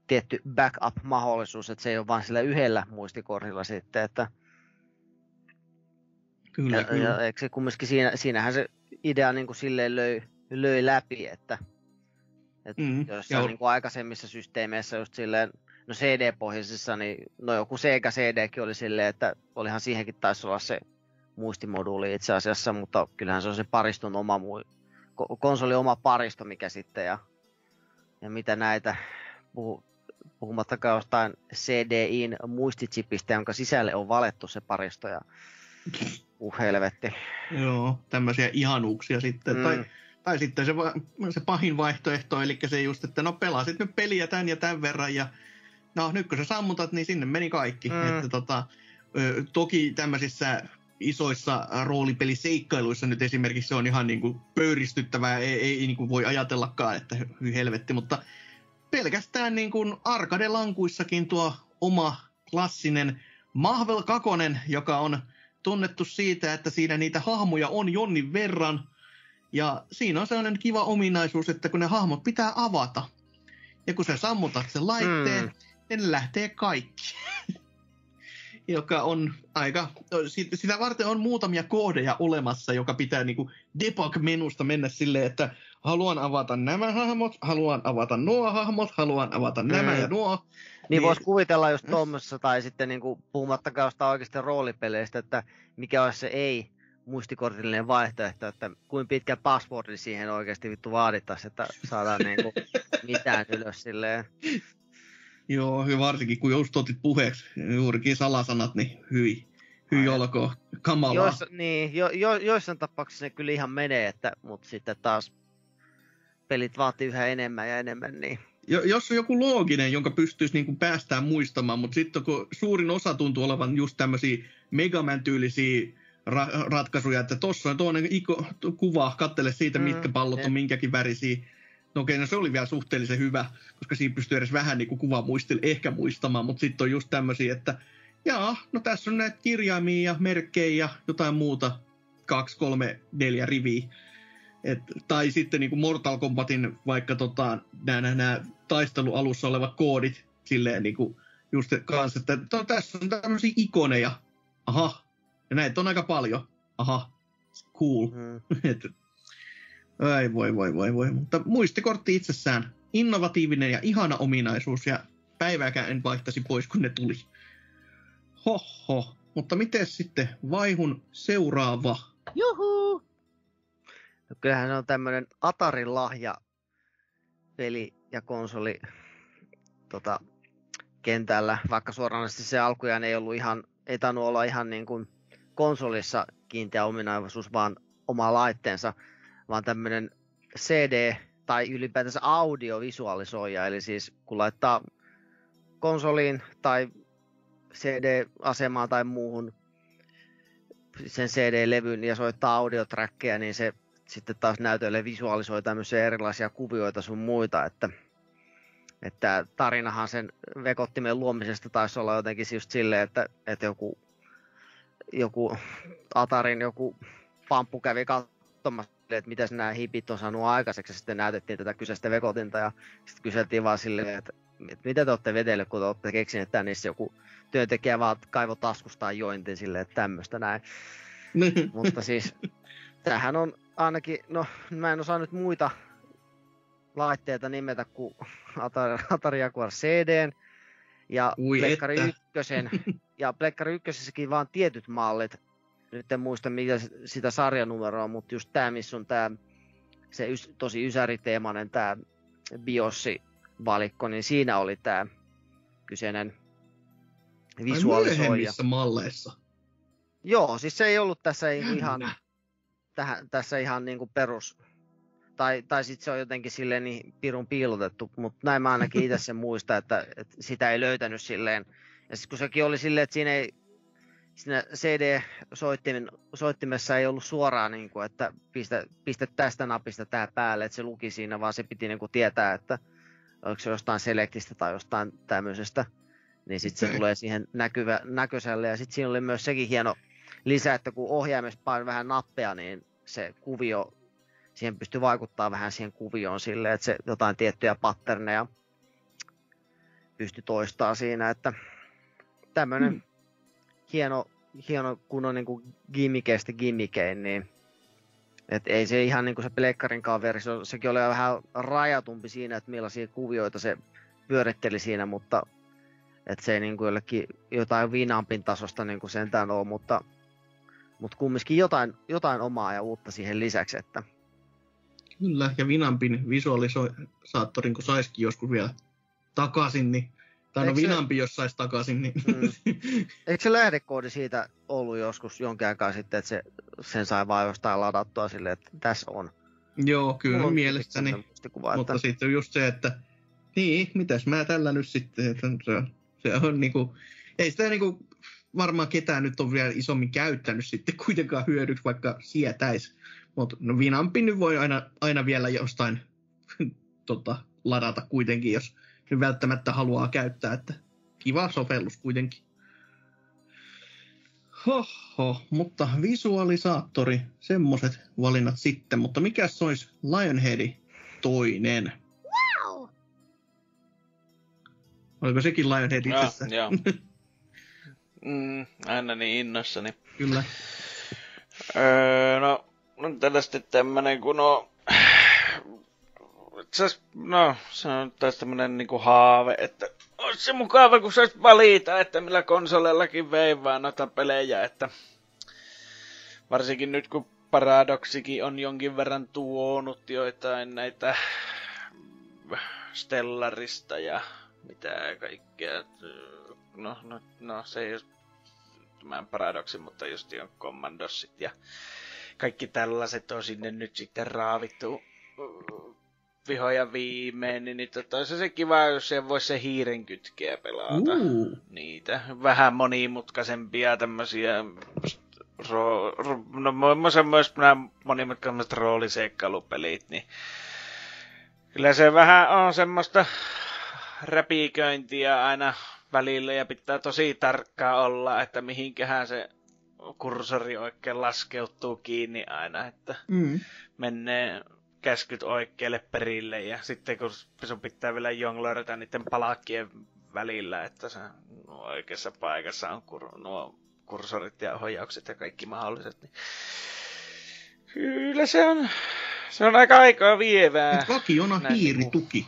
tietty backup-mahdollisuus, että se ei ole vain sillä yhdellä muistikortilla sitten, että kyllä, ja, kyllä. Ja, eikö kumminkin siinä, siinähän se idea niinku silleen löi, löi läpi, että että mm, jossain niin kuin aikaisemmissa systeemeissä just silleen, no C D-pohjaisissa, niin no joku Sega C D:kin oli silleen, että olihan siihenkin taisi olla se muistimoduuli itse asiassa, mutta kyllähän se on se pariston oma, konsoli oma paristo, mikä sitten ja, ja mitä näitä, puhu, puhumattakaan jostain C D I:n muistichipistä, jonka sisälle on valettu se paristo ja uh helvetti. Joo, tämmöisiä ihanuuksia sitten, mm. tai... Tai sitten se, se pahin vaihtoehto, eli se just, että no pelasit nyt peliä tän ja tämän verran, ja no nyt kun sä sammutat, niin sinne meni kaikki. Mm. Että tota, toki tämmöisissä isoissa roolipeliseikkailuissa nyt esimerkiksi se on ihan niinku pöyristyttävää, ei, ei niinku voi ajatellakaan, että hy helvetti, mutta pelkästään niinku arcade-lankuissakin tuo oma klassinen Mahvel Kakonen, joka on tunnettu siitä, että siinä niitä hahmoja on jonnin verran. Ja siinä on sellainen kiva ominaisuus, että kun ne hahmot pitää avata, ja kun sä sammutat sen laitteen, mm. niin ne lähtee kaikki. Joka on aika, sitä varten on muutamia koodeja olemassa, joka pitää niinku debug-menusta mennä silleen, että haluan avata nämä hahmot, haluan avata nuo hahmot, haluan avata nämä mm. ja nuo. Niin, niin voisi kuvitella just tuommoisessa, tai sitten niinku, puhumattakaan jostain oikeasta roolipeleistä, että mikä olisi se ei muistikortillinen vaihtoehto, että kuin pitkä passwordi siihen oikeasti vittu vaadittaisiin, että saadaan niinku mitään ylös silleen. Joo, varsinkin kun just otit puheeksi juurikin salasanat, niin hyi, hyi olkoon, kamalaa. Joissa, niin, jo, jo, joissain tapauksissa ne kyllä ihan menee, että, mutta sitten taas pelit vaatii yhä enemmän ja enemmän, niin... Jos on joku looginen, jonka pystyisi niin kuin päästään muistamaan, mutta sitten kun suurin osa tuntuu olevan just tämmöisiä Megaman-tyylisiä Ra- ratkaisuja, että tuossa on tuollainen iko- kuva, katsele siitä, mm, mitkä pallot on minkäkin värisiä. No okei, okay, no se oli vielä suhteellisen hyvä, koska siinä pystyy edes vähän niin kuin kuvaa muistil- ehkä muistamaan, mutta sitten on just tämmöisiä, että jaa, no tässä on näitä kirjaimia ja merkkejä ja jotain muuta, kaksi, kolme, neljä riviä. Et, tai sitten niin kuin Mortal Kombatin vaikka tota, nämä taistelualussa olevat koodit, silleen niin kuin just kanssa, että no, tässä on tämmöisiä ikoneja, aha. Ja näitä on aika paljon. Aha, cool. Mm. Ai voi, voi, voi, voi. Mutta muistikortti itsessään. Innovatiivinen ja ihana ominaisuus. Ja päivääkään en vaihtaisi pois, kun ne tuli. Hoho. Mutta miten sitten Vaihun seuraava? Juhu! No kyllähän se on tämmönen Atarin lahja peli ja konsoli tota, kentällä. Vaikka suoranaisesti se alkujaan ei ollut ihan, ei tainnut olla ihan niin kuin konsolissa kiinteä ominaisuus, vaan oma laitteensa, vaan tämmöinen C D tai ylipäätänsä audiovisualisoija, eli siis kun laittaa konsoliin tai C D-asemaan tai muuhun sen C D-levyn ja soittaa audiotrackeja, niin se sitten taas näytölle visualisoi tämmöisiä erilaisia kuvioita sun muita, että Että tarinahan sen vekottimen luomisesta taisi olla jotenkin just silleen, että, että joku, joku Atarin joku pamppu kävi katsomassa, että miten nämä hipit on saanut aikaiseksi, ja sitten näytettiin tätä kyseistä vekotinta, ja sitten kyseltiin vaan silleen, että, että mitä te olette vedellyt, kun te olette keksineet tänne, niissä joku työntekijä vaan kaivoi taskustaan jointin silleen, että tämmöistä näin. Mutta siis tämähän on ainakin, no mä en osaa nyt muita laitteita nimetä kuin Atari, Atari Jaguar C D:n ja Pleikkari ykkösen. Ja Pleikkari ykkösessäkin vaan tietyt mallit. Nyt en muista mitä sitä sarjanumeroa, mutta just tää missä on tää se ys, tosi ysäriteemainen tää BIOS-valikko, niin siinä oli tää kyseinen visualisoija. Ai myöhemmissä malleissa? Joo, siis se ei ollut tässä ihan, tähän, tässä ihan niinku perus... Tai, tai sitten se on jotenkin silleen niin pirun piilotettu, mutta näin mä ainakin itse sen muistan, että, että sitä ei löytänyt silleen. Ja sitten kun sekin oli silleen, että siinä, ei, siinä C D-soittimessa ei ollut suoraan, niin kuin, että pistä, pistä tästä napista tää päälle, että se luki siinä, vaan se piti niin kuin tietää, että oliko se jostain Selectistä tai jostain tämmöisestä. Niin sitten se tulee siihen näkyvä, näköiselle. Ja sitten siinä oli myös sekin hieno lisä, että kun ohjaimessa painoi vähän nappeja, niin se kuvio... Siihen pystyy vaikuttaa vähän siihen kuvioon silleen, että se jotain tiettyjä patterneja pystyy toistamaan siinä, että tämmöinen mm. hieno, hieno kun on niinku gimmikeistä gimmikein, niin et ei se ihan niinku se pleikkarinkaan versio, sekin oli vähän rajatumpi siinä, että millaisia kuvioita se pyöritteli siinä, mutta et se ei niinku jollekin jotain vinampin tasosta niinku sentään ole, mutta, mutta kumminkin jotain, jotain omaa ja uutta siihen lisäksi, että kyllä, ja Vinampin visualisaattorin, kun saisikin joskus vielä takaisin, niin, tai no Vinampi, se... jos saisi takaisin, niin... Mm. Eikö se lähdekoodi siitä ollut joskus jonkin aikaa sitten, että se, sen sai vaan jostain ladattua silleen, että tässä on? Joo, kyllä on mielestäni, mutta että... sitten just se, että niin, mitäs mä tällä nyt sitten, että se, se on niinku... Ei sitä niinku varmaan ketään nyt on vielä isommin käyttänyt sitten kuitenkaan hyödyksi, vaikka sietäisi. Mutta no Vinampi nyt voi aina, aina vielä jostain tota, ladata kuitenkin, jos nyt välttämättä haluaa käyttää. Että kiva sovellus kuitenkin. Hoho, mutta visualisaattori, semmoset valinnat sitten. Mutta mikäs olisi Lionheadi toinen? Wow! Oliko sekin Lionhead itsessä? Joo. mm, aina niin innossani. Kyllä. öö, no... No tällä sitten tämmönen kun on... Itseasiassa, no, se on taas tämmönen niinku haave, että... Ois se mukava, kun sais valita, että millä konsoleillakin veivää noita pelejä, että... Varsinkin nyt, kun Paradoxikin on jonkin verran tuonut joitain näitä... Stellarista ja... Mitä kaikkea... No, no, no, se ei oo... Tämän Paradoxin, mutta just on Commandosit ja... Kaikki tällaiset on sinne nyt sitten raavittu vihoja viimein, niin tota, olisi se kiva, jos se voisi se hiiren kytkeä pelata. Mm. Niitä vähän monimutkaisempia tämmöisiä, ro, ro, no semmoiset monimutkaiset roolisekkailupelit, niin kyllä se vähän on semmoista räpiköintiä aina välillä ja pitää tosi tarkkaa olla, että mihinkähän se kursori oikein laskeutuu kiinni aina, että mm. menee käskyt oikealle perille ja sitten kun sun pitää vielä jongloida niiden palakkien välillä, että se oikeassa paikassa on kur- nuo kursorit ja ohjaukset ja kaikki mahdolliset, niin kyllä se on, se on aika aikaa vievää. Mutta vakiona hiirituki.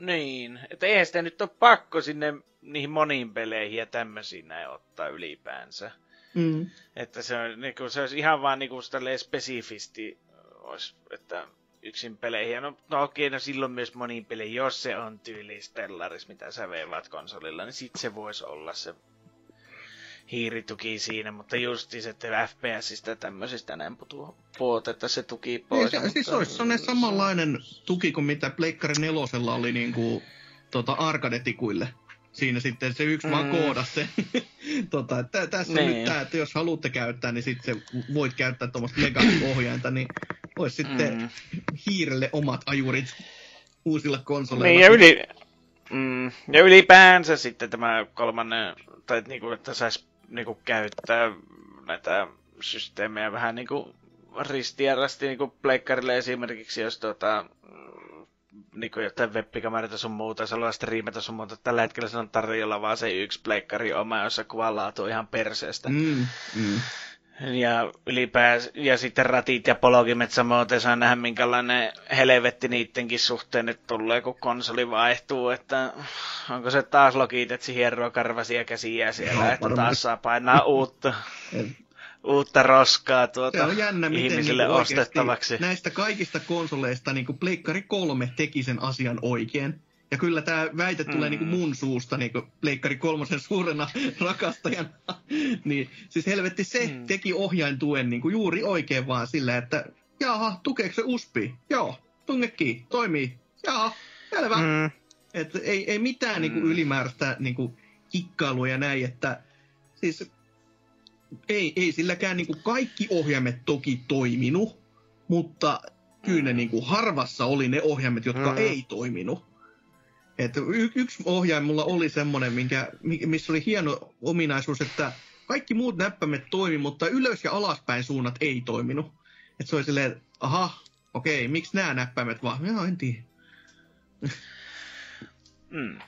Niin, että eihän sitä nyt ole pakko sinne niihin moniin peleihin ja tämmöisiin näin ottaa ylipäänsä. Mm. Että se, on, niin kuin, se olisi ihan vaan niin kuin spesifisti, olisi, että yksin peleihin. No, no okei, no silloin myös moniin peleihin, jos se on tyyli Stellaris, mitä sä veivaat konsolilla, niin sit se voisi olla se hiirituki siinä. Mutta justiin se, että F P S:istä tämmöisistä näin putuu puolta, että se tuki pois. Niin, se, mutta... Siis olisi sellainen samanlainen tuki kuin mitä Pleikkari nelosella oli niin kuin, tota, arcade-tikuille. Siinä sitten se yksi mm. vaan koodasi se, tota, että tässä niin. On nyt tämä, että jos haluatte käyttää, niin sitten voit käyttää tuommoista mega-ohjainta, niin olisi sitten mm. hiirelle omat ajurit uusilla konsoleilla. Niin, ja, yli, mm, ja ylipäänsä sitten tämä kolmannen, tai että, niinku, että saisi niinku, käyttää näitä systeemejä vähän niinku ristiä rasti niinku pleikkarille esimerkiksi, jos tota, niinku jotain webbikamerita sun muuta, jos haluaa striimata sun muuta. Tällä hetkellä se on tarjolla vaan se yksi pleikkari oma, jossa kuvan laatu on ihan perseestä. Mm, mm. Ja ylipäänsä, ja sitten ratit ja pologimet samoin, saa nähdä minkälainen helvetti niidenkin suhteen nyt tulee, kun konsoli vaihtuu, että onko se taas Logitechin hieroa karvasia käsiä siellä, no, että varmasti. Taas saa painaa uutta, uutta roskaa tuota jännä, ihmisille niin ostettavaksi. Näistä kaikista konsoleista niin Pleikkari kolme teki sen asian oikein. Ja kyllä tämä väite tulee mm. niin mun suusta, niin Pleikkari kolmosen suurena rakastajana. Niin, siis helvetti se mm. teki ohjaintuen niin juuri oikein vaan sillä, että jaha, tukeeko se U S P I? Joo, tungekin, toimii. Jaha, selvä. Mm. Että ei, ei mitään niin ylimääräistä niin kikkailua ja näin, että siis ei, ei silläkään niin kaikki ohjaimet toki toiminut, mutta kyllä ne, niin harvassa oli ne ohjaimet, jotka mm. ei toiminut. Että y- yksi ohjaaja mulla oli semmoinen, minkä, missä oli hieno ominaisuus, että kaikki muut näppäimet toimi, mutta ylös- ja alaspäin suunnat ei toiminut. Että se oli silleen, aha, okei, miksi nämä näppäimet vaan? Joo, en tiedä. Mm.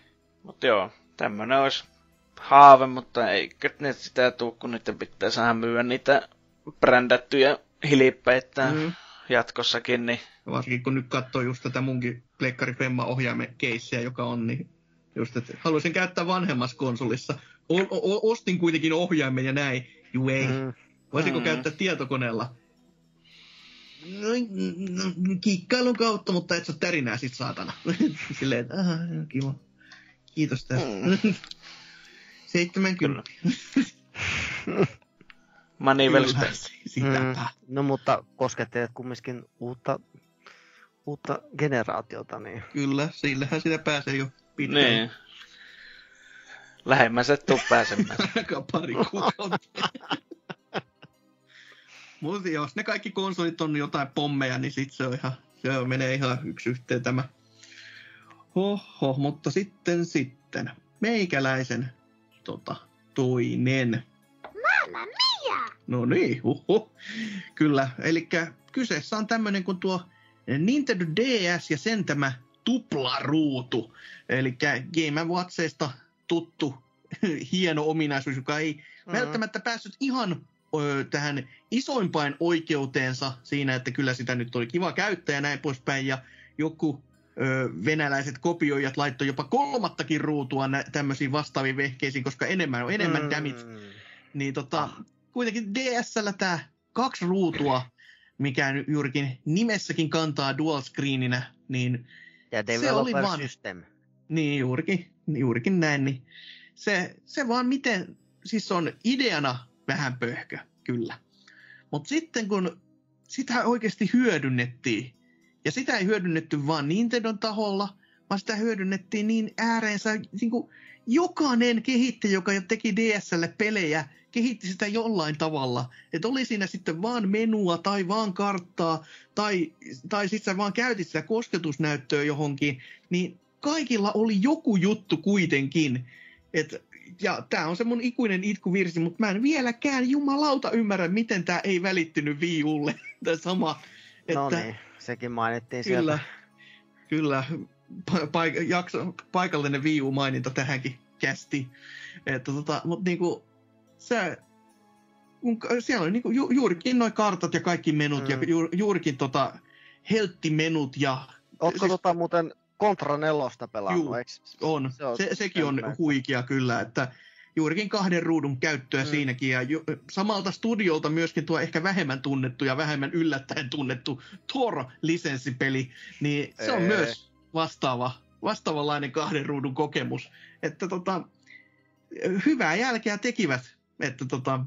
Mutta joo, tämmöinen olisi haave, mutta eikö ne sitä tule, kun niiden pitää saada myyä niitä brändättyjä hilippeitä mm. jatkossakin, niin... Varsinkin kun nyt katsoo just tätä munkin Pleikkari Femma ohjaimekeissejä, joka on, niin just, että haluaisin käyttää vanhemmassa konsolissa. O- o- ostin kuitenkin ohjaimen ja näin. Juu ei. Mm. Voisinko mm. käyttää tietokoneella? No, no, kikkailun kautta, mutta et sä tärinää sit saatana. Silleen, että aha, kiva. Kiitos tästä. Mm. seitsemänkymmentä. Manivel Space. Mm. No mutta koskettelet kumminkin uutta... uutta generaatiota, niin... Kyllä, sillähän sitä pääsee jo pitkään. Niin. Lähemmäs et tuu pääsemään. Ainakaan pari kuukautta. Mutta jos ne kaikki konsolit on jotain pommeja, niin sit se on ihan... Se on, menee ihan yksi yhteen tämä. Hoho, mutta sitten sitten. Meikäläisen tota, toinen. Mamma mia! No niin, huhu. Kyllä, elikkä kyseessä on tämmönen kuin tuo... Nintendo D S ja sen tämä tuplaruutu, eli Game and Watchista tuttu hieno ominaisuus, joka ei mm-hmm. välttämättä päässyt ihan ö, tähän isoimpaan oikeuteensa siinä, että kyllä sitä nyt oli kiva käyttää ja näin poispäin, ja joku ö, venäläiset kopioijat laittoi jopa kolmattakin ruutua nä- tämmöisiin vastaaviin vehkeisiin, koska enemmän on enemmän mm-hmm. damage. Niin tota, kuitenkin D S:llä tämä kaksi ruutua, mikä juurikin nimessäkin kantaa dual screeninä, niin ja se oli vaan... System. Niin, juurikin, juurikin näin. Niin se, se vaan miten... Siis on ideana vähän pöhkö, kyllä. Mutta sitten kun sitä oikeasti hyödynnettiin, ja sitä ei hyödynnetty vaan Nintendon taholla, vaan sitä hyödynnettiin niin ääreensä, niin kuin jokainen kehittäjä, joka teki D S:lle pelejä, kehitti sitä jollain tavalla, että oli siinä sitten vaan menua tai vaan karttaa tai, tai sitten sä vaan käytit sitä kosketusnäyttöä johonkin, niin kaikilla oli joku juttu kuitenkin. Et, ja tää on se mun ikuinen itkuvirsi, mutta mä en vieläkään jumalauta ymmärrä, miten tää ei välittynyt Wii Ulle. Tämä sama. No että, niin, sekin mainittiin kyllä, sieltä. Kyllä, paik- jakso, paikallinen Wii U-maininta tähänkin kästi. Että tota, mut niinku... Se, siellä oli niinku ju, juurikin noin kartat ja kaikki menut mm. ja ju, juurikin tota helttimenut ja... Ootko siis, tota muuten Contra nelosta pelannut? Juu, on. Se on se, sekin on näin. Huikea kyllä, että juurikin kahden ruudun käyttöä mm. siinäkin. Ja ju, samalta studiolta myöskin tuo ehkä vähemmän tunnettu ja vähemmän yllättäen tunnettu Thor-lisenssipeli, niin se on Ei. myös vastaava, vastaavanlainen kahden ruudun kokemus. Että tota, hyvää jälkeä tekivät. Että tota,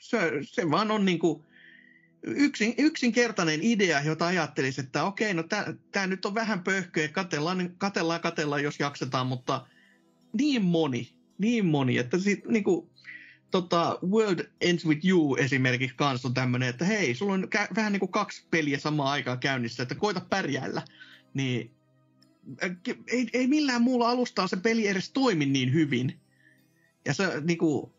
se, se vaan on niinku yksin, yksinkertainen idea, jota ajattelisi, että okei, no tämä nyt on vähän pöhköä, katellaan, katellaan, katellaan, jos jaksetaan, mutta niin moni, niin moni, että sit, niinku, tota, World Ends With You esimerkiksi kanssa on tämmöinen, että hei, sulla on kä- vähän niin kuin kaksi peliä samaan aikaan käynnissä, että koita pärjäillä. Niin, ei, ei millään muulla alustaa se peli edes toimi niin hyvin. Ja se niin kuin,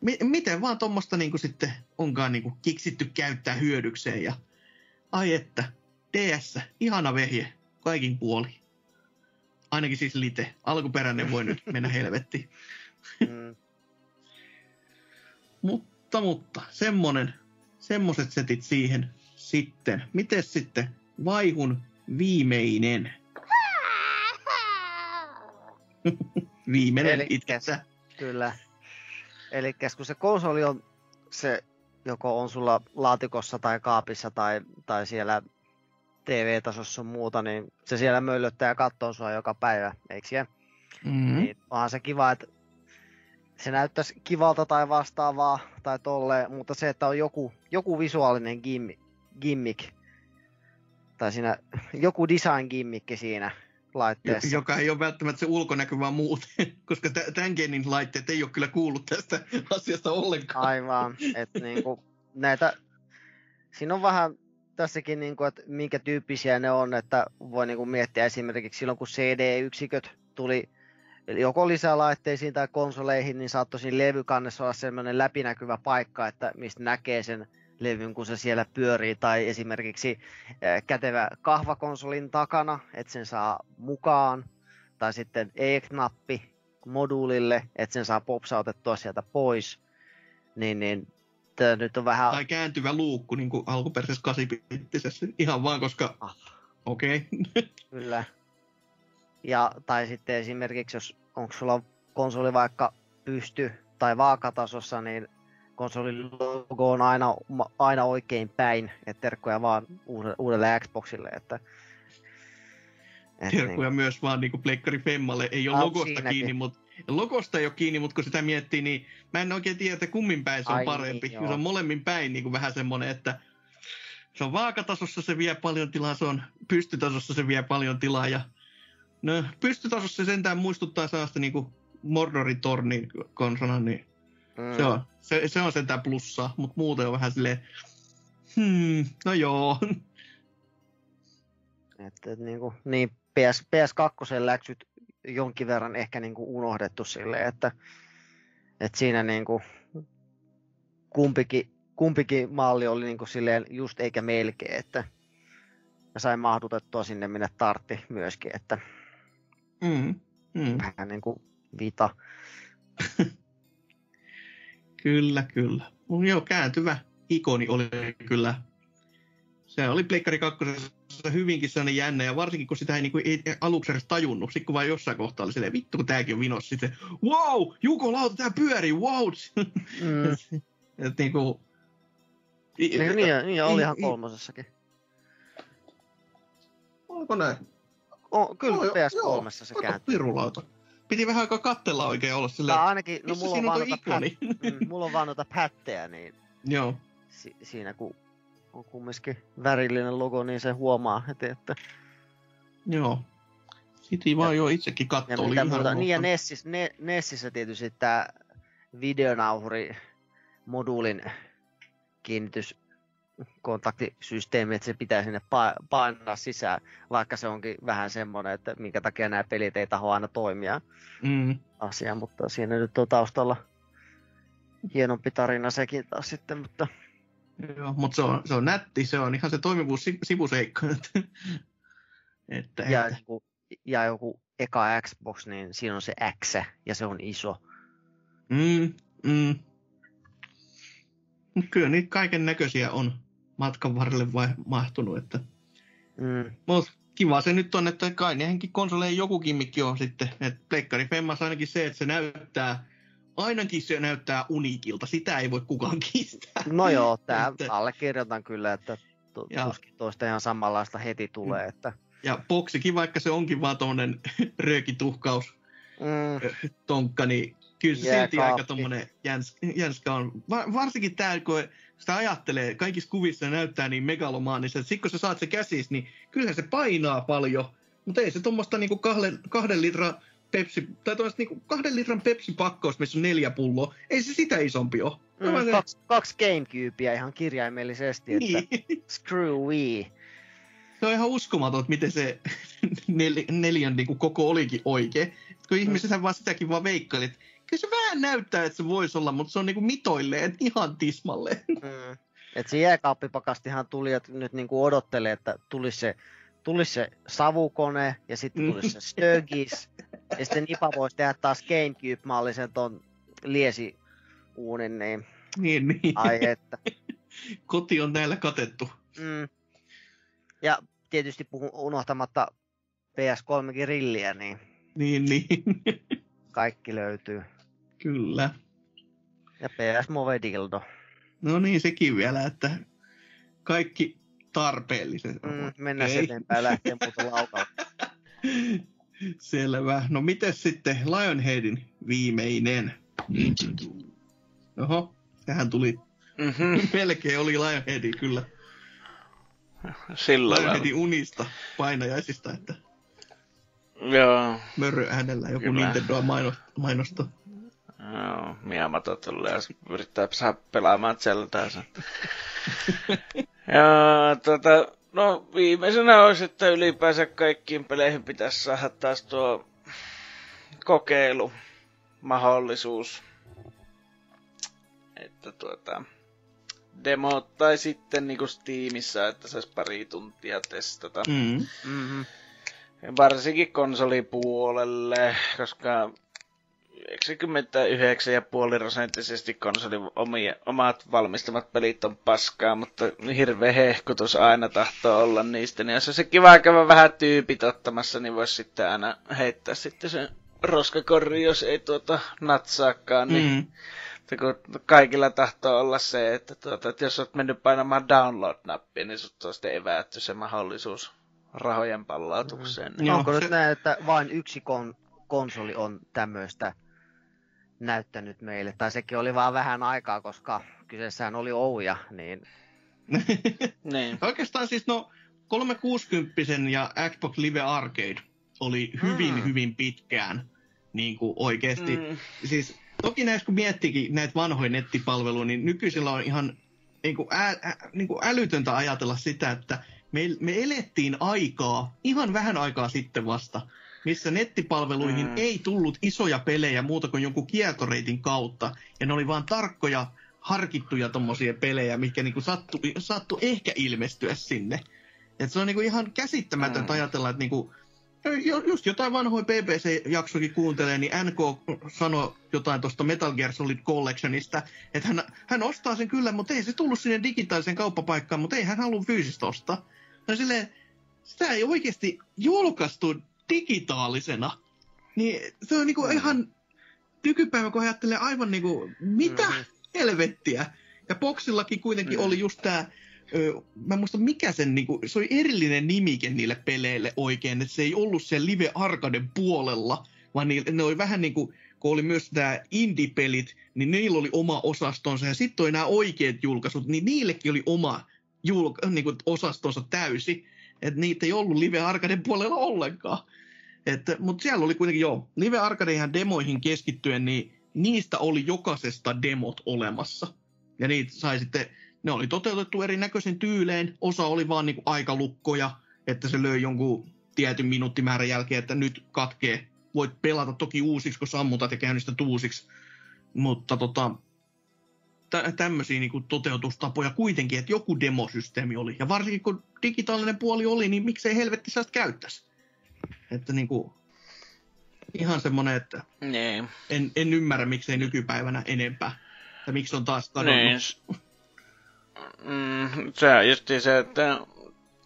mi- miten vaan tuommoista niin kuin sitten onkaan niin kuin kiksitty käyttää hyödykseen. Ja, ai että, D S, ihana vehje, kaikin puoli. Ainakin siis Lite. Alkuperäinen voi nyt mennä helvettiin. Mm. mutta, mutta, semmonen, semmoset setit siihen sitten. Mites sitten vaihun viimeinen? viimeinen Eli, itkässä. Kyllä. Elikkäs kun se konsoli on, se joko on sulla laatikossa tai kaapissa tai, tai siellä T V-tasossa on muuta, niin se siellä möllöttää ja katsoo sua joka päivä, eikö siellä? Mm-hmm. Niin onhan se kiva, että se näyttäisi kivalta tai vastaavaa tai tolleen, mutta se, että on joku, joku visuaalinen gimmi, gimmick, tai siinä joku design gimmikki siinä laitteessa. Joka ei ole välttämättä se ulkonäkö, vaan muuten, koska tämän genin laitteet ei ole kyllä kuullut tästä asiasta ollenkaan. Aivan, että niinku näitä, siinä on vähän tässäkin, niin kuin, että minkä tyyppisiä ne on, että voi niin kuin miettiä esimerkiksi silloin, kun C D-yksiköt tuli joko lisää laitteisiin tai konsoleihin, niin saattoi siinä levykannessa olla sellainen läpinäkyvä paikka, että mistä näkee sen levyn, kun se siellä pyörii, tai esimerkiksi kätevä kahvakonsolin takana, että sen saa mukaan, tai sitten E-knappi moduulille, että sen saa popsautettua sieltä pois, niin, niin nyt on vähän... Tai kääntyvä luukku, niin kuin alkuperäisessä kahdeksanbittisessä, ihan vaan, koska... Ah. Okei. Okay. Kyllä. Ja, tai sitten esimerkiksi, jos onko sulla konsoli vaikka pysty- tai vaakatasossa, niin konsolin logo on aina, aina oikein päin, että terkkuja vaan uudelle Xboxille, että... Et terkkuja niin. Myös vaan niinku pleikkari femmalle, ei ole ah, logosta siinäkin. Kiinni, mutta... Logosta ei ole kiinni, mutta kun sitä miettii, niin mä en oikein tiedä, että kummin päin se on Ai, parempi. Niin, se on molemmin päin niin kuin vähän semmoinen, että se on vaakatasossa, se vie paljon tilaa, se on pystytasossa, se vie paljon tilaa. Ja no, pystytasossa se sentään muistuttaa sellaista niin kuin Mordorin tornin konsona, niin mm. se, on, se, se on sentään plussaa, mutta muuten on vähän silleen, hmm, no joo. Että et, niin, niin P S, P S kakkosen läksyt jonkin verran ehkä niin kuin unohdettu silleen, että, että siinä niin kuin kumpikin, kumpikin malli oli niin kuin silleen just eikä melkein, että mä sain mahdutettua sinne minne tartti myöskin, että mm, mm. vähän niin kuin vita. Kyllä, kyllä. Mun joo, kääntyvä ikoni oli kyllä. Se oli Pleikkari kakkosessa. Hyvinkin sellainen jännä, ja varsinkin kun sitä ei, niin kuin, ei aluksi edes tajunnut, sitten kun vaan jossain kohtaa oli silleen, vittu kun tääkin on vinossa, sitten wow, jukolauta, tää pyörii, wow! Mm. et, et, niin kuin... Niin, et, niin, et, niin oli ihan kolmosessakin. Oliko näin? O, kyllä o, P S kolme se kääntyy. Pirulauta. Piti vähän aikaa katsella oikein olla silleen, ainakin, no, missä siinä on toi ikoni? Pät- mulla on vaan noita pättejä, niin joo. Si- siinä kun... on kumminkin värillinen logo, niin se huomaa heti, että... Joo. Siti vaan jo itsekin kattoo. Ja, muuta. Niin, ja Nessissä, ne, Nessissä tietysti tämä videonauhurimoduulin kiinnityskontaktisysteemi, että se pitää sinne pa- painaa sisään, vaikka se onkin vähän semmoinen, että minkä takia nämä pelit ei taho aina toimia mm. asia, mutta siinä nyt on taustalla hienompi tarina sekin taas sitten, mutta... Joo, mutta se on, se on nätti, se on ihan se toimivuus sivuseikka. että, ja, että. Joku, ja joku eka Xbox, niin siinä on se X ja se on iso. Mm, mm. Kyllä niitä kaiken näköisiä on matkan varrelle vai mahtunut. Että. Mm. Mutta kiva se nyt on, että kai näihinkin konsoleihin joku kimmikki on sitten. Pleikkari Femmassa ainakin se, että se näyttää... Ainakin se näyttää uniikilta, sitä ei voi kukaan kiistää. No joo, tää että... allekirjoitan kyllä, että tu- ja... tuskin toista ihan samanlaista heti tulee. Että... Ja boksikin, vaikka se onkin vaan tommonen röökituhkaus mm. tonkka, niin kyllä se silti aika tommonen jäns, jänska on. Va- varsinkin tää, kun sitä ajattelee, kaikissa kuvissa näyttää niin megalomaanissa, että sit kun sä saat se käsis, niin kyllähän se painaa paljon, mutta ei se tommoista niinku kahden, kahden litran Pepsi, tai toista niinku kahden litran Pepsi-pakkaus, missä on neljä pulloa. Ei se sitä isompi ole. Mm, no, kaksi, kaksi Gamecubea ihan kirjaimellisesti, että niin. Screw we. Se on ihan uskomaton, että miten se nel, neljän niinku koko olikin oikein. Kun ihmiset vaan sitäkin vaan veikkaili, että kyllä se vähän näyttää, että se voisi olla, mutta se on niinku mitoilleen, ihan tismalleen. Mm. Että se jääkaappipakastihan tuli, että nyt niinku odottelee, että tulisi se, tulisi se savukone ja sitten tulisi se Stögis. Ja sitten Nipa voisi tehdä taas Gamecube-mallisen ton liesiuunin. Niin, niin, niin. Ai että. Koti on näillä katettu. Mm. Ja tietysti puhun unohtamatta P S kolme-grilliä, niin... Niin, niin. Kaikki löytyy. Kyllä. Ja P S Move Dildo. No niin, sekin vielä, että kaikki tarpeelliset. Mm, mennään eteenpäin lähtien muuta laukalla. Selvä. No mites sitten Lionheadin viimeinen? Oho, tähän tuli. Mm-hmm. Melkein oli Lionheadi kyllä. Sillä Lionheadin unista, painajaisista, että... Joo. Mörrö hänellä joku Nintendoa mainostaa. Joo, Miamato tulee ja yrittää saada pelaamaan Zeldaansa. Ja tota, no viimeisenä olisi, että ylipäänsä kaikkiin peleihin pitäisi saada taas tuo kokeilumahdollisuus. Että tuota, demo tai sitten niinku Steamissa, että saisi pari tuntia testata. Mm. Mm-hmm. Varsinkin konsolipuolelle, koska yhdeksänkymmentäyhdeksän pilkku viisi prosenttisesti konsolin omia, omat valmistamat pelit on paskaa, mutta hirveä hehkutus aina tahtoo olla niistä. Niin jos olisi kiva käydä vähän tyypit ottamassa, niin voisi sitten aina heittää sitten sen roskakorri, jos ei tuota natsaakaan. Niin mm-hmm. Kaikilla tahtoo olla se, että, tuota, että jos olet mennyt painamaan download-nappia, niin sut on sitten evätty se mahdollisuus rahojen pallautukseen. Mm. Niin. Onko nyt näin, että vain yksi kon- konsoli on tämmöistä näyttänyt meille? Tai sekin oli vaan vähän aikaa, koska kyseessähän oli Ouja, niin... niin. Oikeastaan siis no kolmesataakuusikymmentä ja Xbox Live Arcade oli hyvin, mm. hyvin pitkään niin kuin oikeasti. Mm. Siis toki näissä kun miettiikin näitä vanhoja nettipalveluja, niin nykyisillä on ihan niin kuin ä, ä, niin kuin älytöntä ajatella sitä, että Me, me elettiin aikaa, ihan vähän aikaa sitten vasta, missä nettipalveluihin mm. ei tullut isoja pelejä muuta kuin jonkun kiertoreitin kautta. Ja ne oli vaan tarkkoja, harkittuja tommosia pelejä, mitkä niinku sattu, sattu ehkä ilmestyä sinne. Et se on niinku ihan käsittämätöntä mm. ajatella, että niinku, just jotain vanhoja B B C-jaksokin kuuntelee, niin N K sanoi jotain tuosta Metal Gear Solid Collectionista, että hän, hän ostaa sen kyllä, mutta ei se tullut sinne digitaaliseen kauppapaikkaan, mutta ei hän halua fyysistä ostaa. No silleen, sitä ei oikeasti julkaistu digitaalisena. Niin se on niinku ihan nykypäivä, kun ajattelee aivan niinku, mitä mm-hmm. helvettiä. Ja Boxillakin kuitenkin mm-hmm. oli just tää, ö, mä en muista mikä sen niinku, se oli erillinen nimike niille peleille oikein, että se ei ollut siellä Live Arcaden puolella, vaan niille, ne oli vähän niinku, kun oli myös tää indie-pelit, niin niillä oli oma osastonsa ja sitten oli nämä oikeat julkaisut, niin niillekin oli oma Julka, niin kuin osastonsa täysi, että niitä ei ollut Live Arcaden puolella ollenkaan. Mutta siellä oli kuitenkin, joo, Live Arcadeihan demoihin keskittyen, niin niistä oli jokaisesta demot olemassa. Ja niitä sai sitten, ne oli toteutettu erinäköisen tyyleen, osa oli vaan niin kuin aikalukkoja, että se löi jonkun tietyn minuuttimäärän jälkeen, että nyt katkee. Voit pelata toki uusiksi, kun sammutat ja käynnistät uusiksi, mutta tota... Tä- tämmöisiä niin kuin toteutustapoja kuitenkin, että joku demosysteemi oli. Ja varsinkin kun digitaalinen puoli oli, niin miksei helvetti sitä käyttäisi. Että niin kuin, ihan semmoinen, että nee. en, en ymmärrä miksei nykypäivänä enempää. Ja miksi on taas kadonnut. Mm, se on just se, että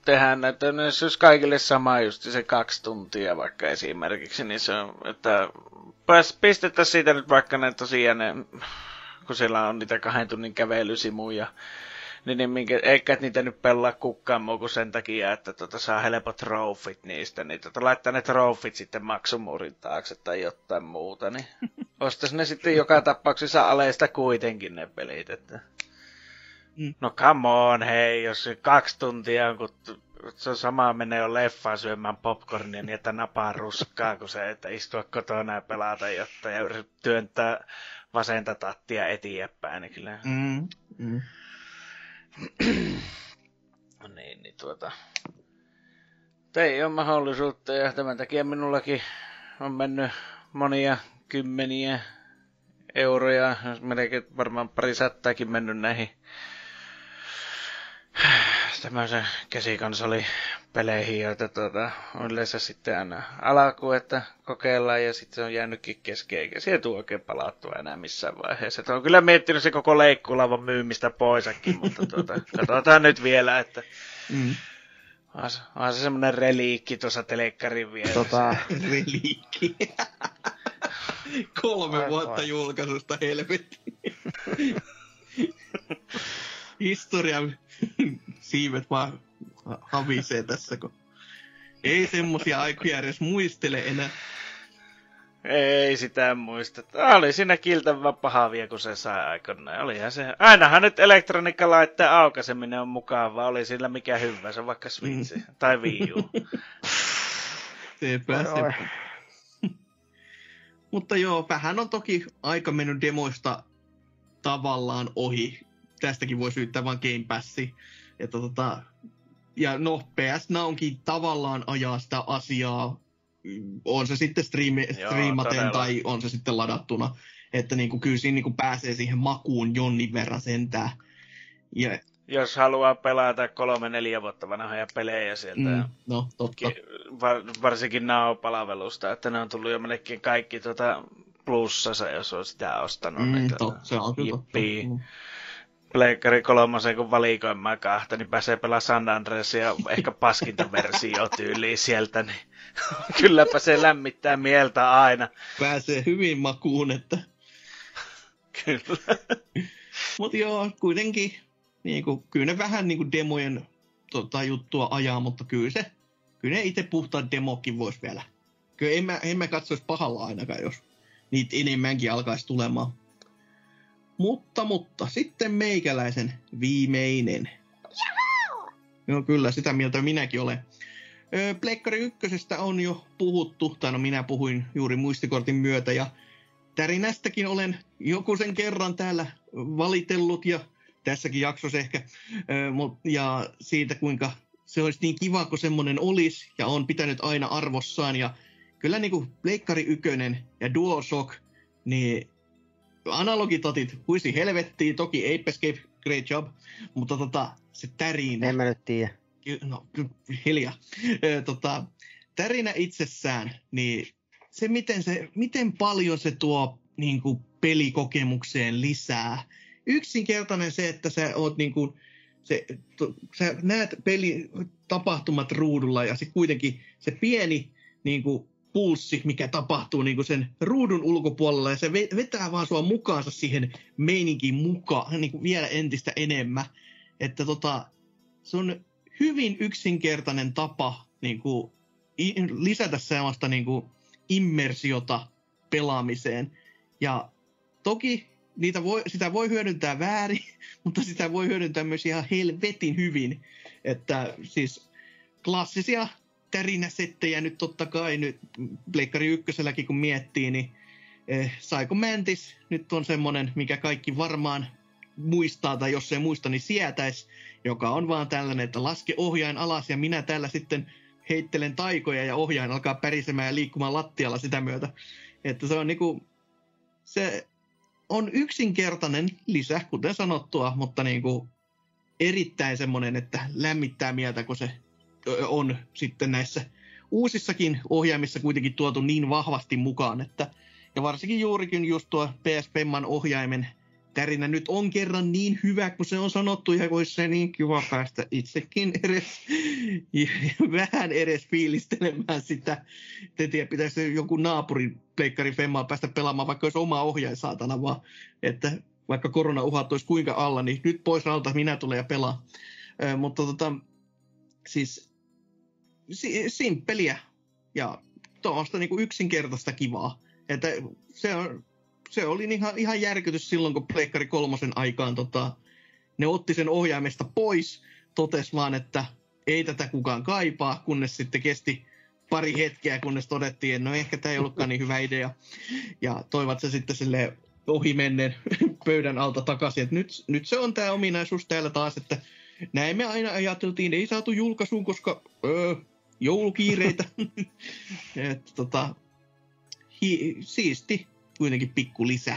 tehdään näitä, jos kaikille sama just se kaksi tuntia vaikka esimerkiksi, niin se on, että pistettäisiin siitä nyt vaikka näitä tosiaan ne... kun siellä on niitä kahden tunnin kävelysimuja, niin, niin minkä, eikä niitä nyt pelaa kukaan muu kuin sen takia, että tota, saa helpot trofit niistä, niin tota, laittaa ne trofit sitten maksumuurin taakse tai jotain muuta, niin ostaisi ne sitten joka tapauksessa aleista kuitenkin ne pelit, että no come on, hei, jos kaksi tuntia on, kun Se sama menee jo leffaan syömään popcornia niin, että napaa ruskaa, kun se, että istua kotona ja pelata jotain ja työntää vasenta tattia eteenpäin, niin kyllä. Mm, mm. niin, niin tuota. Ei ole mahdollisuutta ja tämän takia minullakin on mennyt monia kymmeniä euroja, melkein varmaan pari sattaakin mennyt näihin tämmöisen käsikonsolipeleihin, joita tuota, on yleensä sitten aina alkuun, että kokeillaan ja sitten se on jäänytkin kesken, eikä siihen tule oikein palattua enää missään vaiheessa. Että on kyllä miettinyt se koko leikkulaavan myymistä poisakin, mutta tuota, katsotaan nyt vielä, että mm. onhan se semmoinen reliikki tuossa telekkarin vieressä. Tota, reliikki. Kolme vai vuotta vai. Julkaisusta, helvetti. Historian siivet vaan havisee tässä, kun ei semmosia aikoja edes muistele enää. Ei sitä muista. Oli siinä kiltävä pahavia, kun se sai aikoinaan. Olihan se. Ainahan nyt elektroniikkalaitteen aukaiseminen on mukavaa. Oli sillä mikä hyvä. Se on vaikka Switch mm. tai Wii U. Sepä, sepä. Mutta joo, vähän on toki aika mennyt demoista tavallaan ohi. Tästäkin voi syyttää vaan Game Passi. Että tota, ja no, P S onkin tavallaan ajaa sitä asiaa. On se sitten striimi- striimaten joo, tai on se sitten ladattuna. Että niinku, kyllä siinä niinku pääsee siihen makuun jonnin verran sentään. Ja jos haluaa pelata kolme neljä vuotta vanhoja pelejä sieltä. Mm, no, totta. Varsinkin N A O-palvelusta, että ne on tullut jo melkein kaikki tuota plussansa, jos on sitä ostanut. Mm, niin, totta, se on kyllä jippii. Totta. Pleikkari kolmosen, kun valikoimaa kahta, niin pääsee pelaa San Andreasia, ehkä paskinta versio tyyliin sieltä, niin kylläpä se lämmittää mieltä aina. Pääsee hyvin makuun, että kyllä. Mut joo, kuitenkin, niin kuin, kyllä ne vähän niin kuin demojen tota, juttua ajaa, mutta kyllä se, kyllä ne itse puhtaan demokin vois vielä. Kyllä en mä, en mä katsois pahalla ainakaan, jos niitä enemmänkin alkaisi tulemaan. Mutta, mutta, sitten meikäläisen viimeinen. Joo, kyllä, sitä mieltä minäkin olen. Öö, Pleikkari ykkösestä on jo puhuttu, tai no minä puhuin juuri muistikortin myötä, ja tärinästäkin olen joku sen kerran täällä valitellut, ja tässäkin jaksossa ehkä, öö, ja siitä kuinka se olisi niin kiva, kun semmoinen olisi, ja on pitänyt aina arvossaan, ja kyllä niin kuin Pleikkari ykkönen ja DualShock, niin analogitotit, huisi helvettiin, toki Ape Escape, great job, mutta tota, se tärinä. En mä nyt tiedä. No, hiljaa. Tota, tärinä itsessään, niin se miten, se, miten paljon se tuo niin kuin, pelikokemukseen lisää. Yksinkertainen se, että sä oot niin kuin, se, to, sä näet pelitapahtumat ruudulla ja se kuitenkin se pieni niin kuin, pulssi, mikä tapahtuu niin kuin sen ruudun ulkopuolella, ja se vetää vaan sua mukaansa siihen meininkiin mukaan niin kuin vielä entistä enemmän. Että tota, se on hyvin yksinkertainen tapa niin kuin lisätä sellaista niin kuin immersiota pelaamiseen. Ja toki niitä voi, sitä voi hyödyntää väärin, mutta sitä voi hyödyntää myös ihan helvetin hyvin. Että siis klassisia tärinäsettejä nyt totta kai, nyt Pleikkari ykköselläkin kun miettii, niin eh, Psycho Mantis nyt on semmoinen, mikä kaikki varmaan muistaa, tai jos ei muista, niin sietäisi, joka on vaan tällainen, että laske ohjain alas, ja minä täällä sitten heittelen taikoja, ja ohjain alkaa pärisemään ja liikkumaan lattialla sitä myötä. Että se on niinku, se on yksinkertainen lisä, kuten sanottua, mutta niinku erittäin semmoinen, että lämmittää mieltä, kun se on sitten näissä uusissakin ohjaimissa kuitenkin tuotu niin vahvasti mukaan, että ja varsinkin juurikin just tuo P S-Pemman ohjaimen tärinä nyt on kerran niin hyvä, kun se on sanottu, ja olisi se niin kiva päästä itsekin edes vähän edes fiilistelemään sitä. En tiedä, pitäisi joku naapurin pleikkarin femmaa päästä pelaamaan, vaikka olisi oma ohjain saatana vaan, että vaikka koronauhat olisi kuinka alla, niin nyt pois alta minä tulen ja pelaan. Ö, mutta tota, siis simppeliä ja tuosta niinku yksinkertaista kivaa. Että se, on, se oli ihan, ihan järkytys silloin, kun Pleikkari kolmosen aikaan tota, ne otti sen ohjaimesta pois. Totesi vaan, että ei tätä kukaan kaipaa, kunnes sitten kesti pari hetkeä, kunnes todettiin, että no ehkä tämä ei ollutkaan niin hyvä idea. Ja toivat se sitten silleen ohimennen pöydän alta takaisin, että nyt, nyt se on tämä ominaisuus täällä taas, että näin me aina ajateltiin, ei saatu julkaisuun, koska öö, joulukiireitä. Et, tota, hi- siisti, kuitenkin pikku lisä.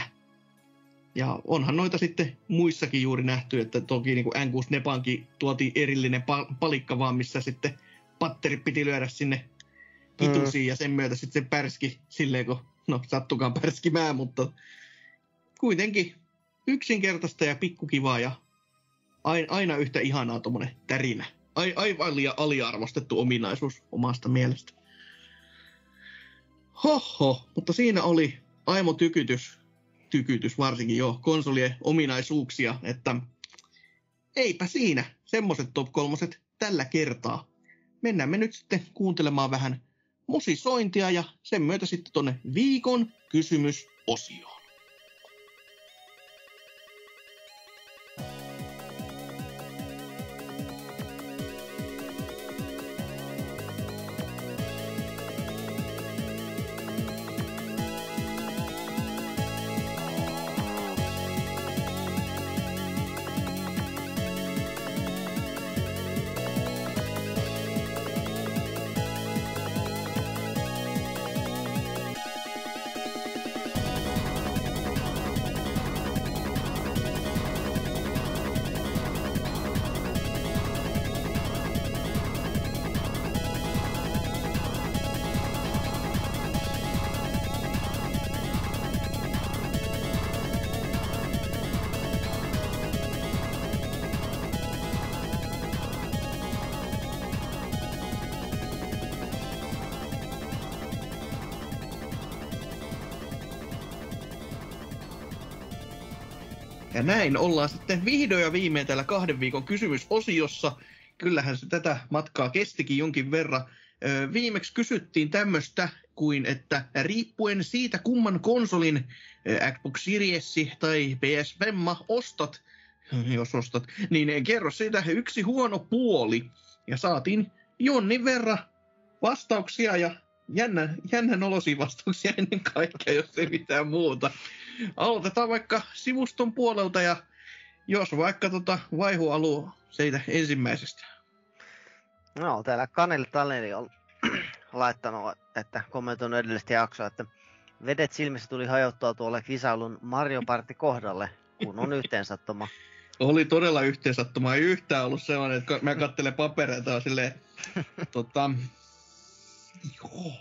Ja onhan noita sitten muissakin juuri nähty, että toki niin kuin N kuusi Nepankin tuotiin erillinen pa- palikka vaan, missä sitten patteri piti lyödä sinne kitusiin mm. ja sen myötä sitten se pärski silleen, kun no sattukaan pärskimää, mutta kuitenkin yksinkertaista ja pikkukivaa ja aina yhtä ihanaa tuommoinen tärinä. Aivan liian aliarvostettu ominaisuus omasta mielestä. Hoho, mutta siinä oli aimo tykytys, tykytys varsinkin jo konsolien ominaisuuksia, että eipä siinä semmoiset top kolmoset tällä kertaa. Mennään me nyt sitten kuuntelemaan vähän musisointia ja sen myötä sitten tuonne viikon kysymysosioon. Ja näin ollaan sitten vihdoin ja viimein täällä kahden viikon kysymysosiossa. Kyllähän se tätä matkaa kestikin jonkin verran. Viimeksi kysyttiin tämmöistä kuin, että riippuen siitä kumman konsolin Xbox Series tai P S Vemma ostat, jos ostat, niin kerro siitä yksi huono puoli. Ja saatiin jonnin verran vastauksia ja jännän, jännän olosia vastauksia ennen kaikkea, jos ei mitään muuta. Aloitetaan vaikka sivuston puolelta ja jos vaikka tota vaihualua siitä ensimmäisestä. No täällä Kaneli Taneli on laittanut, että kommentoinut edellistä jaksoa, että vedet silmissä tuli hajottaa tuolle kisailun Mario Party kohdalle, kun on yhteensattuma. Oli todella yhteensattuma, ei yhtään ollut sellainen, että mä katselen papereita ja silleen, tota... Joo.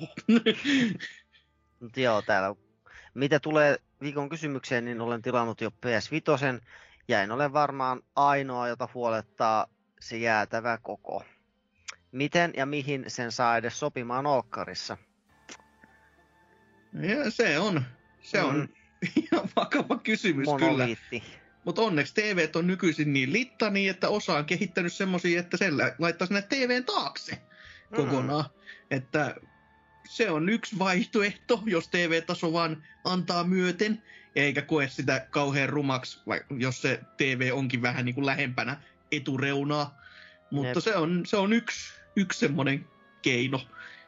Mut joo, täällä mitä tulee viikon kysymykseen, niin olen tilannut jo P S viisi ja en ole varmaan ainoa, jota huolettaa se jäätävä koko. Miten ja mihin sen saa edes sopimaan olkkarissa? Ja se on, se mm. on ihan vakava kysymys. Monoliitti. Kyllä. Mutta onneksi T V:t on nykyisin niin littani, että osa on kehittänyt semmosia, että sen laittaa sinne T V:n taakse kokonaan. Mm. Että... Se on yksi vaihtoehto, jos T V-taso vaan antaa myöten, eikä koe sitä kauhean rumaksi, jos se T V onkin vähän niin kuin lähempänä etureunaa. Mutta se on, se on yksi, yksi semmoinen keino,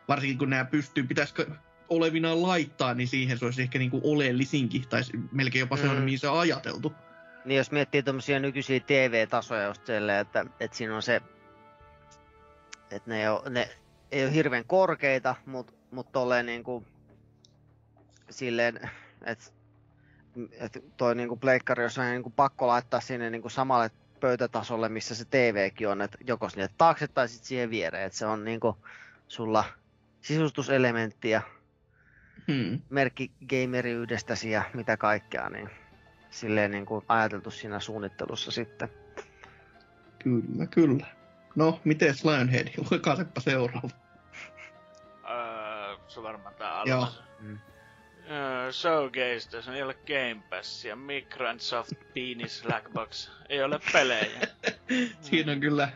varsinkin kun nämä pystyy, pitäisikö olevinaan laittaa, niin siihen se olisi ehkä niin kuin oleellisinkin, tai melkein jopa semmoinen, mm. mihin se on ajateltu. Niin jos miettii tämmöisiä nykyisiä T V-tasoja just silleen, että, että siinä on se, että ne on... Ne... Ei ole hirveän korkeita, mutta mut tolleen niinku silleen, että et toi niinku pleikkari on niinku pakko laittaa sinne niinku samalle pöytätasolle, missä se T V:kin on, että joko sinne taakse tai sitten siihen viereen, että se on niinku sulla sisustuselementti ja hmm. merkki gameriydestäsi ja mitä kaikkea, niin silleen niinku ajateltu siinä suunnittelussa sitten. Kyllä, kyllä. No, miten Lionhead? Lukaiseppa seuraava. Öö, se varmaan tää alas. Mm. Öö, Showcase, se ei ole Game Passia. Microsoft Penis Blackbox. Ei ole pelejä. Siinä on kyllä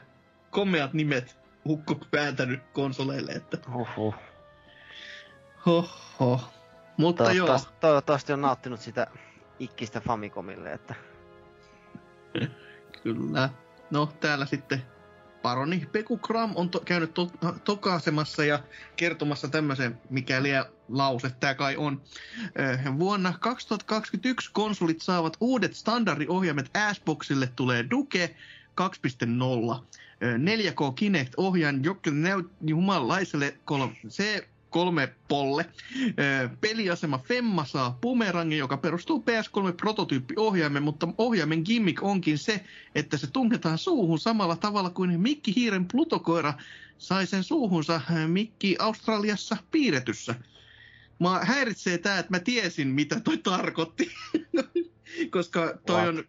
komeat nimet hukko pääntänyt konsoleille, että... Oho. Hoho. Mutta toivottavasti, joo. Toivottavasti on nauttinut sitä ikkistä Famicomille, että... Kyllä. No, täällä sitten... paroni Peku Kram on to- käynyt to- tokaisemassa ja kertomassa tämmöisen, mikä liian lause tämä kai on. Vuonna kaksituhattakaksikymmentäyksi konsolit saavat uudet standardiohjaimet, Xboxille tulee Duke kaksi piste nolla. neljä K Kinect-ohjaan, joka näytti humalaiselle C kolme-polle. Peliasema Femma saa Bumerangin, joka perustuu P S kolme-prototyyppiohjaimen, mutta ohjaimen gimmick onkin se, että se tungetaan suuhun samalla tavalla kuin Mikki Hiiren Plutokoira sai sen suuhunsa Mikki Australiassa piirretyssä. Mä häiritsee tää, että mä tiesin, mitä toi tarkoitti. Koska toi What? on,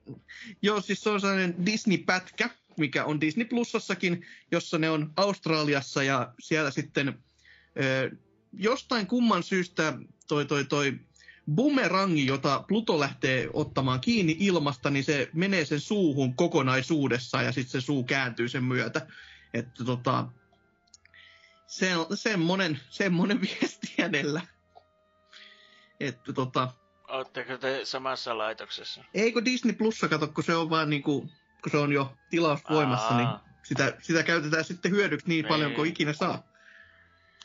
joo siis se on sellainen Disney-pätkä, mikä on Disney Plusassakin, jossa ne on Australiassa ja siellä sitten ö, jostain kumman syystä toi, toi, toi bumerangi, jota Pluto lähtee ottamaan kiinni ilmasta, niin se menee sen suuhun kokonaisuudessaan ja sitten se suu kääntyy sen myötä. Että tota, se, semmonen, semmonen viesti hänellä. Että tota... Oletteko te samassa laitoksessa? Eikö Disney Plussa, kato, kun se on vaan niinku... kun se on jo tilausvoimassa, niin sitä, sitä käytetään sitten hyödyksi niin, niin paljon kuin ikinä saa.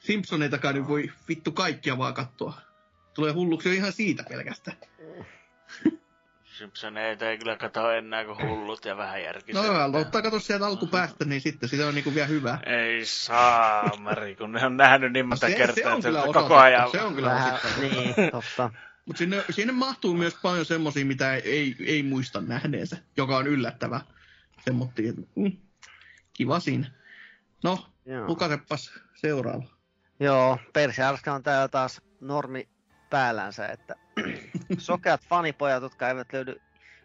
Simpsoneitakaan nyt voi vittu kaikkia vaan katsoa. Tulee hulluksi jo ihan siitä pelkästään. Simpsoneita ei kyllä kato enää kuin hullut ja vähän järkiset. No joo, ottaa kato sieltä alkupäästä, niin sitten sitä on niinku vielä hyvää. Ei saa, Mari, kun ne on nähnyt niin monta no kertaa, että koko ajan... Se on kyllä osittain. Niin, totta. Mutta sinne, sinne mahtuu myös paljon semmosia, mitä ei, ei muista nähneensä, joka on yllättävä. Semmoittiin, että mm, kiva siinä. No, lukasepas seuraava. Joo, persearska on täällä taas normi päällänsä, että sokeat fanipojat, jotka eivät löydy,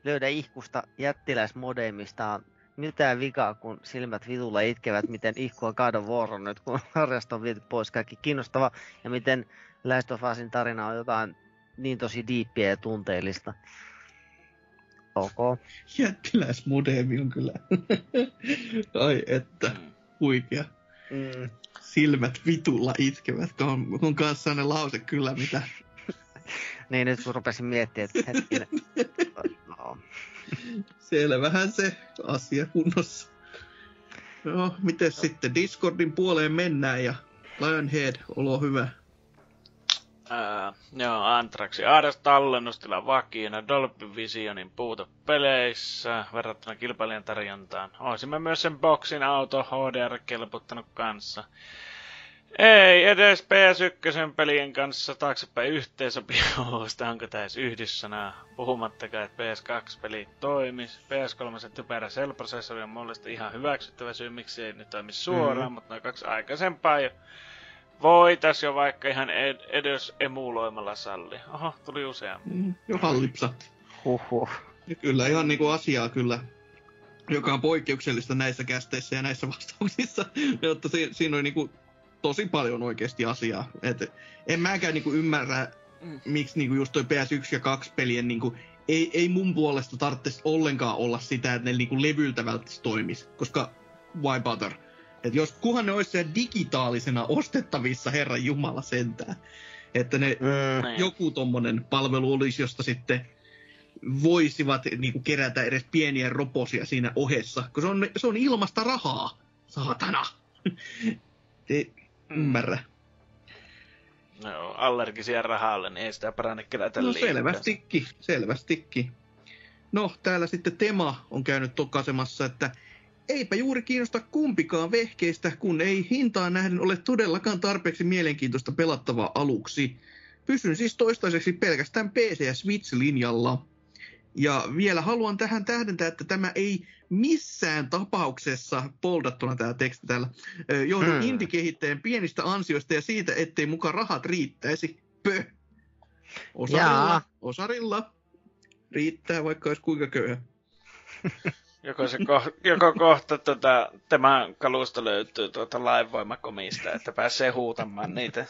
löydä ihkusta jättiläismodeemistaan. Mitään vikaa, kun silmät vitulla itkevät, miten ihkua kaadon vuoron nyt, kun harjasta on viety pois kaikki kiinnostava. Ja miten Last of Usin tarina on jotain... niin tosi diippiä ja tunteellista. Ok. Jättiläismodeemi on kyllä. Ai että, huikea. Mm. Silmät vitulla itkevät. Tuo on, on kanssa sellainen lause kyllä, mitä... niin, nyt kun rupesin miettimään, että hetkinen. No. Selvähän se asia kunnossa. No, mites no. sitten Discordin puoleen mennään ja Lionhead, olo hyvä. Uh, joo, Antraxin A D S-tallennustila vakiina, Dolby Visionin puuto peleissä verrattuna kilpailijan tarjontaan. Oisimme myös sen boksin auto H D R kelputtanut kanssa. Ei edes P S yksi pelien kanssa taaksepäin yhteensopivuusta, onko tää edes yhdyssanaa. Puhumattakaan, että P S kaksi-peli toimis. P S kolme typerä Cell-prosessori on mulle ihan hyväksyttävä syy, miksi ei nyt toimi suoraan, mm-hmm. mutta noin kaksi aikaisempaa jo. Voitais jo vaikka ihan ed- edes emuloimalla salli. Oho, tuli useammin. Mm, johan lipsahti. Huhhuh. Kyllä ihan niinku asiaa kyllä, joka on poikkeuksellista näissä kästeissä ja näissä vastauksissa. Jotta si- siinä on niinku tosi paljon oikeesti asiaa. Et en mäkään niinku ymmärrä, mm. miksi niinku just toi P S yksi ja kaksi pelien niinku... Ei, ei mun puolesta tarvitsisi ollenkaan olla sitä, että ne niinku levyltä välttämättä toimisi. Koska why bother? Että jos kuhan ne olisi siellä digitaalisena ostettavissa, Herran Jumala sentään. Että ne öö, joku tommonen palvelu olisi, josta sitten voisivat niinku kerätä edes pieniä roposia siinä ohessa. Kun se on, se on ilmasta rahaa, saatana. Ei ymmärrä. No, allergisia rahalle, niin ei sitä parane kerätä liikaa. No selvästikin, selvästikin. No, täällä sitten Tema on käynyt tokasemassa, että eipä juuri kiinnosta kumpikaan vehkeistä, kun ei hintaan nähden ole todellakaan tarpeeksi mielenkiintoista pelattavaa aluksi. Pysyn siis toistaiseksi pelkästään P C- ja Switch-linjalla. Ja vielä haluan tähän tähdentää, että tämä ei missään tapauksessa, poldattuna tämä teksti täällä, johdu hmm. indie-kehittäjän pienistä ansioista ja siitä, ettei muka rahat riittäisi. Pö! Osarilla, osarilla. Riittää, vaikka olisi kuinka köyhä. Joko, se ko- joko kohta tuota, tämän kalusta löytyy tuota lainvoimakomista, että pääsee huutamaan niitä.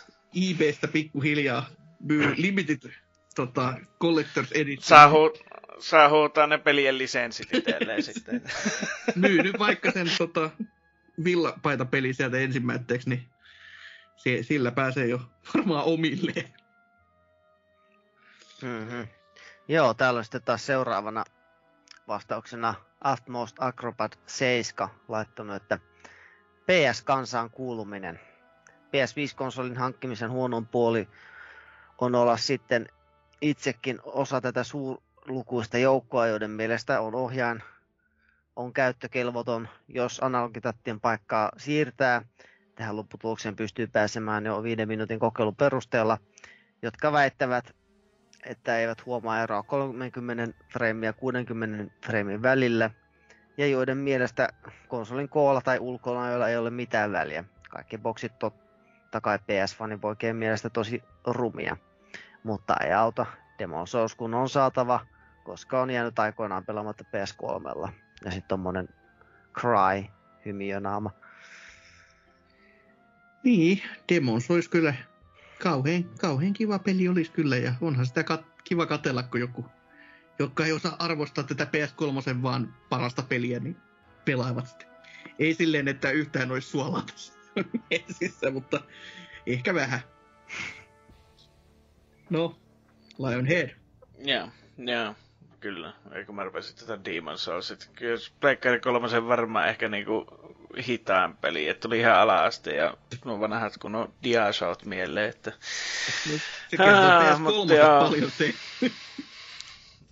eBaystä pikkuhiljaa myy limited tota, collector's edition. Saa, hu- saa huutaa ne pelien lisenssit itselleen sitten. Myy nyt vaikka sen tota, villapaitapeli sieltä ensimmäiseksi, niin se, sillä pääsee jo varmaan omilleen. Mm-hmm. Joo, täällä on sitten taas seuraavana vastauksena Atmost Acrobat seitsemän laittanut, että P S-kansaan kuuluminen. P S viisi-konsolin hankkimisen huonon puoli on olla sitten itsekin osa tätä suurlukuista joukkoa, joiden mielestä on ohjaan on käyttökelvoton, jos analogitattien paikkaa siirtää. Tähän lopputulokseen pystyy pääsemään jo viiden minuutin kokeilun perusteella, jotka väittävät, että eivät huomaa eroa kolmekymmentä freimiä ja kuusikymmentä freimin välillä, ja joiden mielestä konsolin koolla tai ulkona ei ole mitään väliä. Kaikki boksit totta kai P S-fanin poikien mielestä tosi rumia, mutta ei auta. Demon Souls kun on saatava, koska on jäänyt aikoinaan pelaamatta P S kolmella. Ja sitten tommonen Cry hymiönaama. Niin, Demon Souls kyllä kauhean, kauhean kiva peli olisi kyllä, ja onhan sitä kat- kiva katsella, kun joku, jotka ei osaa arvostaa tätä P S kolme vaan parasta peliä, niin pelaavat sitä. Ei silleen, että yhtään olisi suolaa tässä mesissä, mutta ehkä vähän. No, Lionhead. Joo, yeah, joo, yeah, kyllä. Eikö mä rupesin tätä Demon's Soulsit. Kyllä Pleikkari kolmosen varmaan ehkä niinku hitaan peli, että tuli ihan ala-aste ja no vanhat kun on Diashot mieleen, että... No, se kertoo P S kolme paljon se.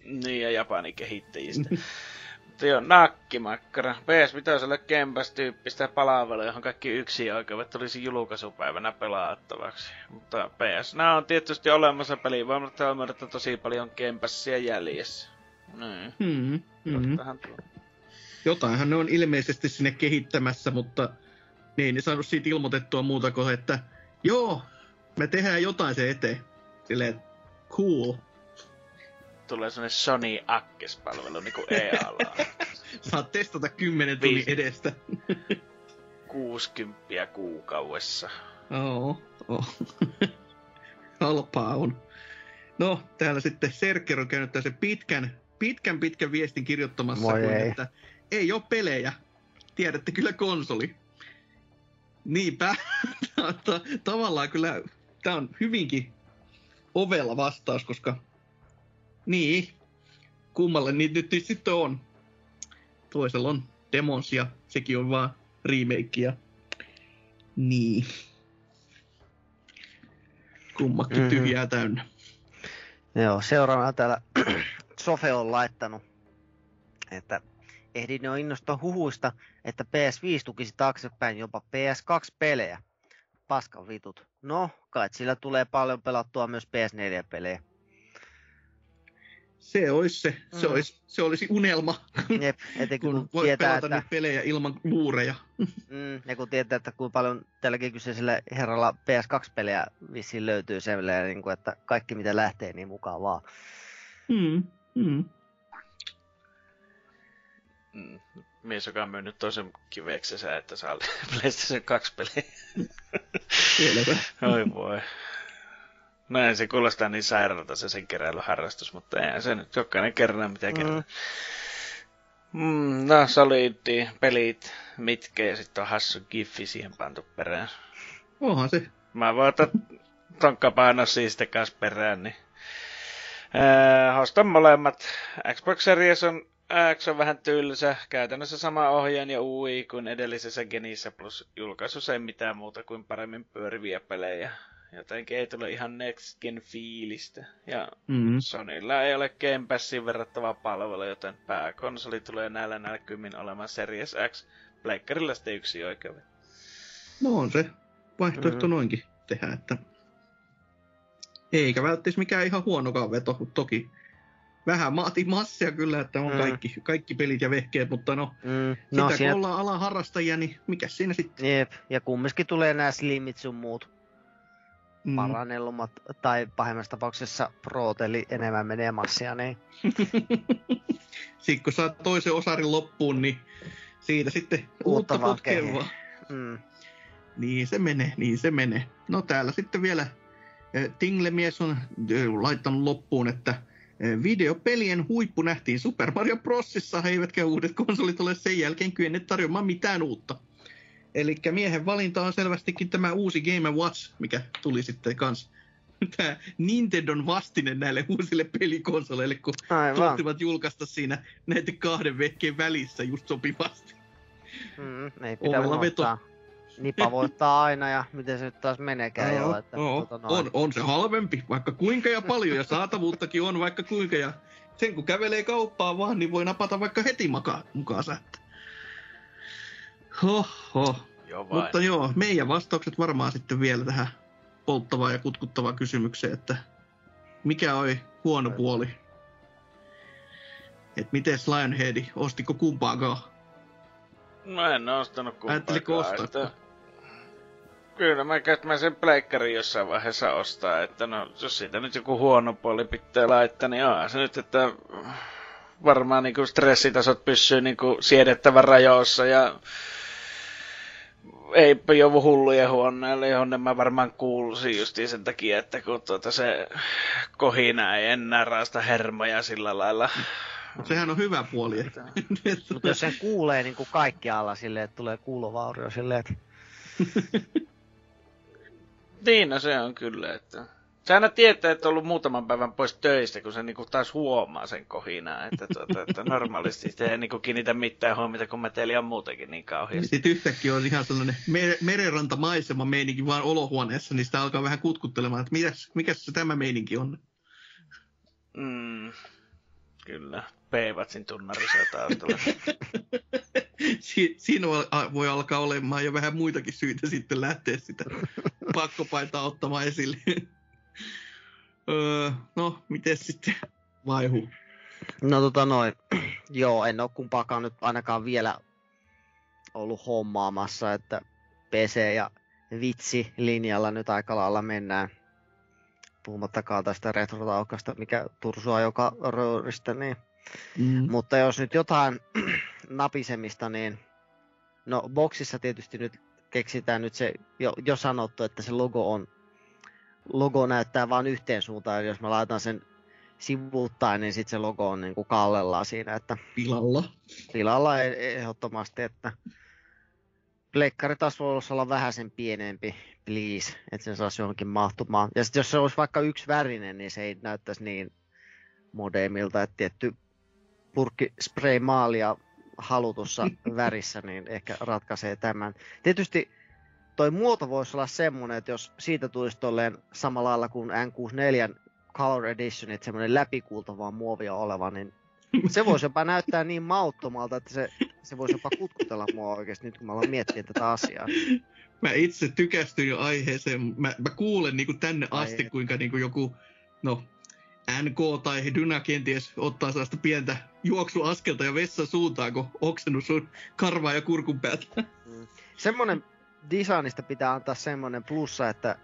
Niin, ja Japanin kehittäjistä. Mutta joo, nakkimakkara. P S viisi Kempas-tyyppistä palvelua, johon kaikki yksin oikeudet tulisi julkaisupäivänä pelaattavaksi. Mutta P S, nää on tietysti olemassa pelivoimalta, mutta tosi paljon Kempassia jäljessä. Niin. Mm-hmm. Jotainhan tuo. Jotainhan ne on ilmeisesti sinne kehittämässä, mutta ne ei ne saanut siitä ilmoitettua muuta kuin, että joo, me tehdään jotain sen eteen. Silleen, cool. Tulee sellainen Sony Akkes-palvelu, niinku E A-laa. Saat testata kymmenen tunnin edestä. kuusikymmentä kuukaudessa. Oo, oh. Halpaa on. No, täällä sitten Serker on käynyt tällaisen pitkän, pitkän, pitkän viestin kirjoittamassa. Moi kun, ei. Että ei oo pelejä. Tiedätte kyllä konsoli. Niinpä. Tavallaan kyllä tää on hyvinkin ovella vastaus, koska... Niin, kummalle niitä nyt sitten on. Toisella on Demons ja sekin on vaan remake ja... Niin. Kummakin mm-hmm. tyhjää täynnä. Joo, seuraavana täällä Sofe on laittanut, että ehdin jo innostua huhuista, että P S viisi tukisi taaksepäin jopa P S kaksi pelejä. Paskan vitut. No, kai sillä tulee paljon pelattua myös P S neljä pelejä. Se olisi se. Se, mm. olisi, se olisi unelma, Jep, kun, kun voi tietää, pelata että... pelejä ilman luureja. Mm, ja kun tietää, että kuinka paljon tälläkin kyseisellä herralla P S kaksi pelejä vissiin löytyy sellainen, niin että kaikki mitä lähtee niin mukavaa. Mm, mm. Mm, mies, joka on myynyt toisen kiveksensä, että saa PlayStation kaksi pelejä. Oi voi. No ei se kuulostaa niin sairaalta se sen keräilyharrastus, mutta eihän se nyt jokainen kerran mitä kerran. Mm. Mm, no solidi, pelit, mitkä ja sitten on hassu giffi siihen pantu perään. Onhan se. Mä voin ottaa tonkkapaino siiste kanssa perään, niin... Äh, ostan molemmat. Xbox Series on, X on vähän tylsä, käytännössä sama ohjaan ja U I kuin edellisessä Genissä, plus julkaisussa ei mitään muuta kuin paremmin pyöriviä pelejä. Jotenkin ei tule ihan next gen fiilistä. Ja mm-hmm. Sonylla ei ole Game Passin verrattava palvelu, joten pääkonsoli tulee näillä näkymin olemaan Series X. Pleikkarilla sitten yksi oikeudet. No on se. Vaihtoehto mm-hmm. noinkin tehdä, että... Eikä välttämättä mikään ihan huonokaan veto, toki. Vähän maati massia kyllä, että on mm. kaikki, kaikki pelit ja vehkeet, mutta no, mm. no sitä sieltä... kun ollaan alan harrastajia, niin mikä siinä sitten? Jep, ja kumminkin tulee nää slimit sun muut. Mm. Paranelmat, tai pahimmassa tapauksessa proot, eli enemmän menee massia, niin... Sitten kun saat toisen osarin loppuun, niin siitä sitten uutta, uutta putkeen vaan. Mm. Niin se menee, niin se menee. No täällä sitten vielä Tingle-mies on laittanut loppuun, että videopelien huippu nähtiin Super Mario Brosissa, eivätkä uudet konsolit ole sen jälkeen kyenneet tarjoamaan mitään uutta. Elikkä miehen valinta on selvästikin tämä uusi Game and Watch, mikä tuli sitten kans. Tää Nintendon vastine näille uusille pelikonsoleille, kun tohtivat julkaista siinä näiden kahden vehkeen välissä just sopivasti. Mm, ei pidä unohtaa. Veto, Nipa voittaa aina ja miten se nyt taas menekään no, jolla, että no, on, on se halvempi, vaikka kuinka ja paljon ja saatavuuttakin on vaikka kuinka ja sen kun kävelee kauppaan vaan, niin voi napata vaikka heti maka- mukaansa. Hoho. Jo Mutta joo, meidän vastaukset varmaan sitten vielä tähän polttavaan ja kutkuttavaan kysymykseen, että mikä oli huono puoli? Että mites Lionhead, ostiko kumpaakaan? Mä en ostanut kumpaakaan, että... Kyllä mä käytän sen pleikkarin jossain vaiheessa ostaa, että no jos siitä nyt joku huono puoli pitää laittaa, niin aah se nyt, että... Varmaan niinku stressitasot pysyy niinku siedettävän rajoissa ja... Ei joudu hullujen huoneelle, johon mä varmaan kuulsin justiin sen takia, että kun tuota se kohina ei enää raasta hermoja sillä lailla. Sehän on hyvä puoli. Että... Mutta jos sen kuulee niin kuin kaikkialla silleen, että tulee kuulovaurio silleen, että... Niin, no se on kyllä, että... Se aina tietää, että on ollut muutaman päivän pois töistä, kun se niinku taas huomaa sen kohinaa, että, tuota, että normaalisti se ei niinku kiinnitä mitään huomiota, kun meteliä on muutenkin niin kauheasti. Sitten yhtäkkiä on ihan sellainen mere- merenrantamaisema meininki vaan olohuoneessa, niin sitä alkaa vähän kutkuttelemaan, että mitäs, mikäs se tämä meininki on? Mm, kyllä, Peivatsin tunnarissa taustalla. Si- siinä voi alkaa olemaan jo vähän muitakin syitä sitten lähteä sitä pakkopaitaa ottamaan esille. Öö, no, mites sitten vaihuu? No tota noin, joo, en oo kumpaakaan nyt ainakaan vielä ollut hommaamassa, että P C ja vitsi linjalla nyt aika lailla mennään. Puhumattakaan tästä retrotaukasta, mikä tursua joka röyristä, niin. Mm. Mutta jos nyt jotain napisemista, niin no boksissa tietysti nyt keksitään nyt se, jo, jo sanottu, että se logo on Logo näyttää vaan yhteen suuntaan, jos mä laitan sen sivuuttain, niin sit se logo on niinku kallellaan siinä, että... Pilalla. Pilalla ehdottomasti, että... Pleikkari taas voi olla vähän sen pienempi, please, että sen saisi johonkin mahtumaan. Ja sit jos se olisi vaikka yksi värinen, niin se ei näyttäisi niin modemilta, että tietty purkki spray maalia halutussa värissä, niin ehkä ratkaisee tämän. Tietysti... Toi muoto voisi olla semmonen, että jos siitä tulisi tolleen samalla lailla kuin N kuusikymmentäneljä Color Edition, että semmonen läpikuultavaa muovia oleva, niin se voisi jopa näyttää niin mauttomalta, että se, se voisi jopa kutkutella mua oikeesti nyt kun mä aloin miettiä tätä asiaa. Mä itse tykästyn jo aiheeseen. Mä, mä kuulen niinku tänne asti, Ai kuinka niinku joku no, N K tai Dyna kenties ottaa sellaista pientä juoksuaskelta ja vessan suuntaan, kun oksennut sun karvaa ja kurkun päältä. Mm. Semmonen... Designista pitää antaa semmoinen plussa, että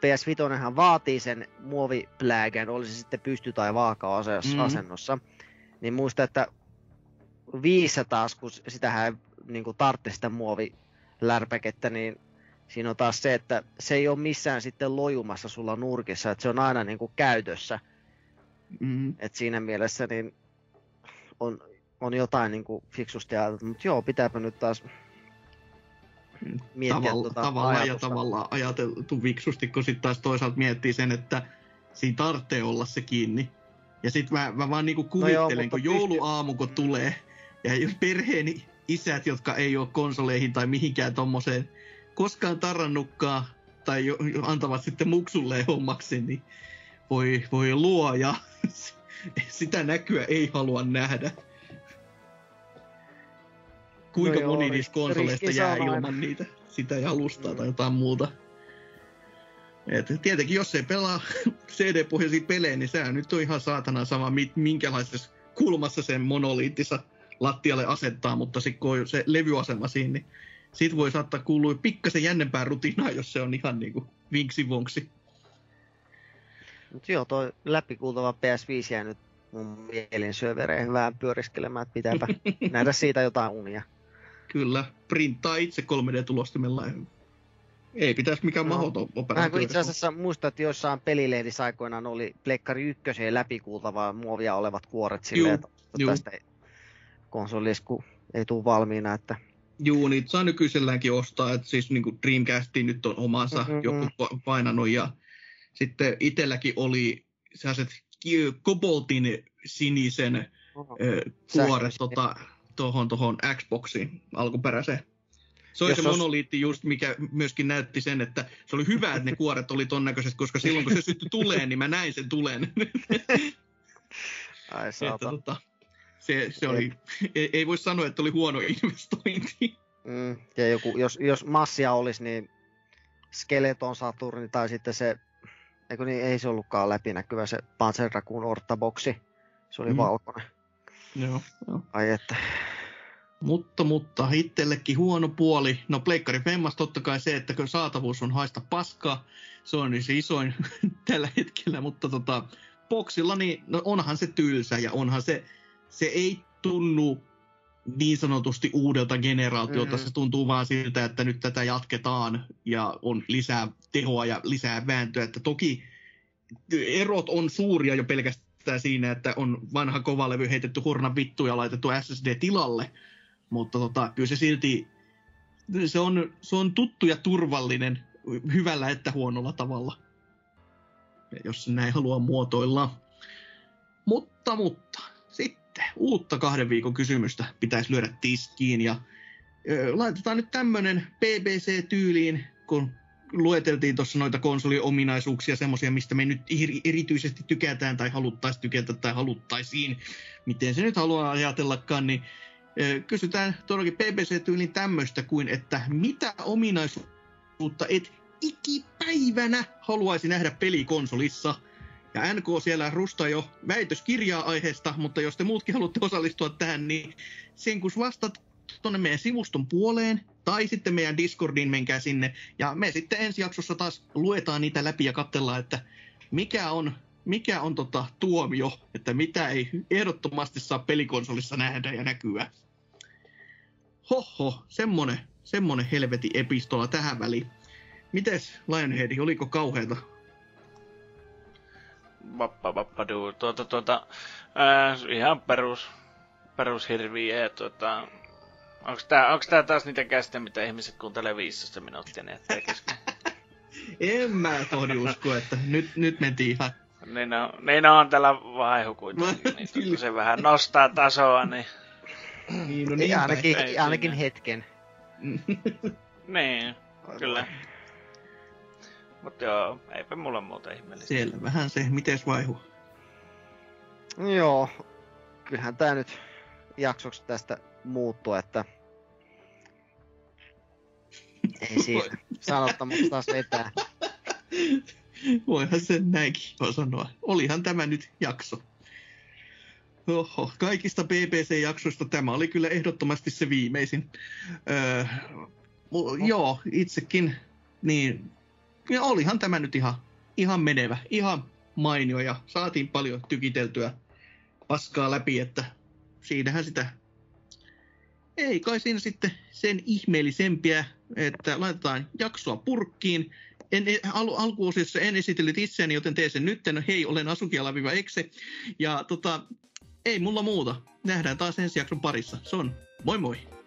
P S viisi vaatii sen muoviplägän, oli se sitten pysty- tai vaaka-asennossa. Mm-hmm. Niin muista, että viisissä taas, kun sitähän ei niin kuin tarvitse sitä muovilärpäkettä, niin siinä on taas se, että se ei ole missään sitten lojumassa sulla nurkissa, että se on aina niin kuin käytössä. Mm-hmm. Et siinä mielessä niin on, on jotain niin kuin fiksusti ajateltu, mutta joo, pitääpä nyt taas... Miettiä Tavalla, tuota tavallaan ajatusta. Ja tavallaan ajateltu viksusti, kun sitten taas toisaalta miettii sen, että siinä tarvitsee olla se kiinni. Ja sitten mä, mä vaan niinku kuvittelen, no joo, kun jouluaamu kun tulee, ja perheeni isät, jotka ei ole konsoleihin tai mihinkään tommoseen koskaan tarrannutkaan, tai jo, antavat sitten muksulleen hommaksi, niin voi, voi luoja, sitä näkyä ei halua nähdä. Kuinka no moni joo, niistä konsoleista jää ilman aina. Niitä, sitä jalustaa mm. tai jotain muuta. Et tietenkin jos ei pelaa C D-pohjaisia pelejä, niin sehän nyt on ihan saatana sama, minkälaisessa kulmassa sen monoliittissa lattialle asettaa, mutta sitten kun on se levyasema siinä, niin siitä voi saattaa kuulua pikkasen jännempää rutiinaa, jos se on ihan niinku vinksi-vonksi. Mut joo, toi läpikuultava P S viisi jää nyt mun mielin syövereihin vähän pyöriskelemään, että pitääpä nähdä siitä jotain unia. Kyllä, printtaa itse kolme D-tulostimella. Ei pitäisi mikään no, mahdoton operaatio. Itse asiassa muistan, että joissain pelilehdissä aikoinaan oli Pleikkari ykköseen läpikuultavaa muovia olevat kuoret silleen, että tästä konsolisku ei tule valmiina. Että... Juu, niitä saa nykyiselläänkin ostaa, että siis niin kuin Dreamcastiin nyt on omansa mm-hmm. joku painanut ja sitten itselläkin oli sellaiset koboltin sinisen kuoret tuohon tota, tohon Xboxiin alkuperäiseen. Se oli se monoliitti just, mikä myöskin näytti sen, että se oli hyvä, että ne kuoret oli ton näköiset, koska silloin kun se syttyi tuleen, niin mä näin sen tulen. Ai saatan. Tota, se, se oli, ei, ei voi sanoa, että oli huono investointi. Mm, ja joku, jos, jos massia olisi, niin Skeleton Saturni tai sitten se, eikö niin, ei se ollutkaan läpinäkyvä se Panzer Dragoon Orthoboxi. Se oli mm. valkoinen. Joo, joo. Ai että... Mutta, mutta itsellekin huono puoli. No Pleikkari Femmas totta kai se, että saatavuus on haista paskaa. Se on niin se isoin tällä hetkellä, mutta tota, boksilla niin, no onhan se tylsä ja onhan se, se ei tunnu niin sanotusti uudelta generaatiolta. Mm-hmm. Se tuntuu vaan siltä, että nyt tätä jatketaan ja on lisää tehoa ja lisää vääntöä. Että toki erot on suuria jo pelkästään siinä, että on vanha kovalevy heitetty hurnan vittu ja laitettu S S D tilalle. Mutta tota, kyllä se silti, se on, se on tuttu ja turvallinen, hyvällä että huonolla tavalla, jos näin haluaa muotoilla. Mutta, mutta, sitten uutta kahden viikon kysymystä pitäisi lyödä tiskiin. Ja ö, laitetaan nyt tämmöinen B B C-tyyliin, kun lueteltiin tuossa noita konsoliominaisuuksia, semmoisia, mistä me nyt erityisesti tykätään tai haluttaisiin tykätä tai haluttaisiin. Miten se nyt haluaa ajatellakaan, niin... Kysytään todellakin B B C-tyylin tämmöistä kuin, että mitä ominaisuutta et ikipäivänä haluaisi nähdä pelikonsolissa. Ja N K siellä rusta jo väitöskirjaa aiheesta, mutta jos te muutkin haluatte osallistua tähän, niin sen kun vastat tuonne meidän sivuston puoleen tai sitten meidän Discordiin, menkää sinne. Ja me sitten ensi jaksossa taas luetaan niitä läpi ja katsellaan, että mikä on... Mikä on tota tuomio, että mitä ei ehdottomasti saa pelikonsolissa nähdä ja näkyä? Hoho, semmonen, semmonen helvetin epistola tähän väliin. Mites Lionhead, oliko kauheata? Vappa vappadu, tuota tuota, ää, ihan perus, perushirviä, tuota... Onks tää, onks tää taas niitä käsitteitä, mitä ihmiset kuuntelee viisitoista minuuttia, niin ettei kesken? En mä tohdi uskoa, että nyt, nyt mentiin ihan... Niin on, niin on tällä vaihu kuitenkin, niin se vähän nostaa tasoa, niin... niin, no niin ainakin, ainakin hetken. Niin, kyllä. Mut joo, eipä mulla muuta ihmeellistä. Siellä vähän se, mites vaihu? Joo, kyllähän tää nyt jaksoksi tästä muuttuu, että... Ei siinä, sanottamusta taas vetää. Voihan sen näinkin voi sanoa. Olihan tämä nyt jakso. Oho, kaikista B B C-jaksoista tämä oli kyllä ehdottomasti se viimeisin. Öö, mu- joo, itsekin. Niin, ja olihan tämä nyt ihan, ihan menevä, ihan mainio ja saatiin paljon tykiteltyä paskaa läpi, että siinähän sitä... Ei kai siinä sitten sen ihmeellisempiä, että laitetaan jaksoa purkkiin. En, al, alkuosiossa en esitellyt itseäni, joten teen sen nyt. Hei, olen Asuki-Exe. Ja tota, ei mulla muuta. Nähdään taas ensi jakson parissa. Se on moi moi!